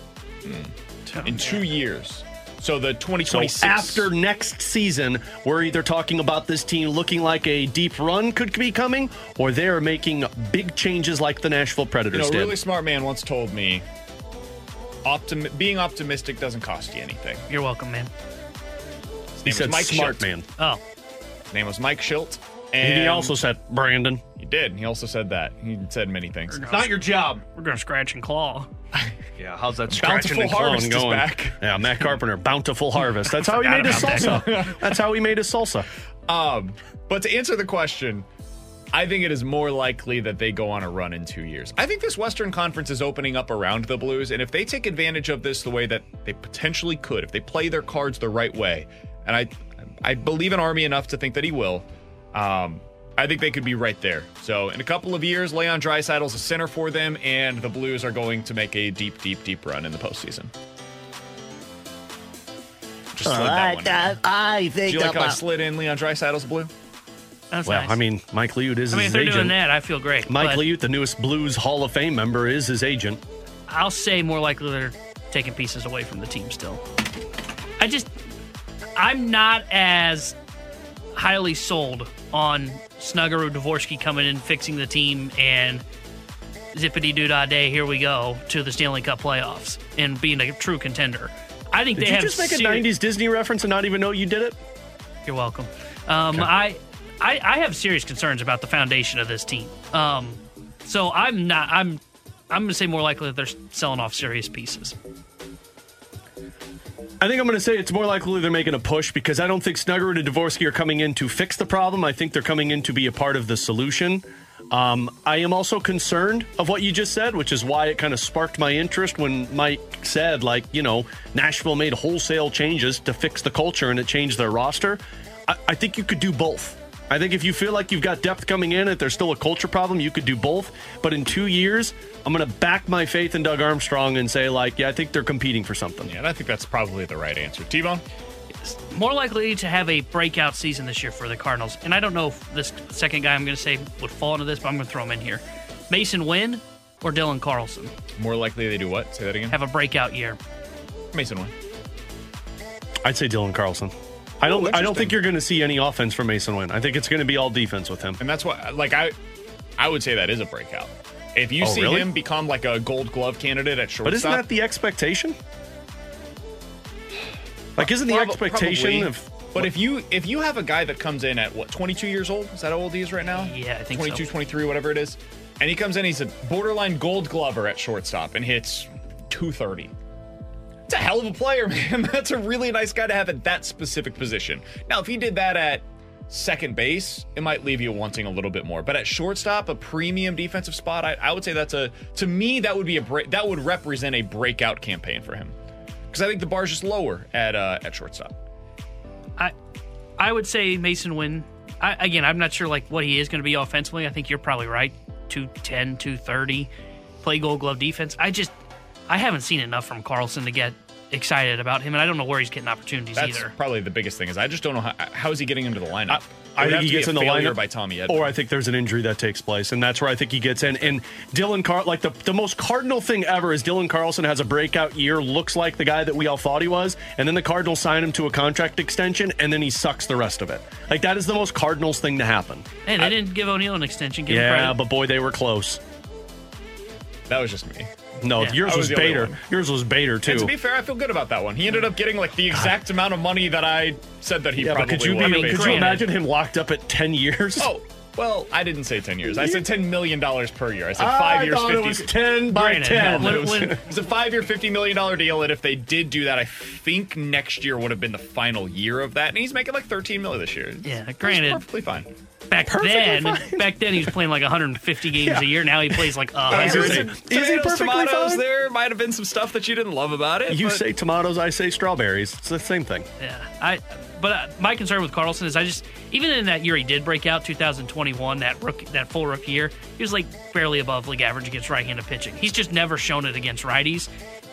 In 2 years. So the 2026. So after next season, we're either talking about this team looking like a deep run could be coming, or they're making big changes like the Nashville Predators did. A really smart man once told me, being optimistic doesn't cost you anything. You're welcome, man. He said smart man. Oh. His name was Mike Schilt. And he also said Brandon. He did. He also said that. He said many things. It's not your job. We're going to scratch and claw. Yeah, how's that scratching and clawing going? Back. Yeah, Matt Carpenter, Bountiful Harvest. That's how he made his salsa. But to answer the question, I think it is more likely that they go on a run in 2 years. I think this Western Conference is opening up around the Blues, and if they take advantage of this the way that they potentially could, if they play their cards the right way, and I believe in Army enough to think that he will, I think they could be right there. So in a couple of years, Leon Draisaitl's a center for them, and the Blues are going to make a deep run in the postseason. Just slid that one in. I think. Do you like how I slid in Leon Draisaitl's Blue? That's well, nice. I mean, Mike Liut is his agent. I mean, if they're doing that, I feel great. Mike Liut, the newest Blues Hall of Fame member, is his agent. I'll say more likely they're taking pieces away from the team still. I'm not as highly sold on Snuggerud Dvorsky coming in, fixing the team, and zippity-doo-dah-day, here we go, to the Stanley Cup playoffs and being a true contender. I think Did you just make a 90s Disney reference and not even know you did it? You're welcome. Okay. I have serious concerns about the foundation of this team. So I'm going to say more likely that they're selling off serious pieces. I think I'm going to say it's more likely they're making a push because I don't think Snuggerud and Dvorsky are coming in to fix the problem. I think they're coming in to be a part of the solution. I am also concerned of what you just said, which is why it kind of sparked my interest when Mike said, like, you know, Nashville made wholesale changes to fix the culture and it changed their roster. I think you could do both. I think if you feel like you've got depth coming in, if there's still a culture problem, you could do both. But in 2 years, I'm going to back my faith in Doug Armstrong and say, like, yeah, I think they're competing for something. Yeah, and I think that's probably the right answer. T-Bone? It's more likely to have a breakout season this year for the Cardinals. And I don't know if this second guy I'm going to say would fall into this, but I'm going to throw him in here. Mason Wynn or Dylan Carlson? More likely they do what? Say that again? Have a breakout year. Mason Wynn. I'd say Dylan Carlson. I don't think you're going to see any offense from Mason Wynn. I think it's going to be all defense with him. And that's why, like, I would say that is a breakout. If you see him become, like, a Gold Glove candidate at shortstop. But isn't that the expectation? Like, isn't the expectation of... But if you have a guy that comes in at, what, 22 years old? Is that how old he is right now? Yeah, I think 22, 23, whatever it is. And he comes in, he's a borderline Gold Glover at shortstop and hits 230. That's a hell of a player, man. That's a really nice guy to have at that specific position. Now, if he did that at second base, it might leave you wanting a little bit more. But at shortstop, a premium defensive spot, I would say that's that would represent a breakout campaign for him because I think the bar's just lower at shortstop. I would say Mason Wynn. Again, I'm not sure like what he is going to be offensively. I think you're probably right. 210, 230, play Gold Glove defense. I haven't seen enough from Carlson to get excited about him, and I don't know where he's getting opportunities either. That's probably the biggest thing is I just don't know how is he getting into the lineup. I think he gets in the lineup by Tommy Edman. Or I think there's an injury that takes place, and that's where I think he gets in. And Dylan Carlson, like the most Cardinal thing ever is Dylan Carlson has a breakout year, looks like the guy that we all thought he was, and then the Cardinals sign him to a contract extension, and then he sucks the rest of it. Like that is the most Cardinals thing to happen. Hey, they didn't give O'Neill an extension. Yeah, but boy, they were close. That was just me. No, yeah, yours was Bader. Yours was Bader, too. And to be fair, I feel good about that one. He ended up getting, like, the exact amount of money that I said that he probably would. Yeah, could you imagine him locked up at 10 years? Oh, well, I didn't say 10 years. I said $10 million per year. I said 5 years, $50 million. I thought it was 10 by 10. It was a 5-year, $50 million deal, and if they did do that, I think next year would have been the final year of that, and he's making, like, $13 million this year. Yeah, granted. Perfectly fine. Back then, he was playing like 150 games a year. Now he plays like 100. Is he perfectly fine? There might have been some stuff that you didn't love about it. You say tomatoes, I say strawberries. It's the same thing. Yeah, But my concern with Carlson is even in that year he did break out, 2021, that full rookie year, he was like barely above league average against right-handed pitching. He's just never shown it against righties,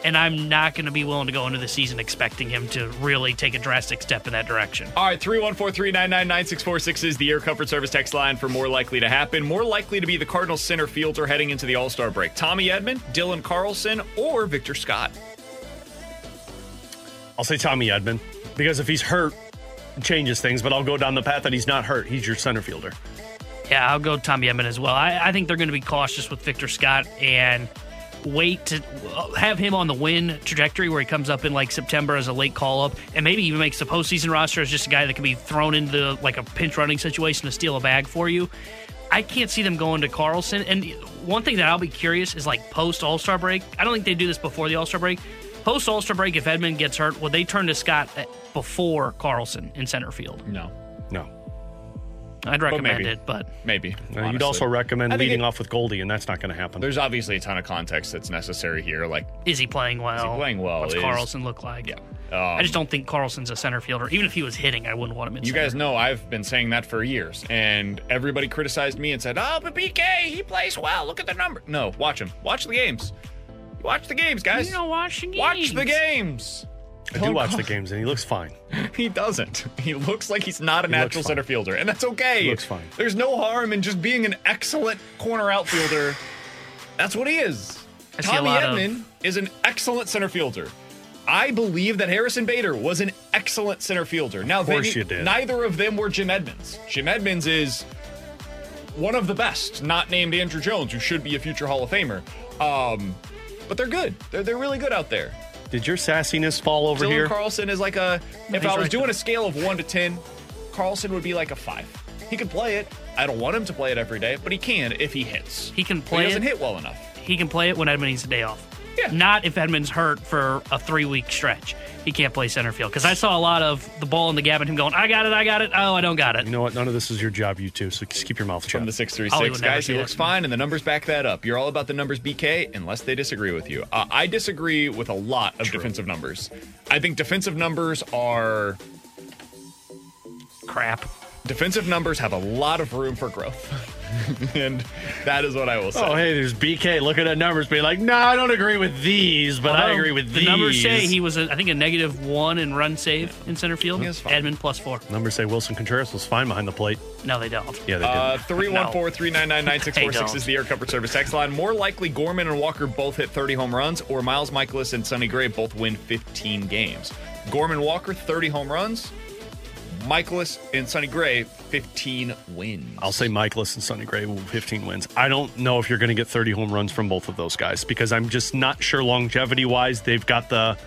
and I'm not going to be willing to go into the season expecting him to really take a drastic step in that direction. All right, 314-399-9646 is the Air Comfort Service text line for more likely to happen. More likely to be the Cardinals center fielder heading into the All-Star break. Tommy Edman, Dylan Carlson, or Victor Scott? I'll say Tommy Edman, because if he's hurt, it changes things, but I'll go down the path that he's not hurt. He's your center fielder. Yeah, I'll go Tommy Edman as well. I think they're going to be cautious with Victor Scott and wait to have him on the win trajectory where he comes up in like September as a late call-up and maybe even makes the postseason roster as just a guy that can be thrown into like a pinch running situation to steal a bag for you. I can't see them going to Carlson. And one thing that I'll be curious is like post All-Star break. I don't think they do this before the All-Star break. Post All-Star break, if Edman gets hurt, will they turn to Scott before Carlson in center field? No. I'd recommend it, but maybe. You'd also recommend leading off with Goldie, and that's not going to happen. There's obviously a ton of context that's necessary here. Like, is he playing well? What's Karlsson look like? Yeah. I just don't think Karlsson's a center fielder. Even if he was hitting, I wouldn't want him in center. You guys know I've been saying that for years, and everybody criticized me and said, oh, but BK, he plays well. Look at the number. No, watch him. Watch the games. Watch the games, guys. You don't watch the games. Watch the games. I do watch the games, and he looks fine. He doesn't. He looks like he's not a natural center fielder, and that's okay. He looks fine. There's no harm in just being an excellent corner outfielder. That's what he is. Tommy Edman is an excellent center fielder. I believe that Harrison Bader was an excellent center fielder. Now, neither of them were Jim Edmonds. Jim Edmonds is one of the best, not named Andrew Jones, who should be a future Hall of Famer. But they're good. They're really good out there. Did your sassiness fall over Dylan here? Karlsson is like a... If I was doing a scale of 1 to 10, Karlsson would be like a 5. He could play it. I don't want him to play it every day, but he can if he hits. He can play it. He doesn't hit well enough. He can play it when Edmund needs a day off. Yeah. Not if Edmund's hurt for a 3-week stretch. He can't play center field. Because I saw a lot of the ball in the gap and him going, I got it. Oh, I don't got it. You know what? None of this is your job, you two. So just keep your mouth shut. From the 636, guys, he looks fine, and the numbers back that up. You're all about the numbers, BK, unless they disagree with you. I disagree with a lot of defensive numbers. I think defensive numbers are... crap. Defensive numbers have a lot of room for growth. And that is what I will say. Oh, hey, there's BK looking at numbers being like, no, I don't agree with these, but I agree with these. The numbers say he was, a -1 in run save in center field. Edmund +4. Numbers say Wilson Contreras was fine behind the plate. No, they don't. Yeah, they did. 314-399-9646 is the air comfort service text line. More likely Gorman and Walker both hit 30 home runs, or Miles Mikolas and Sonny Gray both win 15 games. Gorman Walker, 30 home runs. Mikolas and Sonny Gray, 15 wins. I'll say Mikolas and Sonny Gray, 15 wins. I don't know if you're going to get 30 home runs from both of those guys because I'm just not sure longevity-wise they've got the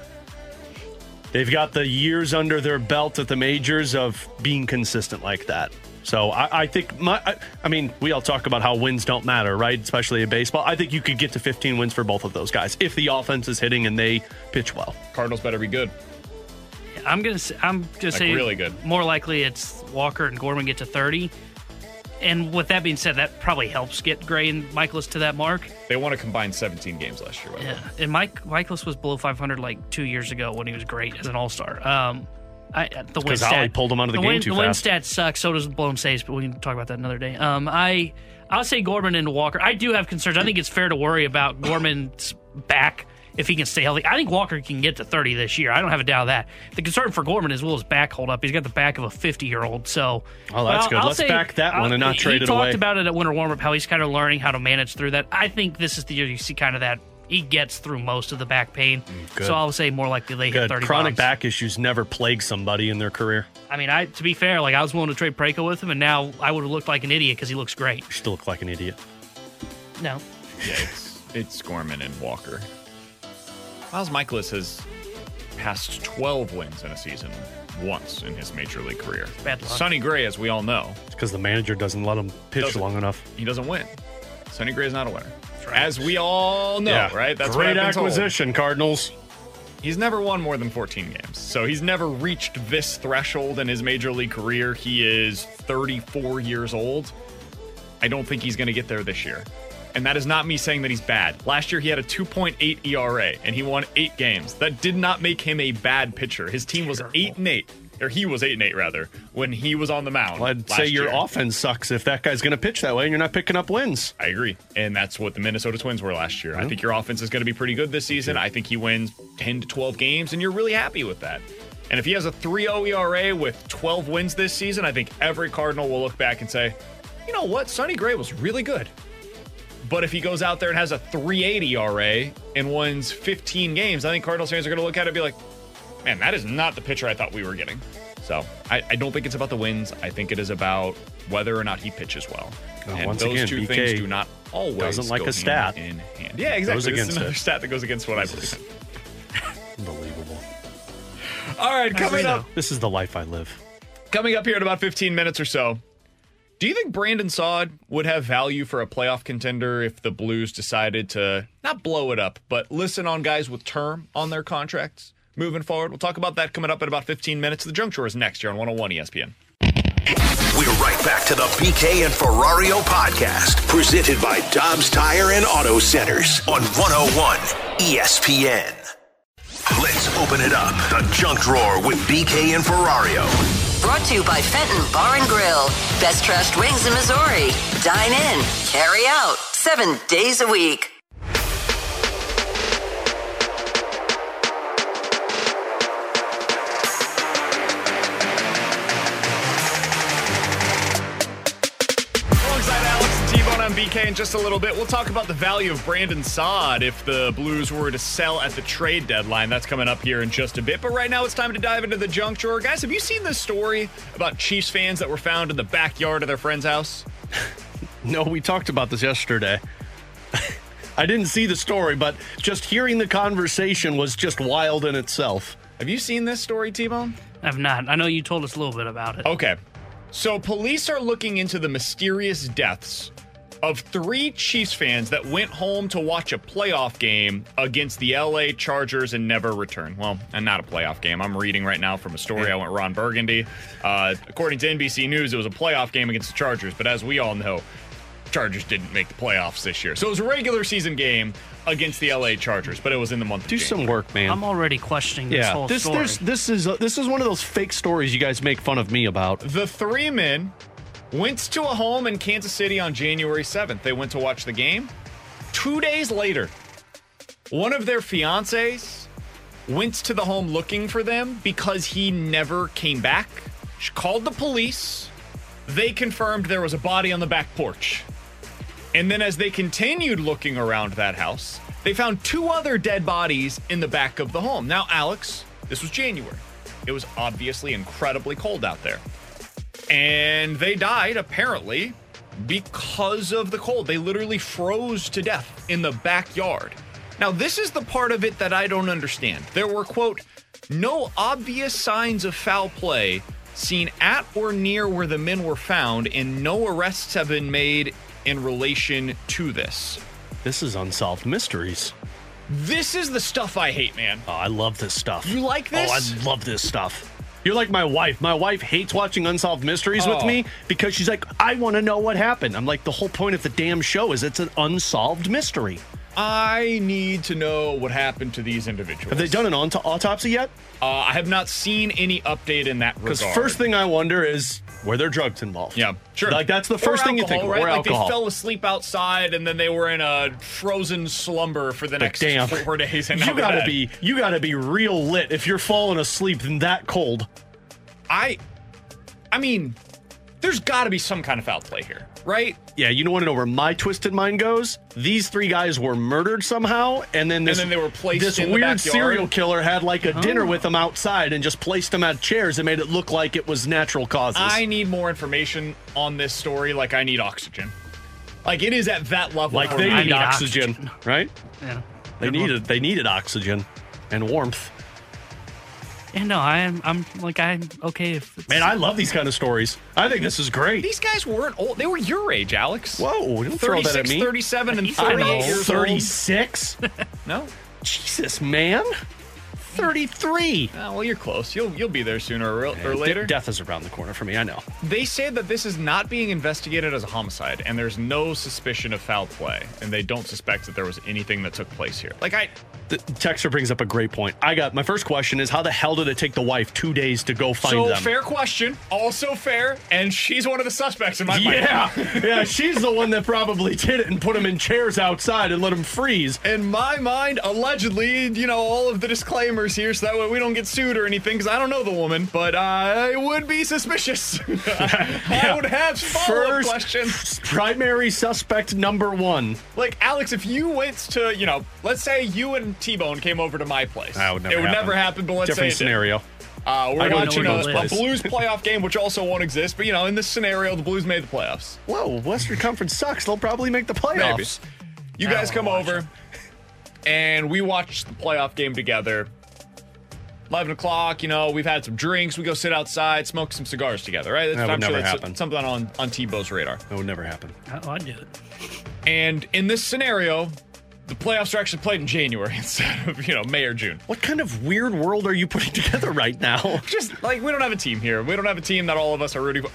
years under their belt at the majors of being consistent like that. So I think we all talk about how wins don't matter, right? Especially in baseball. I think you could get to 15 wins for both of those guys if the offense is hitting and they pitch well. Cardinals better be good. I'm gonna say really good. More likely it's Walker and Gorman get to 30, and with that being said, that probably helps get Gray and Mikolas to that mark. They won a combined 17 games last year. Yeah, and Mikolas was below 500 like 2 years ago when he was great as an All Star. Holly pulled him out of the game too fast. The win stat sucks. So does blown saves, but we can talk about that another day. I'll say Gorman and Walker. I do have concerns. I think it's fair to worry about Gorman's back. If he can stay healthy, I think Walker can get to 30 this year. I don't have a doubt of that. The concern for Gorman is will his back hold up? He's got the back of a 50-year-old. So, that's good. Let's back that one and not trade it away. He talked about it at winter warm-up, how he's kind of learning how to manage through that. I think this is the year you see kind of that. He gets through most of the back pain. Good. So I'll say more likely they hit 30 Chronic bucks. Back issues never plague somebody in their career. I mean, to be fair, I was willing to trade Preko with him, and now I would have looked like an idiot because he looks great. You still look like an idiot. No. Yeah, it's Gorman and Walker. Miles Mikolas has passed 12 wins in a season once in his major league career. Bad luck. Sonny Gray, as we all know. It's because the manager doesn't let him pitch long enough. He doesn't win. Sonny Gray's not a winner. Right. As we all know, right? That's great acquisition, told. Cardinals. He's never won more than 14 games. So he's never reached this threshold in his major league career. He is 34 years old. I don't think he's going to get there this year. And that is not me saying that he's bad. Last year, he had a 2.8 ERA, and he won 8 games. That did not make him a bad pitcher. His team was 8-8, or he was 8-8, rather, when he was on the mound. Well, I'd say your offense sucks if that guy's going to pitch that way and you're not picking up wins. I agree, and that's what the Minnesota Twins were last year. Mm-hmm. I think your offense is going to be pretty good this season. I think he wins 10 to 12 games, and you're really happy with that. And if he has a 3.0 ERA with 12 wins this season, I think every Cardinal will look back and say, you know what, Sonny Gray was really good. But if he goes out there and has a 3.80 ERA and wins 15 games, I think Cardinals fans are going to look at it and be like, man, that is not the pitcher I thought we were getting. So I don't think it's about the wins. I think it is about whether or not he pitches well. And once those again, two BK things do not always doesn't like go a stat. In hand. Yeah, exactly. This is another stat that goes against what Jesus. I believe. Unbelievable. All right, coming up. This is the life I live. Coming up here in about 15 minutes or so. Do you think Brandon Saad would have value for a playoff contender if the Blues decided to not blow it up, but listen on guys with term on their contracts moving forward? We'll talk about that coming up in about 15 minutes. The Junk Drawer is next here on 101 ESPN. We're right back to the BK and Ferrario podcast, presented by Dobbs Tire and Auto Centers on 101 ESPN. Let's open it up. The junk drawer with BK and Ferrario. Brought to you by Fenton Bar and Grill. Best trashed wings in Missouri. Dine in, carry out, 7 days a week. BK, in just a little bit, we'll talk about the value of Brandon Saad if the Blues were to sell at the trade deadline. That's coming up here in just a bit. But right now, it's time to dive into the junk drawer. Guys, have you seen this story about Chiefs fans that were found in the backyard of their friend's house? No, we talked about this yesterday. I didn't see the story, but just hearing the conversation was just wild in itself. Have you seen this story, T-Bone? I've not. I know you told us a little bit about it. Okay. So police are looking into the mysterious deaths of three Chiefs fans that went home to watch a playoff game against the LA Chargers and never returned. Well, and not a playoff game. I'm reading right now from a story. I went Ron Burgundy. According to NBC News, it was a playoff game against the Chargers. But as we all know, Chargers didn't make the playoffs this year. So it was a regular season game against the LA Chargers, but it was in the month of June. Do some work, man. I'm already questioning this story. This is one of those fake stories you guys make fun of me about. The three men went to a home in Kansas City on January 7th. They went to watch the game. 2 days later, one of their fiancés went to the home looking for them because he never came back. She called the police. They confirmed there was a body on the back porch. And then as they continued looking around that house, they found two other dead bodies in the back of the home. Now, Alex, this was January. It was obviously incredibly cold out there. And they died, apparently, because of the cold. They literally froze to death in the backyard. Now, this is the part of it that I don't understand. There were, quote, no obvious signs of foul play seen at or near where the men were found, and no arrests have been made in relation to this. This is unsolved mysteries. This is the stuff I hate, man. Oh, I love this stuff. You like this? Oh, I love this stuff. You're like my wife. My wife hates watching Unsolved Mysteries with me because she's like, I want to know what happened. I'm like, the whole point of the damn show is it's an unsolved mystery. I need to know what happened to these individuals. Have they done an autopsy yet? I have not seen any update in that regard. Because first thing I wonder is, were there drugs involved? Yeah, sure. Like, that's the first thing you think of, right? Like, alcohol. They fell asleep outside, and then they were in a frozen slumber for the next 4 days. And you gotta be real lit if you're falling asleep in that cold. I mean, there's gotta be some kind of foul play here, right? Yeah, you don't want to know where my twisted mind goes. These three guys were murdered somehow, and then they were placed in the backyard. This weird serial killer had like a dinner with them outside and just placed them at chairs and made it look like it was natural causes. I need more information on this story. Like, I need oxygen. Like, it is at that level. Like, they need oxygen, right? Yeah, they needed oxygen and warmth. Yeah, no, I'm okay. Man, I love these kind of stories. I think this is great. These guys weren't old. They were your age, Alex. Whoa, don't throw that at me. 37 and 38 years old. 36? No. Jesus, man. 33. Oh, well, you're close. You'll be there sooner or later. Death is around the corner for me, I know. They say that this is not being investigated as a homicide, and there's no suspicion of foul play, and they don't suspect that there was anything that took place here. Like, the texter brings up a great point. My first question is, how the hell did it take the wife 2 days to go find them? So, fair question. Also fair, and she's one of the suspects in my mind. Yeah, she's the one that probably did it and put them in chairs outside and let them freeze. In my mind, allegedly, you know, all of the disclaimers here, so that way we don't get sued or anything, because I don't know the woman, but I would be suspicious. I would have follow-up questions. Primary suspect number one. Like, Alex, if you went to, you know, let's say you and T-Bone came over to my place. It would never happen, but let's different say it scenario. We're watching a Blues playoff game, which also won't exist, but, you know, in this scenario, the Blues made the playoffs. Whoa, Western Conference sucks. They'll probably make the playoffs. Maybe. You guys come over, and we watch the playoff game together. 11 o'clock, you know, we've had some drinks. We go sit outside, smoke some cigars together, right? That would never happen. Something on Tebow's radar. That would never happen. I do it. And in this scenario, the playoffs are actually played in January instead of, you know, May or June. What kind of weird world are you putting together right now? Just, like, we don't have a team here. We don't have a team that all of us are rooting for.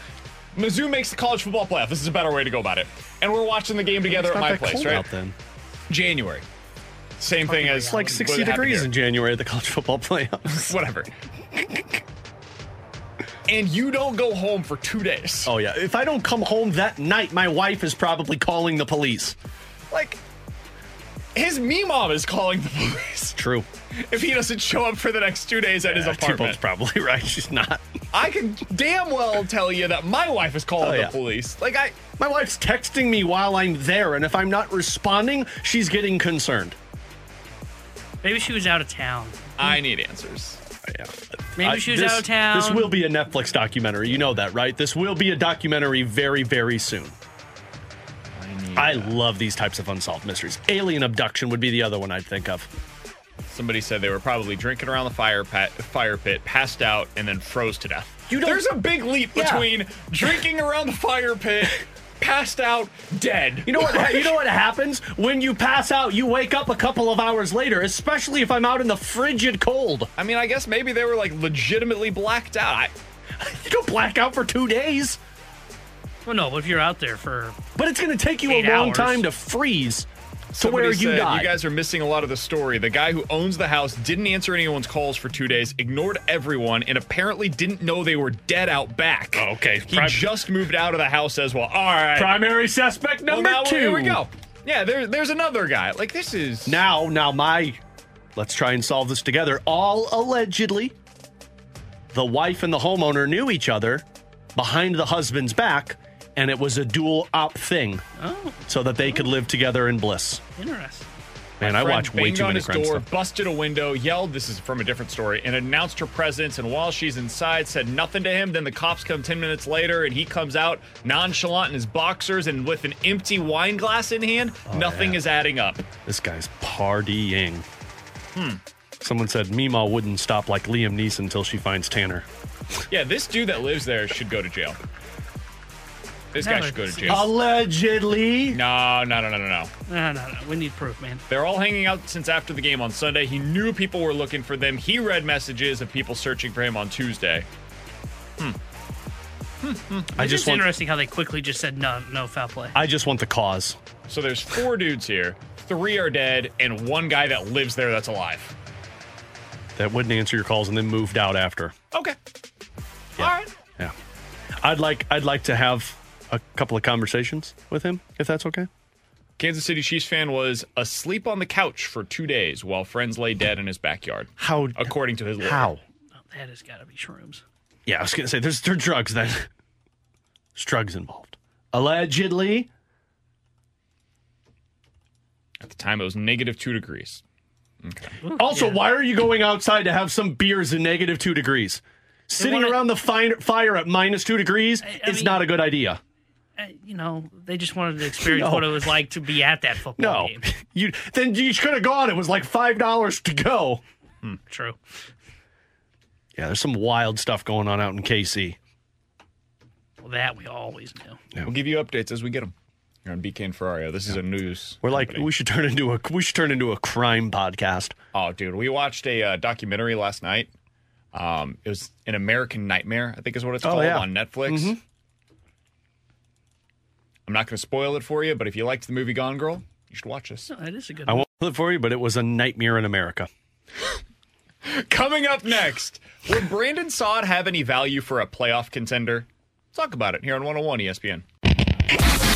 Mizzou makes the college football playoff. This is a better way to go about it. And we're watching the game together at my place, right? Then. January. Same thing as... It's like 60 degrees in January at the college football playoffs. Whatever. And you don't go home for 2 days. Oh, yeah. If I don't come home that night, my wife is probably calling the police. Like, his mom is calling the police. True. If he doesn't show up for the next 2 days at his apartment. T-Bone's probably right. She's not. I can damn well tell you that my wife is calling the police. Like, my wife's texting me while I'm there, and if I'm not responding, she's getting concerned. Maybe she was out of town. I need answers. Yeah. Maybe she was out of town. This will be a Netflix documentary. You know that, right? This will be a documentary very, very soon. I love these types of unsolved mysteries. Alien abduction would be the other one I'd think of. Somebody said they were probably drinking around the fire pit, passed out, and then froze to death. There's a big leap between drinking around the fire pit, passed out, dead. You know what happens? When you pass out, you wake up a couple of hours later, especially if I'm out in the frigid cold. I mean, I guess maybe they were, like, legitimately blacked out. You don't black out for 2 days. Well, no, but if you're out there for But it's going to take you a long time to freeze. Somebody said, you guys are missing a lot of the story. The guy who owns the house didn't answer anyone's calls for 2 days, ignored everyone, and apparently didn't know they were dead out back. Oh, okay. He just moved out of the house as well. All right. Primary suspect number two. Here we go. Yeah, there's another guy. Like, this is... Let's try and solve this together. All allegedly, the wife and the homeowner knew each other behind the husband's back, and it was a dual-op thing so that they could live together in bliss. Interesting. Man, I watch way too many crime stuff. Busted a window, yelled, this is from a different story, and announced her presence. And while she's inside, said nothing to him. Then the cops come 10 minutes later, and he comes out nonchalant in his boxers and with an empty wine glass in hand. Nothing is adding up. This guy's partying. Someone said Meemaw wouldn't stop like Liam Neeson until she finds Tanner. Yeah, this dude that lives there should go to jail. This guy should go to jail. Allegedly. No. We need proof, man. They're all hanging out since after the game on Sunday. He knew people were looking for them. He read messages of people searching for him on Tuesday. It's interesting how they quickly just said no foul play. I just want the cause. So there's four dudes here. Three are dead and one guy that lives there that's alive. That wouldn't answer your calls and then moved out after. Okay. Yeah. All right. Yeah. I'd like to have a couple of conversations with him, if that's okay. Kansas City Chiefs fan was asleep on the couch for 2 days while friends lay dead in his backyard. How? According to his lawyer. How? Oh, that has got to be shrooms. Yeah, I was going to say, there's drugs then. There's drugs involved. Allegedly. At the time, it was -2 degrees. Okay. Also, why are you going outside to have some beers in -2 degrees? Sitting around the fire at -2 degrees is not a good idea. You know, they just wanted to experience what it was like to be at that football game. Then you should have gone. It was like $5 to go. True. Yeah, there's some wild stuff going on out in KC. Well, that we always know. Yeah. We'll give you updates as we get them. You're on BK and Ferrario. This is a news. We're company. Like we should turn into a crime podcast. Oh, dude, we watched a documentary last night. It was An American Nightmare, I think is what it's called, on Netflix. I'm not going to spoil it for you, but if you liked the movie Gone Girl, you should watch this. No, that is a good one. I won't spoil it for you, but it was a nightmare in America. Coming up next, would Brandon Saad have any value for a playoff contender? Talk about it here on 101 ESPN.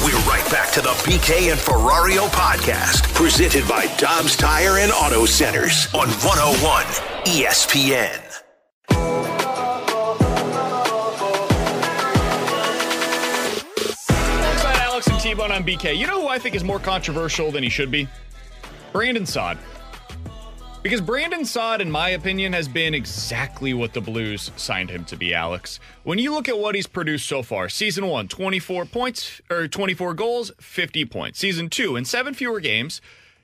We're right back to the BK and Ferrario podcast, presented by Dobbs Tire and Auto Centers on 101 ESPN. T-Bone on BK. You know who I think is more controversial than he should be? Brandon Saad. Because Brandon Saad, in my opinion, has been exactly what the Blues signed him to be, Alex. When you look at what he's produced so far, season 1, 24 points, or 24 goals, 50 points. Season 2, in 7 fewer games,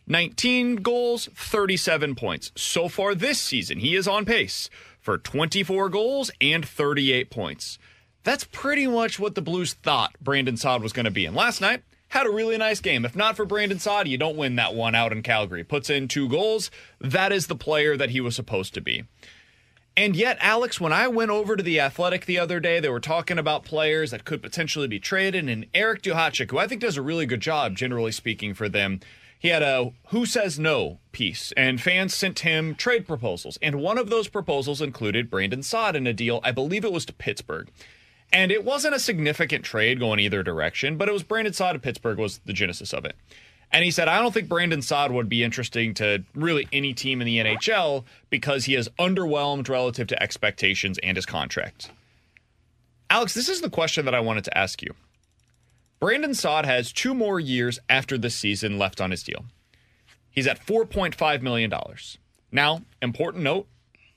19 goals, 37 points. So far this season, he is on pace for 24 goals and 38 points. That's pretty much what the Blues thought Brandon Saad was going to be. And last night, had a really nice game. If not for Brandon Saad, you don't win that one out in Calgary. Puts in 2 goals. That is the player that he was supposed to be. And yet, Alex, when I went over to The Athletic the other day, they were talking about players that could potentially be traded, and Eric Duhachik, who I think does a really good job, generally speaking, for them, he had a Who Says No piece, and fans sent him trade proposals. And one of those proposals included Brandon Saad in a deal, I believe it was to Pittsburgh. And it wasn't a significant trade going either direction, but it was Brandon Saad to Pittsburgh was the genesis of it. And he said, I don't think Brandon Saad would be interesting to really any team in the NHL because he is underwhelmed relative to expectations and his contract. Alex, this is the question that I wanted to ask you. Brandon Saad has 2 more years after this season left on his deal. He's at $4.5 million. Now, important note,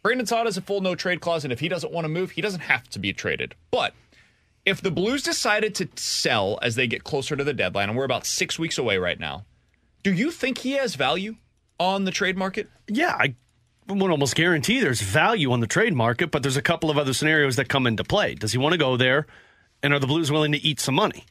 Brandon Saad has a full no-trade clause, and if he doesn't want to move, he doesn't have to be traded. But if the Blues decided to sell as they get closer to the deadline, and we're about 6 weeks away right now, do you think he has value on the trade market? Yeah, I would almost guarantee there's value on the trade market, but there's a couple of other scenarios that come into play. Does he want to go there, and are the Blues willing to eat some money?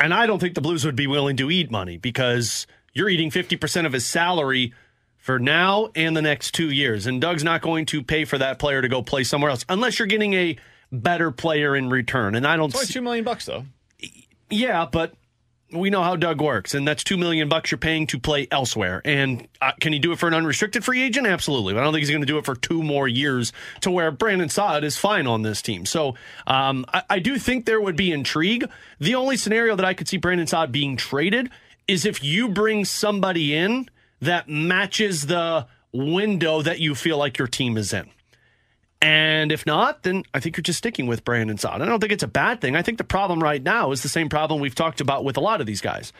And I don't think the Blues would be willing to eat money because you're eating 50% of his salary for now and the next 2 years, and Doug's not going to pay for that player to go play somewhere else unless you're getting a better player in return. And I don't see $2 million though. Yeah, but we know how Doug works, and that's $2 million you're paying to play elsewhere. And can he do it for an unrestricted free agent? Absolutely. I don't think he's going to do it for 2 more years to where Brandon Saad is fine on this team. So I do think there would be intrigue. The only scenario that I could see Brandon Saad being traded is if you bring somebody in that matches the window that you feel like your team is in. And if not, then I think you're just sticking with Brandon Saad. I don't think it's a bad thing. I think the problem right now is the same problem we've talked about with a lot of these guys.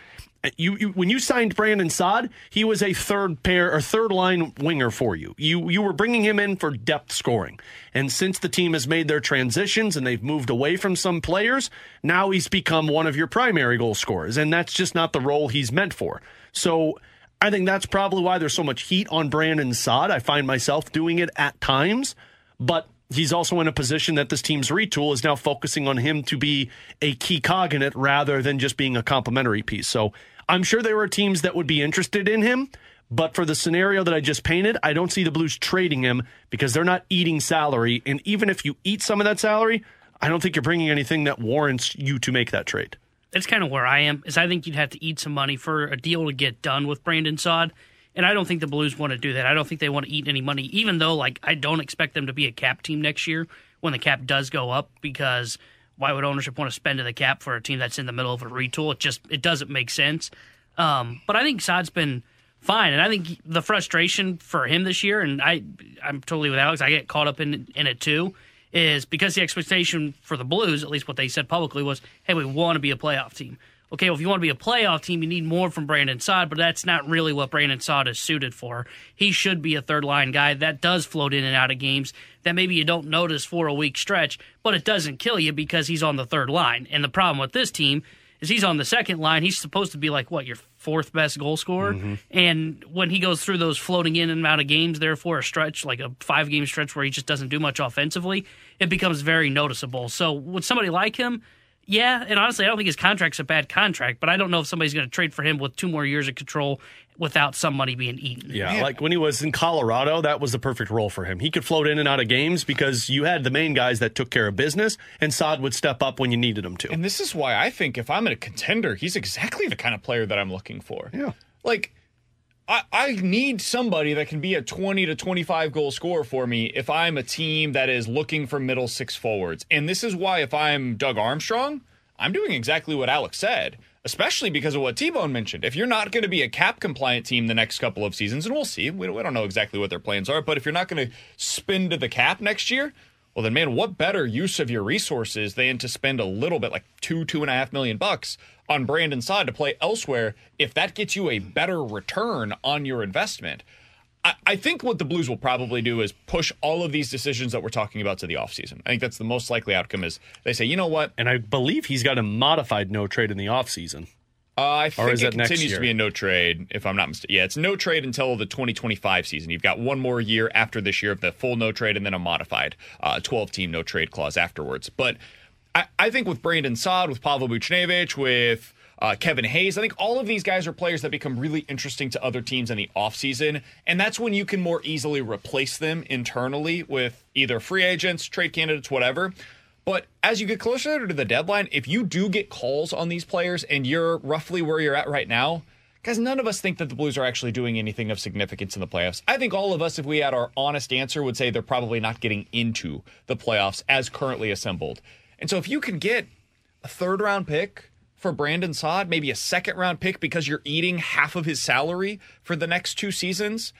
When you signed Brandon Saad, he was a third pair or third line winger for you. You were bringing him in for depth scoring. And since the team has made their transitions and they've moved away from some players, now he's become one of your primary goal scorers. And that's just not the role he's meant for. So I think that's probably why there's so much heat on Brandon Saad. I find myself doing it at times. But he's also in a position that this team's retool is now focusing on him to be a key cog in it rather than just being a complimentary piece. So I'm sure there were teams that would be interested in him. But for the scenario that I just painted, I don't see the Blues trading him because they're not eating salary. And even if you eat some of that salary, I don't think you're bringing anything that warrants you to make that trade. That's kind of where I am, is I think you'd have to eat some money for a deal to get done with Brandon Saad. And I don't think the Blues want to do that. I don't think they want to eat any money, even though, like, I don't expect them to be a cap team next year when the cap does go up, because why would ownership want to spend to the cap for a team that's in the middle of a retool? It doesn't make sense. But I think Saad's been fine, and I think the frustration for him this year, and I'm totally with Alex, I get caught up in it too, is because the expectation for the Blues, at least what they said publicly, was, hey, we want to be a playoff team. Okay, well, if you want to be a playoff team, you need more from Brandon Saad, but that's not really what Brandon Saad is suited for. He should be a third-line guy that does float in and out of games that maybe you don't notice for a week stretch, but it doesn't kill you because he's on the third line. And the problem with this team is he's on the second line. He's supposed to be like, what, your fourth-best goal scorer? Mm-hmm. And when he goes through those floating in and out of games, therefore a stretch, like a 5-game stretch where he just doesn't do much offensively, it becomes very noticeable. So with somebody like him, yeah, and honestly, I don't think his contract's a bad contract, but I don't know if somebody's going to trade for him with 2 more years of control without some money being eaten. Yeah, like when he was in Colorado, that was the perfect role for him. He could float in and out of games because you had the main guys that took care of business, and Saad would step up when you needed him to. And this is why I think if I'm a contender, he's exactly the kind of player that I'm looking for. Yeah. Like, I need somebody that can be a 20 to 25 goal scorer for me if I'm a team that is looking for middle six forwards. And this is why if I'm Doug Armstrong, I'm doing exactly what Alex said, especially because of what T-Bone mentioned. If you're not going to be a cap-compliant team the next couple of seasons, and we'll see, we don't know exactly what their plans are, but if you're not going to spend to the cap next year, well then, man, what better use of your resources than to spend a little bit, like $2.5 million on Brandon Saad to play elsewhere if that gets you a better return on your investment. I think what the Blues will probably do is push all of these decisions that we're talking about to the offseason. I think that's the most likely outcome is they say, you know what? And I believe he's got a modified no trade in the offseason. I think it continues to be a no trade, if I'm not mistaken. Yeah, it's no trade until the 2025 season. You've got 1 more year after this year of the full no trade and then a modified 12-team no trade clause afterwards. But I think with Brandon Saad, with Pavel Buchnevich, with Kevin Hayes. I think all of these guys are players that become really interesting to other teams in the offseason, and that's when you can more easily replace them internally with either free agents, trade candidates, whatever. But as you get closer to the deadline, if you do get calls on these players and you're roughly where you're at right now, guys, none of us think that the Blues are actually doing anything of significance in the playoffs. I think all of us, if we had our honest answer, would say they're probably not getting into the playoffs as currently assembled. And so if you can get a third-round pick for Brandon Saad, maybe a second-round pick because you're eating half of his salary for the next two seasons,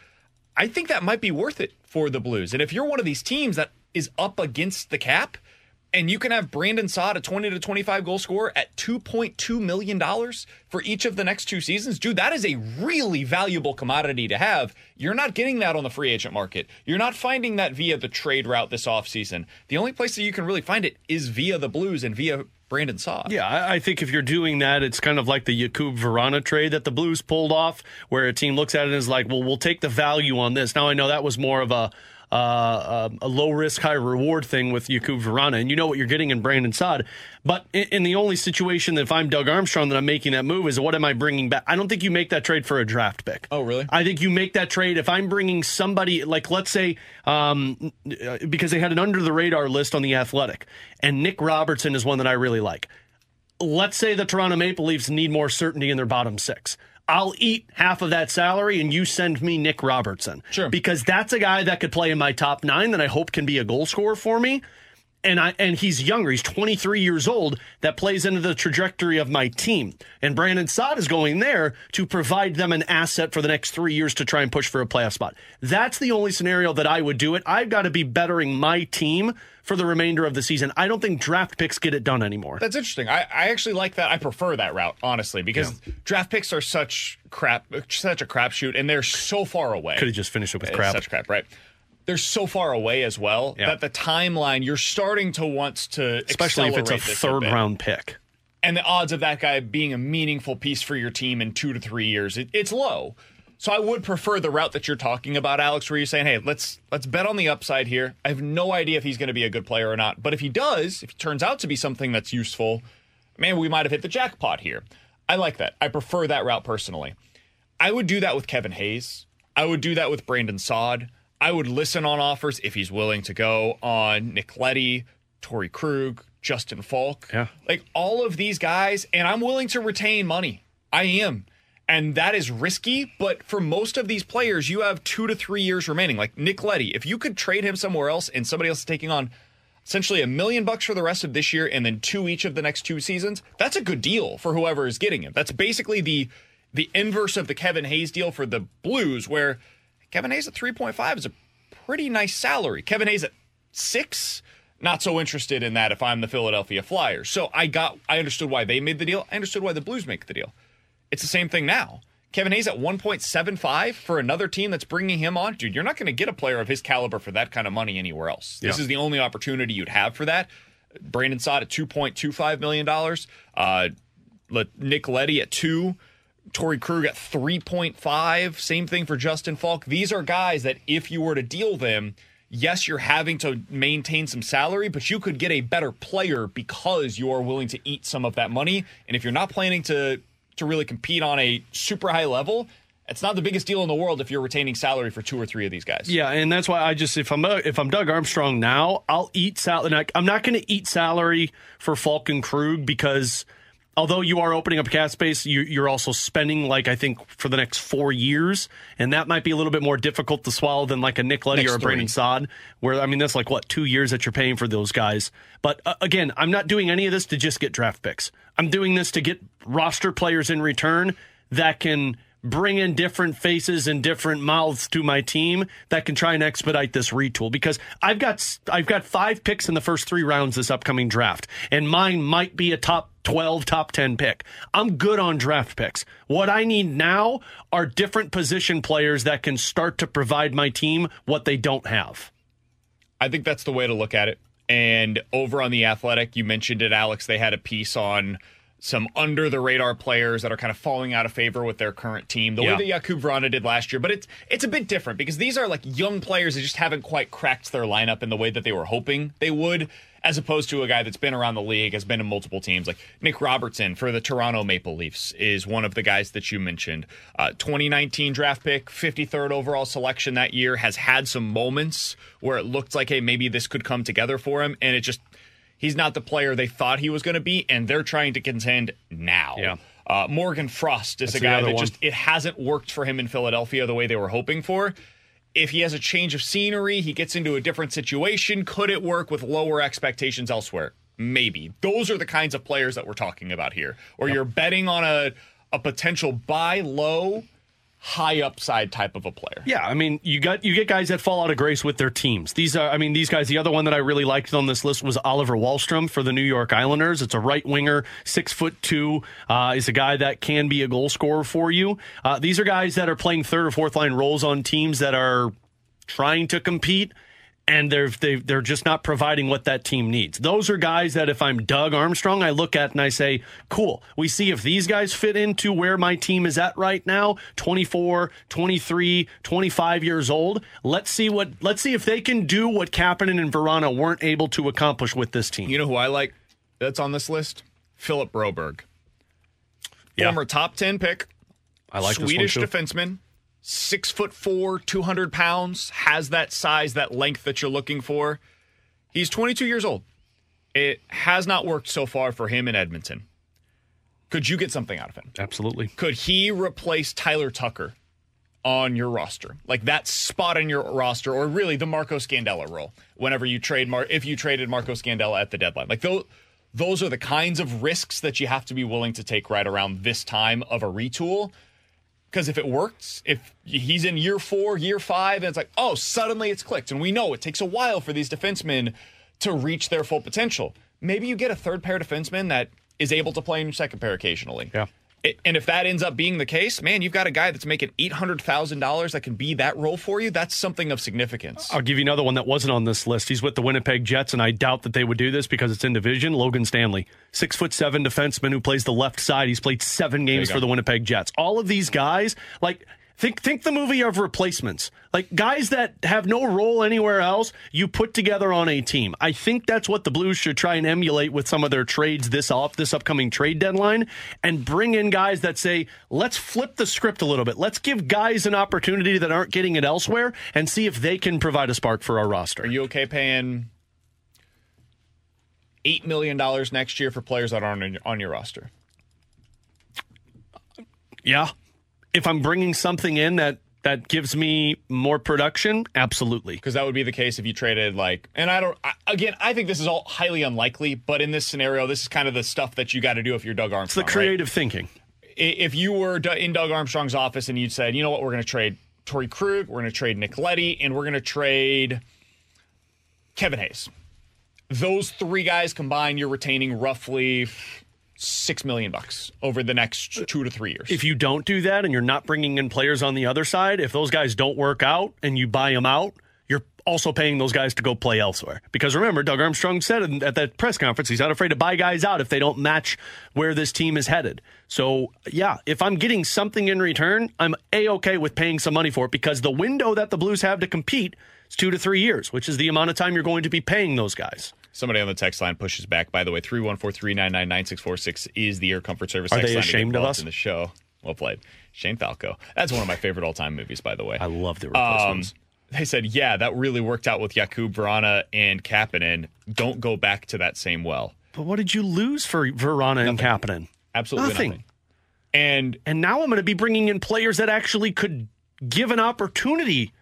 I think that might be worth it for the Blues. And if you're one of these teams that is up against the cap, and you can have Brandon Saad, a 20 to 25 goal scorer, at $2.2 million for each of the next two seasons. Dude, that is a really valuable commodity to have. You're not getting that on the free agent market. You're not finding that via the trade route this offseason. The only place that you can really find it is via the Blues and via Brandon Saad. Yeah, I think if you're doing that, it's kind of like the Jakub Vrána trade that the Blues pulled off, where a team looks at it and is like, well, we'll take the value on this. Now, I know that was more of a low-risk, high-reward thing with Jakub Vrána, and you know what you're getting in Brandon Saad. But in the only situation that if I'm Doug Armstrong that I'm making that move is what am I bringing back? I don't think you make that trade for a draft pick. Oh, really? I think you make that trade if I'm bringing somebody, like let's say, because they had an under-the-radar list on The Athletic, and Nick Robertson is one that I really like. Let's say the Toronto Maple Leafs need more certainty in their bottom six. I'll eat half of that salary and you send me Nick Robertson. Sure. Because that's a guy that could play in my top nine that I hope can be a goal scorer for me. And he's younger. He's 23 years old. That plays into the trajectory of my team. And Brandon Saad is going there to provide them an asset for the next 3 years to try and push for a playoff spot. That's the only scenario that I would do it. I've got to be bettering my team for the remainder of the season. I don't think draft picks get it done anymore. That's interesting. I actually like that. I prefer that route, honestly, because draft picks are such a crapshoot, and they're so far away. Could have just finished it with crap. Such crap, right? They're so far away as well that the timeline, you're starting to want to accelerate. Especially if it's a third-round pick. And the odds of that guy being a meaningful piece for your team in 2 to 3 years, it's low. So I would prefer the route that you're talking about, Alex, where you're saying, hey, let's bet on the upside here. I have no idea if he's going to be a good player or not. But if he does, if he turns out to be something that's useful, man, we might have hit the jackpot here. I like that. I prefer that route personally. I would do that with Kevin Hayes. I would do that with Brandon Saad. I would listen on offers, if he's willing to go, on Nick Leddy, Torrey Krug, Justin Falk. Yeah. Like, all of these guys, and I'm willing to retain money. I am. And that is risky, but for most of these players, you have 2 to 3 years remaining. Like, Nick Leddy, if you could trade him somewhere else and somebody else is taking on essentially $1 million for the rest of this year and then two each of the next two seasons, that's a good deal for whoever is getting him. That's basically the inverse of the Kevin Hayes deal for the Blues, where Kevin Hayes at 3.5 is a pretty nice salary. Kevin Hayes at 6, not so interested in that if I'm the Philadelphia Flyers. So I understood why they made the deal. I understood why the Blues make the deal. It's the same thing now. Kevin Hayes at 1.75 for another team that's bringing him on. Dude, you're not going to get a player of his caliber for that kind of money anywhere else. This is the only opportunity you'd have for that. Brandon Saad at $2.25 million. Nick Leddy at 2. Torrey Krug at 3.5. Same thing for Justin Falk. These are guys that if you were to deal them, yes, you're having to maintain some salary, but you could get a better player because you are willing to eat some of that money. And if you're not planning to really compete on a super high level, it's not the biggest deal in the world if you're retaining salary for 2 or 3 of these guys. Yeah, and that's why I just, if I'm Doug Armstrong now, I'll eat salary. I'm not going to eat salary for Falk and Krug because although you are opening up cap space, you're also spending, like, I think, for the next 4 years, and that might be a little bit more difficult to swallow than, like, a Nick Leddy or a Brandon Saad, where, I mean, that's, like, what, 2 years that you're paying for those guys. But, again, I'm not doing any of this to just get draft picks. I'm doing this to get roster players in return that can bring in different faces and different mouths to my team that can try and expedite this retool, because I've got 5 picks in the first 3 rounds this upcoming draft, and mine might be a top 12, top 10 pick. I'm good on draft picks. What I need now are different position players that can start to provide my team what they don't have. I think that's the way to look at it. And over on The Athletic, you mentioned it, Alex, they had a piece on some under-the-radar players that are kind of falling out of favor with their current team, the way that Jakub Vrána did last year. But it's a bit different because these are like young players that just haven't quite cracked their lineup in the way that they were hoping they would, as opposed to a guy that's been around the league, has been in multiple teams. Like Nick Robertson for the Toronto Maple Leafs is one of the guys that you mentioned. 2019 draft pick, 53rd overall selection that year, has had some moments where it looked like, hey, maybe this could come together for him, and it just... he's not the player they thought he was going to be, and they're trying to contend now. Yeah. Morgan Frost is a guy that just, it hasn't worked for him in Philadelphia the way they were hoping for. If he has a change of scenery, he gets into a different situation. Could it work with lower expectations elsewhere? Maybe. Those are the kinds of players that we're talking about here. Or you're betting on a potential buy low, high upside type of a player. Yeah, I mean, you get guys that fall out of grace with their teams. These guys, the other one that I really liked on this list was Oliver Wahlstrom for the New York Islanders. It's a right winger, 6'2", is a guy that can be a goal scorer for you. These are guys that are playing third or fourth line roles on teams that are trying to compete, and they're just not providing what that team needs. Those are guys that if I'm Doug Armstrong, I look at and I say, cool, we see if these guys fit into where my team is at right now, 24, 23, 25 years old. Let's see if they can do what Kapanen and Vrána weren't able to accomplish with this team. You know who I like that's on this list? Philip Broberg. Yeah. Former top 10 pick. I like Swedish defenseman. 6'4", 200 pounds, has that size, that length that you're looking for. He's 22 years old. It has not worked so far for him in Edmonton. Could you get something out of him? Absolutely. Could he replace Tyler Tucker on your roster? Like that spot in your roster, or really the Marco Scandella role whenever you trade if you traded Marco Scandella at the deadline. Like those are the kinds of risks that you have to be willing to take right around this time of a retool. Because if it works, if he's in year 4, year 5, and it's like, oh, suddenly it's clicked. And we know it takes a while for these defensemen to reach their full potential. Maybe you get a third pair defenseman that is able to play in your second pair occasionally. Yeah. And if that ends up being the case, man, you've got a guy that's making $800,000 that can be that role for you. That's something of significance. I'll give you another one that wasn't on this list. He's with the Winnipeg Jets, and I doubt that they would do this because it's in division. Logan Stanley, 6'7" defenseman who plays the left side. He's played 7 games for the Winnipeg Jets. All of these guys, like... Think the movie of replacements, like guys that have no role anywhere else you put together on a team. I think that's what the Blues should try and emulate with some of their trades this upcoming trade deadline, and bring in guys that say, let's flip the script a little bit. Let's give guys an opportunity that aren't getting it elsewhere and see if they can provide a spark for our roster. Are you okay paying $8 million next year for players that aren't on your roster? Yeah. If I'm bringing something in that gives me more production, absolutely. Because that would be the case if you traded I think this is all highly unlikely, but in this scenario, this is kind of the stuff that you got to do if you're Doug Armstrong. It's the creative thinking. If you were in Doug Armstrong's office and you said, you know what, we're going to trade Torrey Krug, we're going to trade Nick Leddy, and we're going to trade Kevin Hayes. Those 3 guys combined, you're retaining roughly... $6 million over the next 2 to 3 years. If you don't do that and you're not bringing in players on the other side, if those guys don't work out and you buy them out, you're also paying those guys to go play elsewhere. Because remember, Doug Armstrong said at that press conference, he's not afraid to buy guys out if they don't match where this team is headed. So, yeah, if I'm getting something in return, I'm A-okay with paying some money for it, because the window that the Blues have to compete is 2 to 3 years, which is the amount of time you're going to be paying those guys. Somebody on the text line pushes back, by the way. 314-399-9646 is the Air Comfort Service. Are they ashamed of us? In the show. Well played. Shane Falco. That's one of my favorite all-time movies, by the way. I love the replacements. They said, yeah, that really worked out with Jakub Vrána and Kapanen. Don't go back to that same well. But what did you lose for Vrána and Kapanen? Absolutely nothing. And now I'm going to be bringing in players that actually could give an opportunity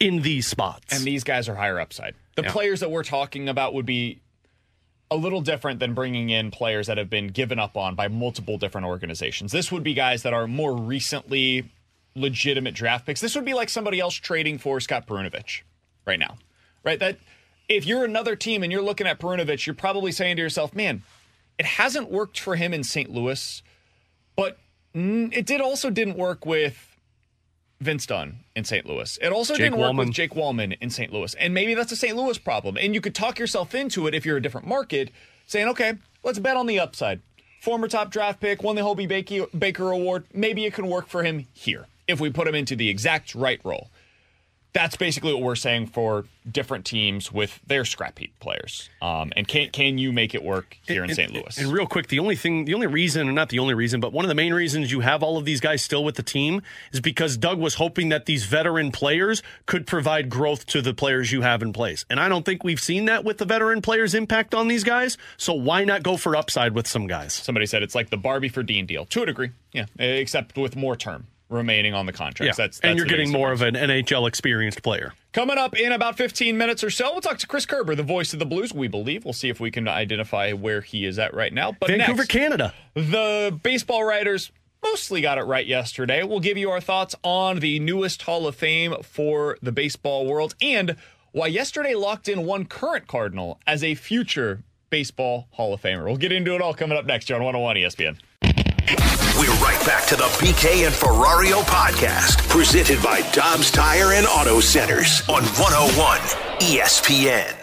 in these spots. And these guys are higher upside. The players that we're talking about would be a little different than bringing in players that have been given up on by multiple different organizations. This would be guys that are more recently legitimate draft picks. This would be like somebody else trading for Scott Perunovich right now, right? That if you're another team and you're looking at Perunovich, you're probably saying to yourself, man, it hasn't worked for him in St. Louis, but it didn't work with Vince Dunn in St. Louis. It also didn't work with Jake Wallman in St. Louis. And maybe that's a St. Louis problem. And you could talk yourself into it if you're a different market, saying, okay, let's bet on the upside. former top draft pick, won the Hobey Baker Award. Maybe it can work for him here if we put him into the exact right role. That's basically what we're saying for different teams with their scrap heap players. And can you make it work here in St. Louis? And real quick, one of the main reasons you have all of these guys still with the team is because Doug was hoping that these veteran players could provide growth to the players you have in place. And I don't think we've seen that with the veteran players' impact on these guys. So why not go for upside with some guys? Somebody said it's like the Barbie for Dean deal. To a degree, yeah, except with more term remaining on the contracts. Yeah. That's and you're getting more of an NHL experienced player. Coming up in about 15 minutes or so, we'll talk to Chris Kerber, the voice of the Blues, we believe. We'll see if we can identify where he is at right now. But Vancouver, next, Canada. The baseball writers mostly got it right yesterday. We'll give you our thoughts on the newest Hall of Fame for the baseball world and why yesterday locked in one current Cardinal as a future baseball Hall of Famer. We'll get into it all coming up next here on 101 ESPN. We're right back to the BK and Ferrario podcast, presented by Dobbs Tire and Auto Centers on 101 ESPN.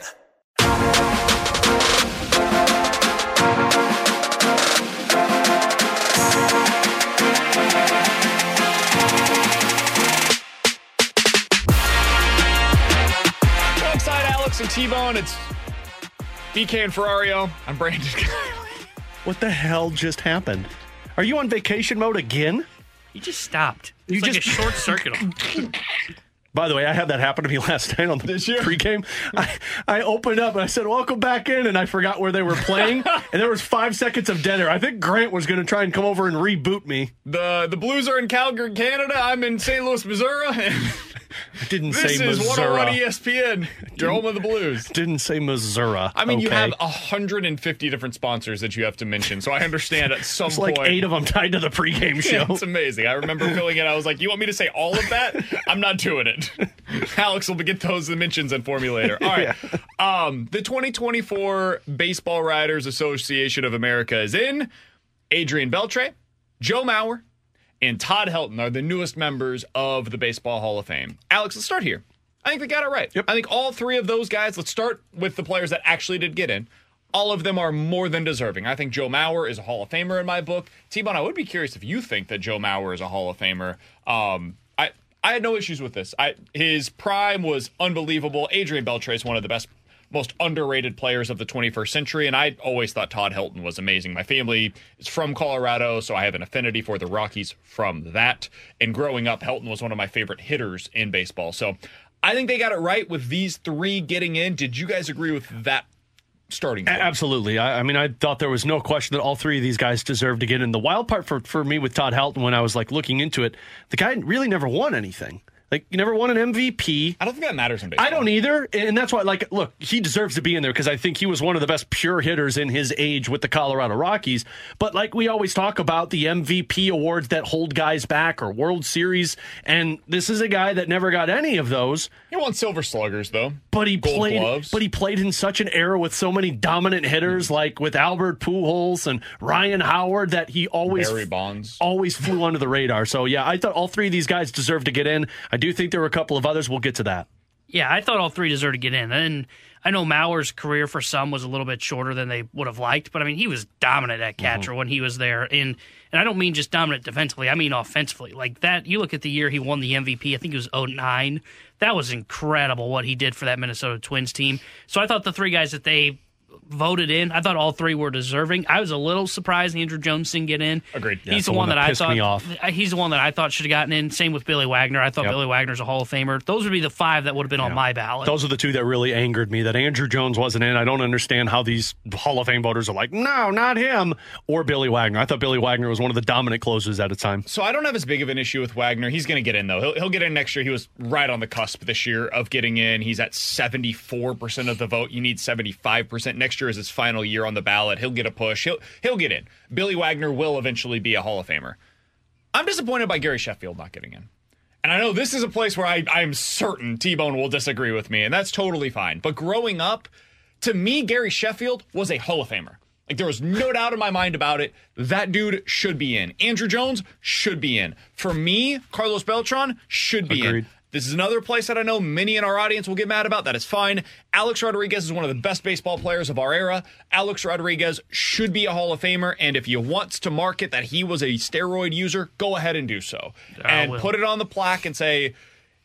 Alongside Alex and T-Bone, it's BK and Ferrario. I'm Brandon Kiley. What the hell just happened? Are you on vacation mode again? You just stopped. It's like a short circuit. By the way, I had that happen to me last night on the pregame. I opened up and I said, welcome back in, and I forgot where they were playing, and there was 5 seconds of dead air. I think Grant was going to try and come over and reboot me. The Blues are in Calgary, Canada. I'm in St. Louis, Missouri. I didn't say Missouri. This is 101 ESPN. You're home of the Blues. Didn't say Missouri. I mean, okay. You have 150 different sponsors that you have to mention, so I understand at some point. It's like 8 of them tied to the pregame show. It's amazing. I remember filling it. I was like, you want me to say all of that? I'm not doing it. Alex will get those mentions in for me later. All right. Yeah. The 2024 Baseball Writers Association of America is in. Adrian Beltre, Joe Mauer, and Todd Helton are the newest members of the Baseball Hall of Fame. Alex, let's start here. I think they got it right. Yep. I think all three of those guys, let's start with the players that actually did get in. All of them are more than deserving. I think Joe Mauer is a Hall of Famer in my book. T-Bone, I would be curious if you think that Joe Mauer is a Hall of Famer. I had no issues with this. His prime was unbelievable. Adrian Beltre is one of the best, most underrated players of the 21st century, and I always thought Todd Helton was amazing. My family is from Colorado, so I have an affinity for the Rockies from that. And growing up, Helton was one of my favorite hitters in baseball. So I think they got it right with these three getting in. Did you guys agree with that starting point? Absolutely. I mean, I thought there was no question that all three of these guys deserved to get in. The wild part for me with Todd Helton, when I was like looking into it, the guy really never won anything. Like, you never won an MVP. I don't think that matters in baseball. I don't either, and that's why, like, look, he deserves to be in there because I think he was one of the best pure hitters in his age with the Colorado Rockies. But like we always talk about the MVP awards that hold guys back or World Series, and this is a guy that never got any of those. He won Silver Sluggers, though. But he Gold played gloves. But he played in such an era with so many dominant hitters, like with Albert Pujols and Ryan Howard, that he always flew under the radar. So, yeah, I thought all three of these guys deserved to get in. I do think there were a couple of others. We'll get to that. Yeah, I thought all three deserved to get in. And I know Mauer's career for some was a little bit shorter than they would have liked, but I mean, he was dominant at catcher when he was there. And I don't mean just dominant defensively. I mean offensively. Like that, you look at the year he won the MVP, I think it was 2009. That was incredible what he did for that Minnesota Twins team. So I thought the three guys that they voted in, I thought all three were deserving. I was a little surprised Andrew Jones didn't get in. Agreed. Yeah, he's the one that I thought. Me off. He's the one that I thought should have gotten in. Same with Billy Wagner. I thought Billy Wagner's a Hall of Famer. Those would be the five that would have been on my ballot. Those are the two that really angered me that Andrew Jones wasn't in. I don't understand how these Hall of Fame voters are like, no, not him or Billy Wagner. I thought Billy Wagner was one of the dominant closers at a time. So I don't have as big of an issue with Wagner. He's going to get in though. He'll get in next year. He was right on the cusp this year of getting in. He's at 74% of the vote. You need 75% next year is his final year on the ballot. He'll get a push. He'll get in. Billy Wagner will eventually be a Hall of Famer. I'm disappointed by Gary Sheffield not getting in. And I know this is a place where I'm certain T-Bone will disagree with me, and that's totally fine. But growing up, to me, Gary Sheffield was a Hall of Famer. Like, there was no doubt in my mind about it. That dude should be in. Andrew Jones should be in. For me, Carlos Beltran should be in. This is another place that I know many in our audience will get mad about. That is fine. Alex Rodriguez is one of the best baseball players of our era. Alex Rodriguez should be a Hall of Famer, and if you want to market that he was a steroid user, go ahead and do so. And put it on the plaque and say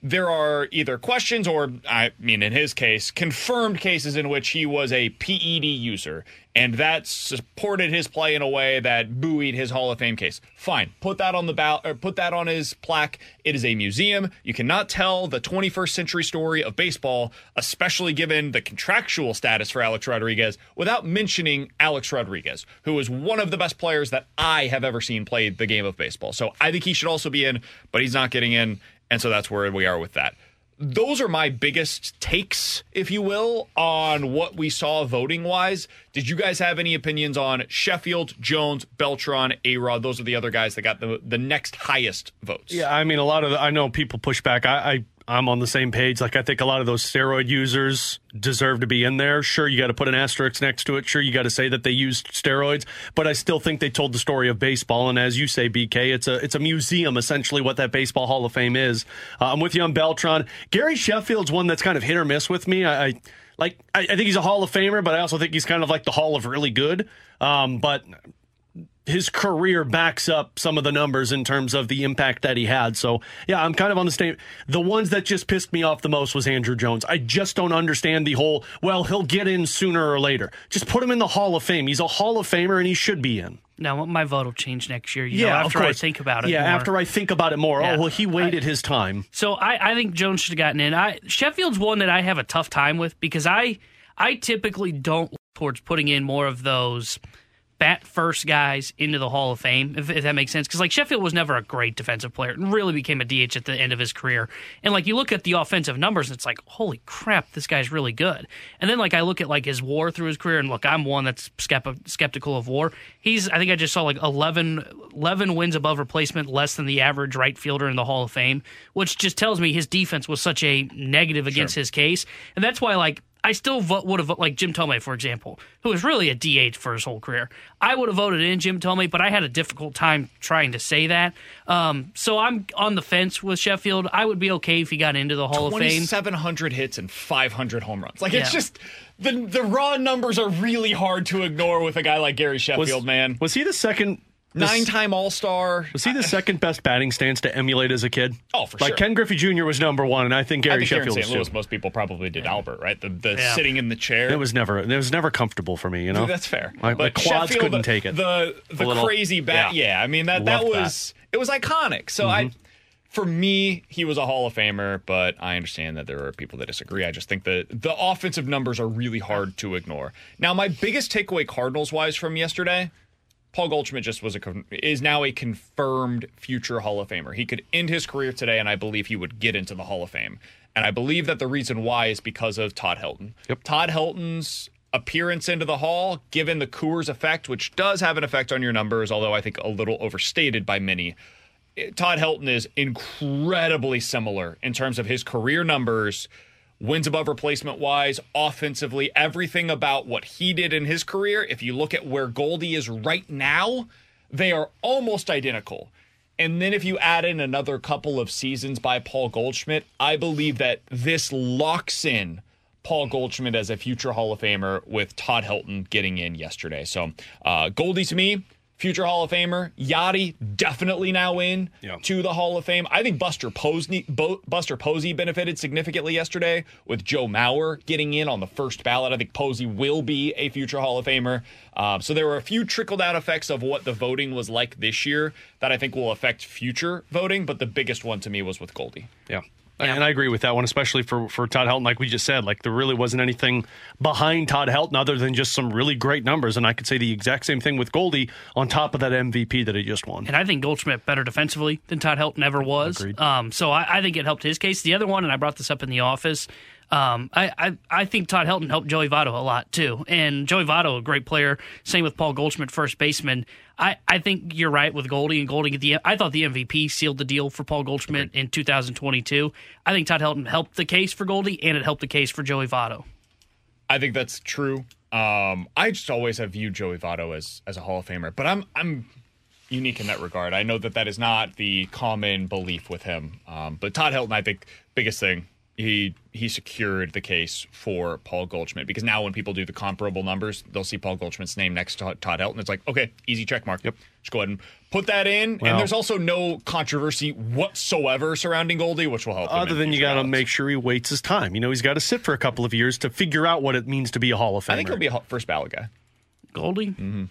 there are either questions or, I mean, in his case, confirmed cases in which he was a PED user, and that supported his play in a way that buoyed his Hall of Fame case. Fine. Put that on the or put that on his plaque. It is a museum. You cannot tell the 21st century story of baseball, especially given the contractual status for Alex Rodriguez, without mentioning Alex Rodriguez, who is one of the best players that I have ever seen play the game of baseball. So I think he should also be in, but he's not getting in. And so that's where we are with that. Those are my biggest takes, if you will, on what we saw voting-wise. Did you guys have any opinions on Sheffield, Jones, Beltran, A-Rod? Those are the other guys that got the next highest votes. Yeah, I mean, a lot of I know people push back. I'm on the same page. Like, I think a lot of those steroid users deserve to be in there. Sure, you got to put an asterisk next to it. Sure, you got to say that they used steroids. But I still think they told the story of baseball. And as you say, BK, it's a museum, essentially, what that Baseball Hall of Fame is. I'm with you on Beltran. Gary Sheffield's one that's kind of hit or miss with me. I think he's a Hall of Famer, but I also think he's kind of like the Hall of Really Good. But his career backs up some of the numbers in terms of the impact that he had. So, yeah, I'm kind of on the same. The ones that just pissed me off the most was Andruw Jones. I just don't understand the whole, well, he'll get in sooner or later. Just put him in the Hall of Fame. He's a Hall of Famer, and he should be in. No, my vote will change next year. After I think about it. Yeah, more. After I think about it more. Yeah. Oh, well, he waited his time. So I think Jones should have gotten in. Sheffield's one that I have a tough time with because I typically don't look towards putting in more of those bat-first guys into the Hall of Fame, if that makes sense. Because, like, Sheffield was never a great defensive player. It really became a DH at the end of his career. And, like, you look at the offensive numbers, and it's like, holy crap, this guy's really good. And then, like, I look at, like, his WAR through his career, and, look, I'm one that's skeptical of WAR. I think I just saw, like, 11 wins above replacement, less than the average right fielder in the Hall of Fame, which just tells me his defense was such a negative against his case. And that's why, like, I still would have, like Jim Thome, for example, who was really a DH for his whole career. I would have voted in Jim Thome, but I had a difficult time trying to say that. So I'm on the fence with Sheffield. I would be okay if he got into the Hall of Fame. 2,700 hits and 500 home runs. Like, it's just the raw numbers are really hard to ignore with a guy like Gary Sheffield, man. Was he the second? Nine-time All-Star. Was he the second best batting stance to emulate as a kid? Oh, for sure. Like, Ken Griffey Jr. was number one, and I think Gary Sheffield was St. Louis, most people probably did Albert, right? The sitting in the chair. It was never comfortable for me, you know? Dude, that's fair. The quads Sheffield, couldn't take it. The crazy bat. Yeah. I mean, that was iconic. So for me, he was a Hall of Famer, but I understand that there are people that disagree. I just think that the offensive numbers are really hard to ignore. Now, my biggest takeaway Cardinals-wise from yesterday, Paul Goldschmidt is now a confirmed future Hall of Famer. He could end his career today, and I believe he would get into the Hall of Fame. And I believe that the reason why is because of Todd Helton. Yep. Todd Helton's appearance into the Hall, given the Coors effect, which does have an effect on your numbers, although I think a little overstated by many, Todd Helton is incredibly similar in terms of his career numbers, wins above replacement wise, offensively, everything about what he did in his career. If you look at where Goldie is right now, they are almost identical. And then if you add in another couple of seasons by Paul Goldschmidt, I believe that this locks in Paul Goldschmidt as a future Hall of Famer with Todd Helton getting in yesterday. So Goldie to me, future Hall of Famer. Yachty definitely now in to the Hall of Fame. I think Buster Posey benefited significantly yesterday with Joe Mauer getting in on the first ballot. I think Posey will be a future Hall of Famer. So there were a few trickle-down effects of what the voting was like this year that I think will affect future voting, but the biggest one to me was with Goldie. Yeah. Yeah. And I agree with that one, especially for Todd Helton. Like we just said, like there really wasn't anything behind Todd Helton other than just some really great numbers. And I could say the exact same thing with Goldie on top of that MVP that he just won. And I think Goldschmidt better defensively than Todd Helton ever was. Agreed. So I think it helped his case. The other one, and I brought this up in the office, I think Todd Helton helped Joey Votto a lot too. And Joey Votto, a great player. Same with Paul Goldschmidt, first baseman. I think you're right with Goldie, and Goldie I thought the MVP sealed the deal for Paul Goldschmidt in 2022. I think Todd Helton helped the case for Goldie, and it helped the case for Joey Votto. I think that's true. I just always have viewed Joey Votto as a Hall of Famer, but I'm unique in that regard. I know that that is not the common belief with him. But Todd Helton, I think, biggest thing, he secured the case for Paul Goldschmidt, because now when people do the comparable numbers, they'll see Paul Goldschmidt's name next to Todd Helton. It's like, okay, easy check mark. Yep. Just go ahead and put that in. Well, and there's also no controversy whatsoever surrounding Goldie, which will help. Other than you got to make sure he waits his time. You know, he's got to sit for a couple of years to figure out what it means to be a Hall of Famer. I think he'll be a first ballot guy. Goldie? Mm-hmm.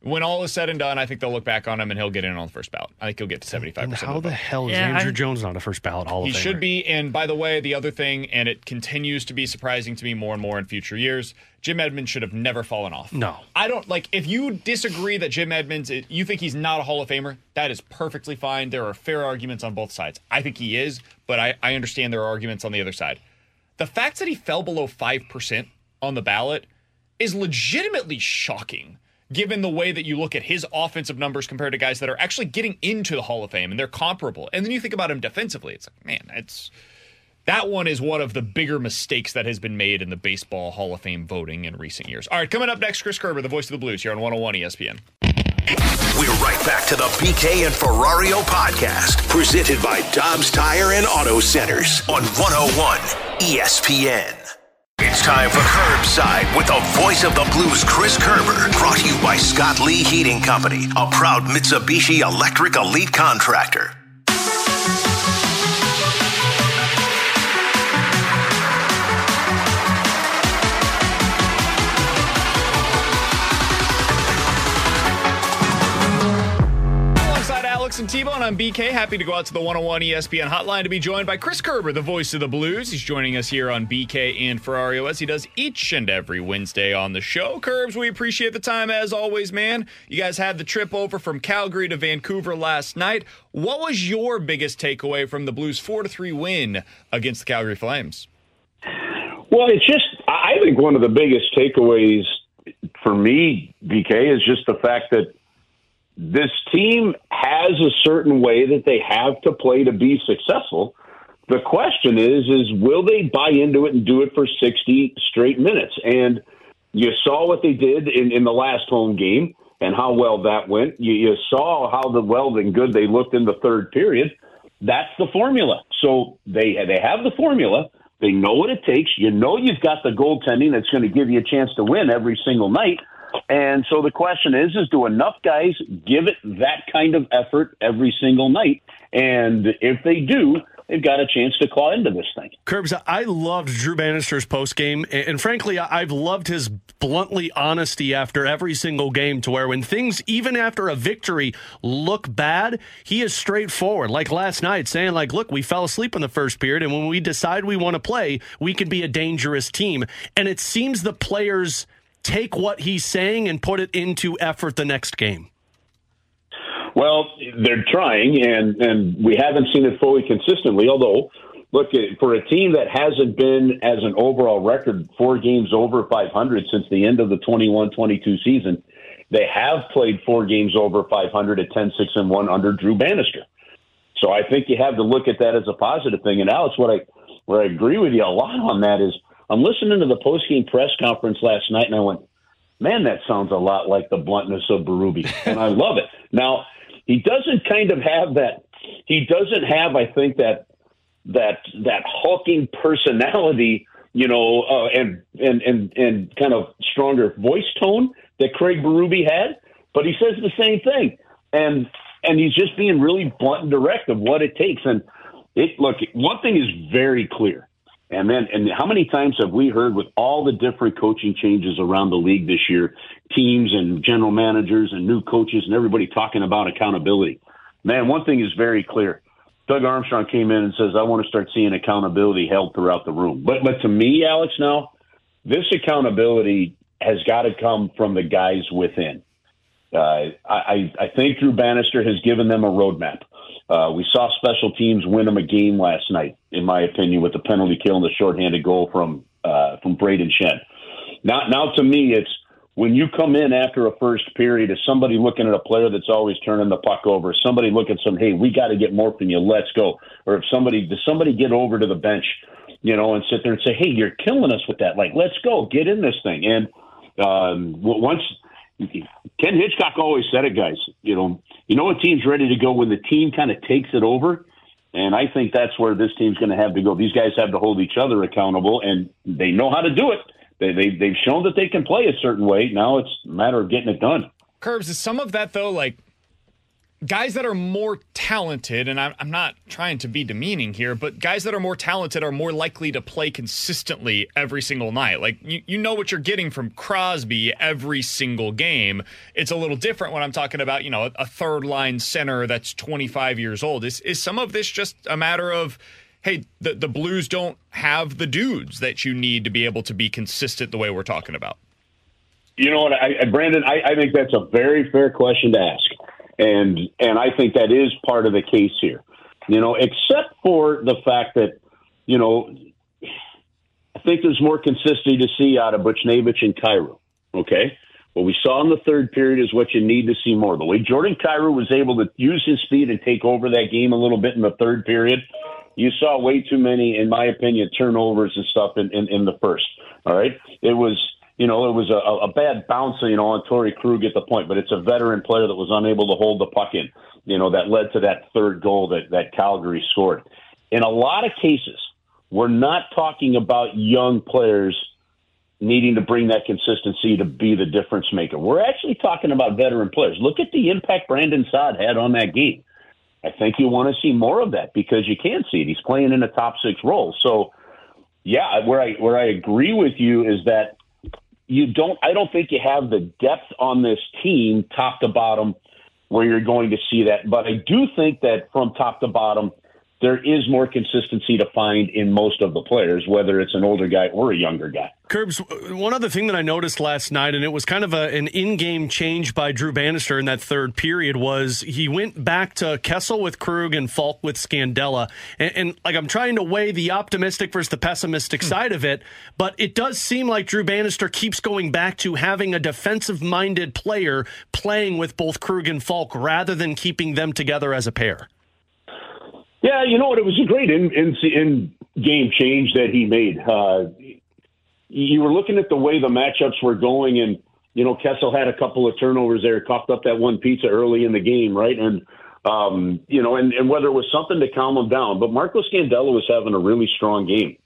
When all is said and done, I think they'll look back on him and he'll get in on the first ballot. I think he'll get to 75%. And how the hell is Andrew Jones not a first ballot Hall of Famer? He should be. And by the way, the other thing, and it continues to be surprising to me more and more in future years, Jim Edmonds should have never fallen off. No. I don't, like, if you disagree that Jim Edmonds, you think he's not a Hall of Famer, that is perfectly fine. There are fair arguments on both sides. I think he is, but I understand there are arguments on the other side. The fact that he fell below 5% on the ballot is legitimately shocking, given the way that you look at his offensive numbers compared to guys that are actually getting into the Hall of Fame, and they're comparable. And then you think about him defensively. It's like, man, that one is one of the bigger mistakes that has been made in the Baseball Hall of Fame voting in recent years. All right, coming up next, Chris Kerber, the voice of the Blues, here on 101 ESPN. We're right back to the BK and Ferrario podcast, presented by Dobbs Tire and Auto Centers on 101 ESPN. It's time for Curbside with the voice of the Blues, Chris Kerber. Brought to you by Scott Lee Heating Company, a proud Mitsubishi Electric Elite contractor. Alex and T-Bone, I'm BK. Happy to go out to the 101 ESPN hotline to be joined by Chris Kerber, the voice of the Blues. He's joining us here on BK and Ferrario, as he does each and every Wednesday on the show. Kerbs, we appreciate the time as always, man. You guys had the trip over from Calgary to Vancouver last night. What was your biggest takeaway from the Blues' 4-3 win against the Calgary Flames? Well, it's just, I think one of the biggest takeaways for me, BK, is just the fact that this team has a certain way that they have to play to be successful. The question is will they buy into it and do it for 60 straight minutes? And you saw what they did in the last home game and how well that went. You saw how well and good they looked in the third period. That's the formula. So they have the formula. They know what it takes. You know you've got the goaltending that's going to give you a chance to win every single night. And so the question is do enough guys give it that kind of effort every single night? And if they do, they've got a chance to claw into this thing. Kerbs, I loved Drew Bannister's postgame. And frankly, I've loved his bluntly honesty after every single game, to where when things, even after a victory, look bad, he is straightforward. Like last night, saying, like, look, we fell asleep in the first period, and when we decide we want to play, we can be a dangerous team. And it seems the players take what he's saying and put it into effort the next game. Well, they're trying, and we haven't seen it fully consistently. Although, look, for a team that hasn't been, as an overall record, 4 games over 500 since the end of the 21-22 season, they have played 4 games over 500 at 10-6-1 under Drew Bannister. So I think you have to look at that as a positive thing. And Alex, where I agree with you a lot on that is, I'm listening to the post-game press conference last night, and I went, man, that sounds a lot like the bluntness of Berube, and I love it. Now, he doesn't kind of have that. He doesn't have, I think, that hulking personality, you know, and kind of stronger voice tone that Craig Berube had. But he says the same thing, and he's just being really blunt and direct of what it takes. And look, one thing is very clear. And how many times have we heard, with all the different coaching changes around the league this year, teams and general managers and new coaches and everybody talking about accountability? Man, one thing is very clear. Doug Armstrong came in and says, I want to start seeing accountability held throughout the room. But to me, Alex, now, this accountability has got to come from the guys within. I think Drew Bannister has given them a roadmap. We saw special teams win them a game last night, in my opinion, with the penalty kill and the shorthanded goal from Brayden Schenn. Now, to me, it's when you come in after a first period, is somebody looking at a player that's always turning the puck over, somebody looking at some, hey, we got to get more from you, let's go. Or if does somebody get over to the bench, you know, and sit there and say, hey, you're killing us with that. Like, let's go, get in this thing. And once Ken Hitchcock always said it, guys. You know a team's ready to go when the team kind of takes it over, and I think that's where this team's going to have to go. These guys have to hold each other accountable, and they know how to do it. They've shown that they can play a certain way. Now it's a matter of getting it done. Curbs, is some of that, though, like guys that are more talented, and I'm not trying to be demeaning here, but guys that are more talented are more likely to play consistently every single night. Like, you know what you're getting from Crosby every single game. It's a little different when I'm talking about, you know, a third-line center that's 25 years old. Is some of this just a matter of, hey, the Blues don't have the dudes that you need to be able to be consistent the way we're talking about? You know what, Brandon, I think that's a very fair question to ask. And I think that is part of the case here, you know, except for the fact that, you know, I think there's more consistency to see out of Buchnevich and Kyrou. Okay. What we saw in the third period is what you need to see more. The way Jordan Kyrou was able to use his speed and take over that game a little bit in the third period, you saw way too many, in my opinion, turnovers and stuff in the first. All right. It was a bad bounce, on Torrey Krug at the point, but it's a veteran player that was unable to hold the puck in, that led to that third goal that Calgary scored. In a lot of cases, we're not talking about young players needing to bring that consistency to be the difference maker. We're actually talking about veteran players. Look at the impact Brandon Saad had on that game. I think you want to see more of that because you can see it. He's playing in a top six role. So, yeah, where I agree with you is that I don't think you have the depth on this team, top to bottom, where you're going to see that. But I do think that from top to bottom, there is more consistency to find in most of the players, whether it's an older guy or a younger guy. Curbs, one other thing that I noticed last night, and it was kind of an in-game change by Drew Bannister in that third period, was he went back to Kessel with Krug and Falk with Scandella. And like, I'm trying to weigh the optimistic versus the pessimistic side of it, but it does seem like Drew Bannister keeps going back to having a defensive-minded player playing with both Krug and Falk rather than keeping them together as a pair. Yeah, you know what? It was a great in-game change that he made. You were looking at the way the matchups were going, and, Kessel had a couple of turnovers there, coughed up that one pizza early in the game, right? And, and whether it was something to calm him down. But Marco Scandella was having a really strong game,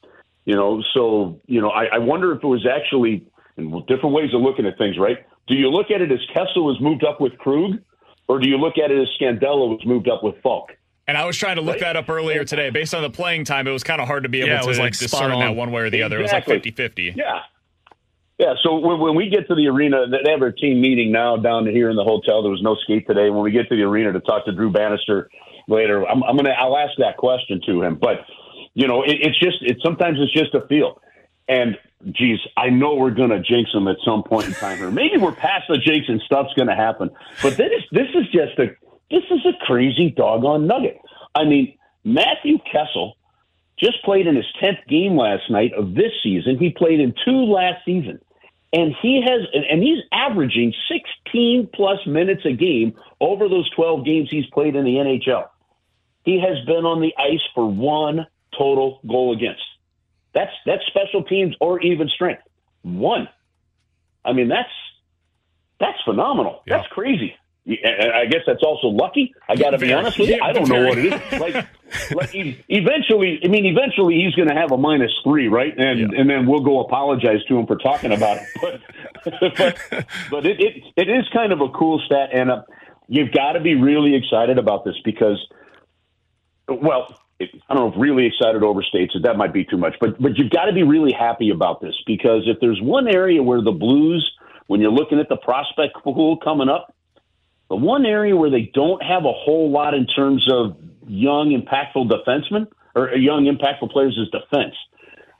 So, I wonder if it was actually and different ways of looking at things, right? Do you look at it as Kessel was moved up with Krug, or do you look at it as Scandella was moved up with Falk? And I was trying to look that up earlier today. Based on the playing time, it was kind of hard to be able to discern that one way or the other. Exactly. It was like 50-50. Yeah. Yeah, so when we get to the arena, they have a team meeting now down here in the hotel. There was no skate today. When we get to the arena to talk to Drew Bannister later, I'll ask that question to him. But, sometimes it's just a feel. And, geez, I know we're going to jinx them at some point in time here. Maybe we're past the jinx and stuff's going to happen. But this is just a... This is a crazy doggone nugget. I mean, Matthew Kessel just played in his 10th game last night of this season. He played in two last season. And he's averaging 16-plus minutes a game over those 12 games he's played in the NHL. He has been on the ice for one total goal against. That's special teams or even strength. One. I mean, that's phenomenal. Yeah. That's crazy. I guess that's also lucky. I got to be honest with you. I don't know what it is. Like eventually he's going to have a -3, right? And then we'll go apologize to him for talking about it. But it is kind of a cool stat, and you've got to be really excited about this because, well, I don't know if really excited overstates it. That might be too much. But you've got to be really happy about this because if there's one area where the Blues, when you're looking at the prospect pool coming up, the one area where they don't have a whole lot in terms of young, impactful defensemen or young, impactful players is defense.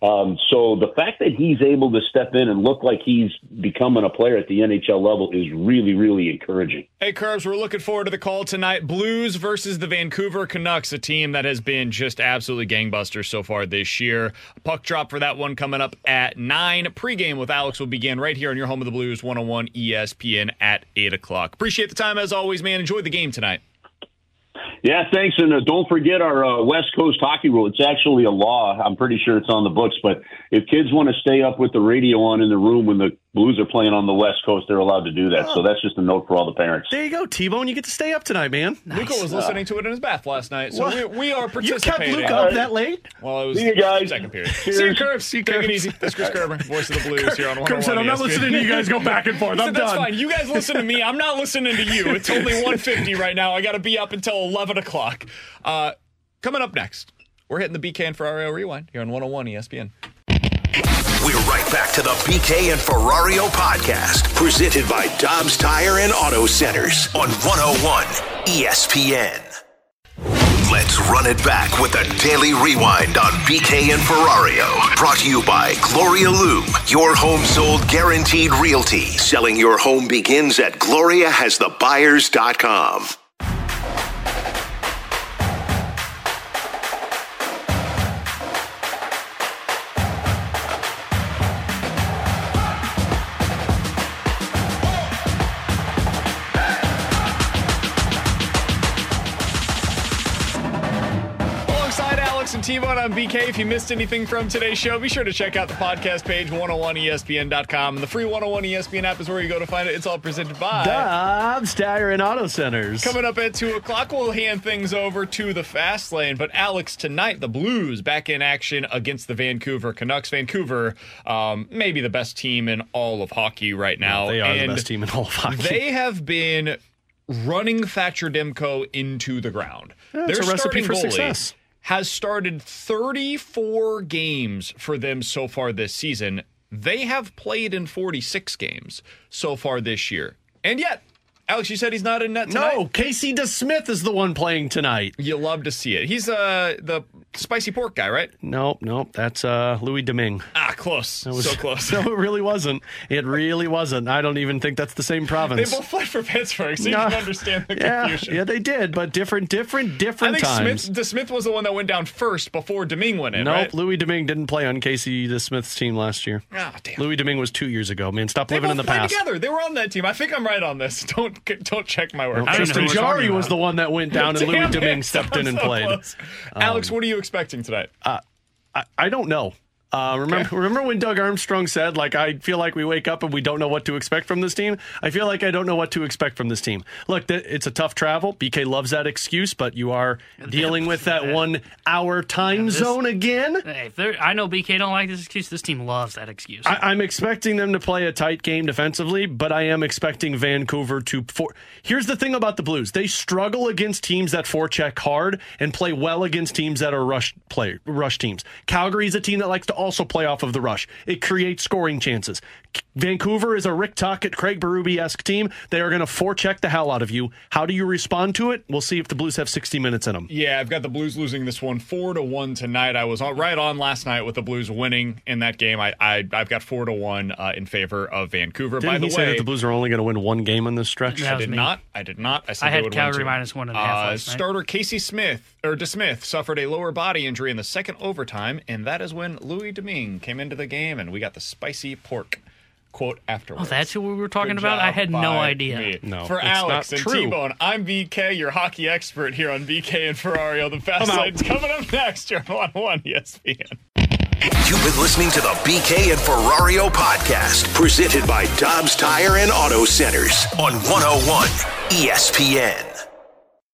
So the fact that he's able to step in and look like he's becoming a player at the NHL level is really, really encouraging. Hey, Curbs, we're looking forward to the call tonight. Blues versus the Vancouver Canucks, a team that has been just absolutely gangbusters so far this year. Puck drop for that one coming up at 9. Pregame with Alex will begin right here on your home of the Blues, 101 ESPN at 8 o'clock. Appreciate the time as always, man. Enjoy the game tonight. Yeah, thanks, and don't forget our West Coast hockey rule. It's actually a law. I'm pretty sure it's on the books, but if kids want to stay up with the radio on in the room when the Blues are playing on the West Coast. They're allowed to do that. Oh. So that's just a note for all the parents. There you go, T-Bone. You get to stay up tonight, man. Nice. Luca was listening to it in his bath last night, so we are participating. You kept Luca up that late? Well, it was second period. Cheers. See you, Curbs. See you, Curbs. Take it easy. This is Chris Kerber, voice of the Blues here on 101 ESPN. Curbs said, I'm not listening to you guys go back and forth. I'm done. That's fine. You guys listen to me. I'm not listening to you. It's only 1:50 right now. I got to be up until 11 o'clock. Coming up next, we're hitting the BK and Ferrario Rewind here on 101 ESPN. We're right back to the BK and Ferrario podcast, presented by Dobbs Tire and Auto Centers on 101 ESPN. Let's run it back with a daily rewind on BK and Ferrario. Brought to you by Gloria Lou, your home sold guaranteed realty. Selling your home begins at GloriaHasTheBuyers.com. T-Bone on BK. If you missed anything from today's show, be sure to check out the podcast page, 101ESPN.com. And the free 101 ESPN app is where you go to find it. It's all presented by Dobbs Tire and Auto Centers. Coming up at 2 o'clock, we'll hand things over to the Fast Lane. But Alex, tonight, the Blues back in action against the Vancouver Canucks. Vancouver, maybe the best team in all of hockey right now. Yeah, they are the best team in all of hockey. They have been running Thatcher Demko into the ground. Yeah, that's a recipe for success. Has started 34 games for them so far this season. They have played in 46 games so far this year. And yet, Alex, you said he's not in net tonight? No, Casey DeSmith is the one playing tonight. You love to see it. He's the spicy pork guy, right? Nope. That's Louis Domingue. Ah, close. That was, so close. No, it really wasn't. I don't even think that's the same province. They both played for Pittsburgh, so you can understand the confusion. Yeah, they did, but different times. I think DeSmith was the one that went down first before Domingue went in, right? Louis Domingue didn't play on Casey DeSmith's team last year. Ah, damn. Louis Domingue was 2 years ago. Man, stop living in the past. They both played together. They were on that team. I think I'm right on this. Don't check my work. Tristan Jarry was the one that went down, and Louis Domingue stepped in and played. Alex, what are you expecting tonight? I don't know. Remember when Doug Armstrong said, like, I feel like we wake up and we don't know what to expect from this team? I feel like I don't know what to expect from this team. Look, it's a tough travel. BK loves that excuse, but you are dealing with that 1 hour time zone again. Hey, I know BK don't like this excuse. This team loves that excuse. I'm expecting them to play a tight game defensively, but I am expecting Vancouver to... Here's the thing about the Blues. They struggle against teams that forecheck hard and play well against teams that are rush teams. Calgary's a team that likes to also play off of the rush. It creates scoring chances. Vancouver is a Rick Tocchet, Craig Berube-esque team. They are going to forecheck the hell out of you. How do you respond to it? We'll see if the Blues have 60 minutes in them. Yeah, I've got the Blues losing this one 4-1 tonight. I was right on last night with the Blues winning in that game. I've got 4-1 in favor of Vancouver. Didn't he say that the Blues are only going to win one game on this stretch? I did not. I had Calgary -1.5. Starter Casey DeSmith suffered a lower body injury in the second overtime, and that is when Louis Domingue came into the game, and we got the spicy pork quote afterwards. Oh, that's who we were talking about? I had no idea. No, for Alex and T-Bone, I'm BK, your hockey expert here on BK and Ferrario. The Fast Lane's coming up next here on 101 ESPN. You've been listening to the BK and Ferrario podcast, presented by Dobbs Tire and Auto Centers on 101 ESPN.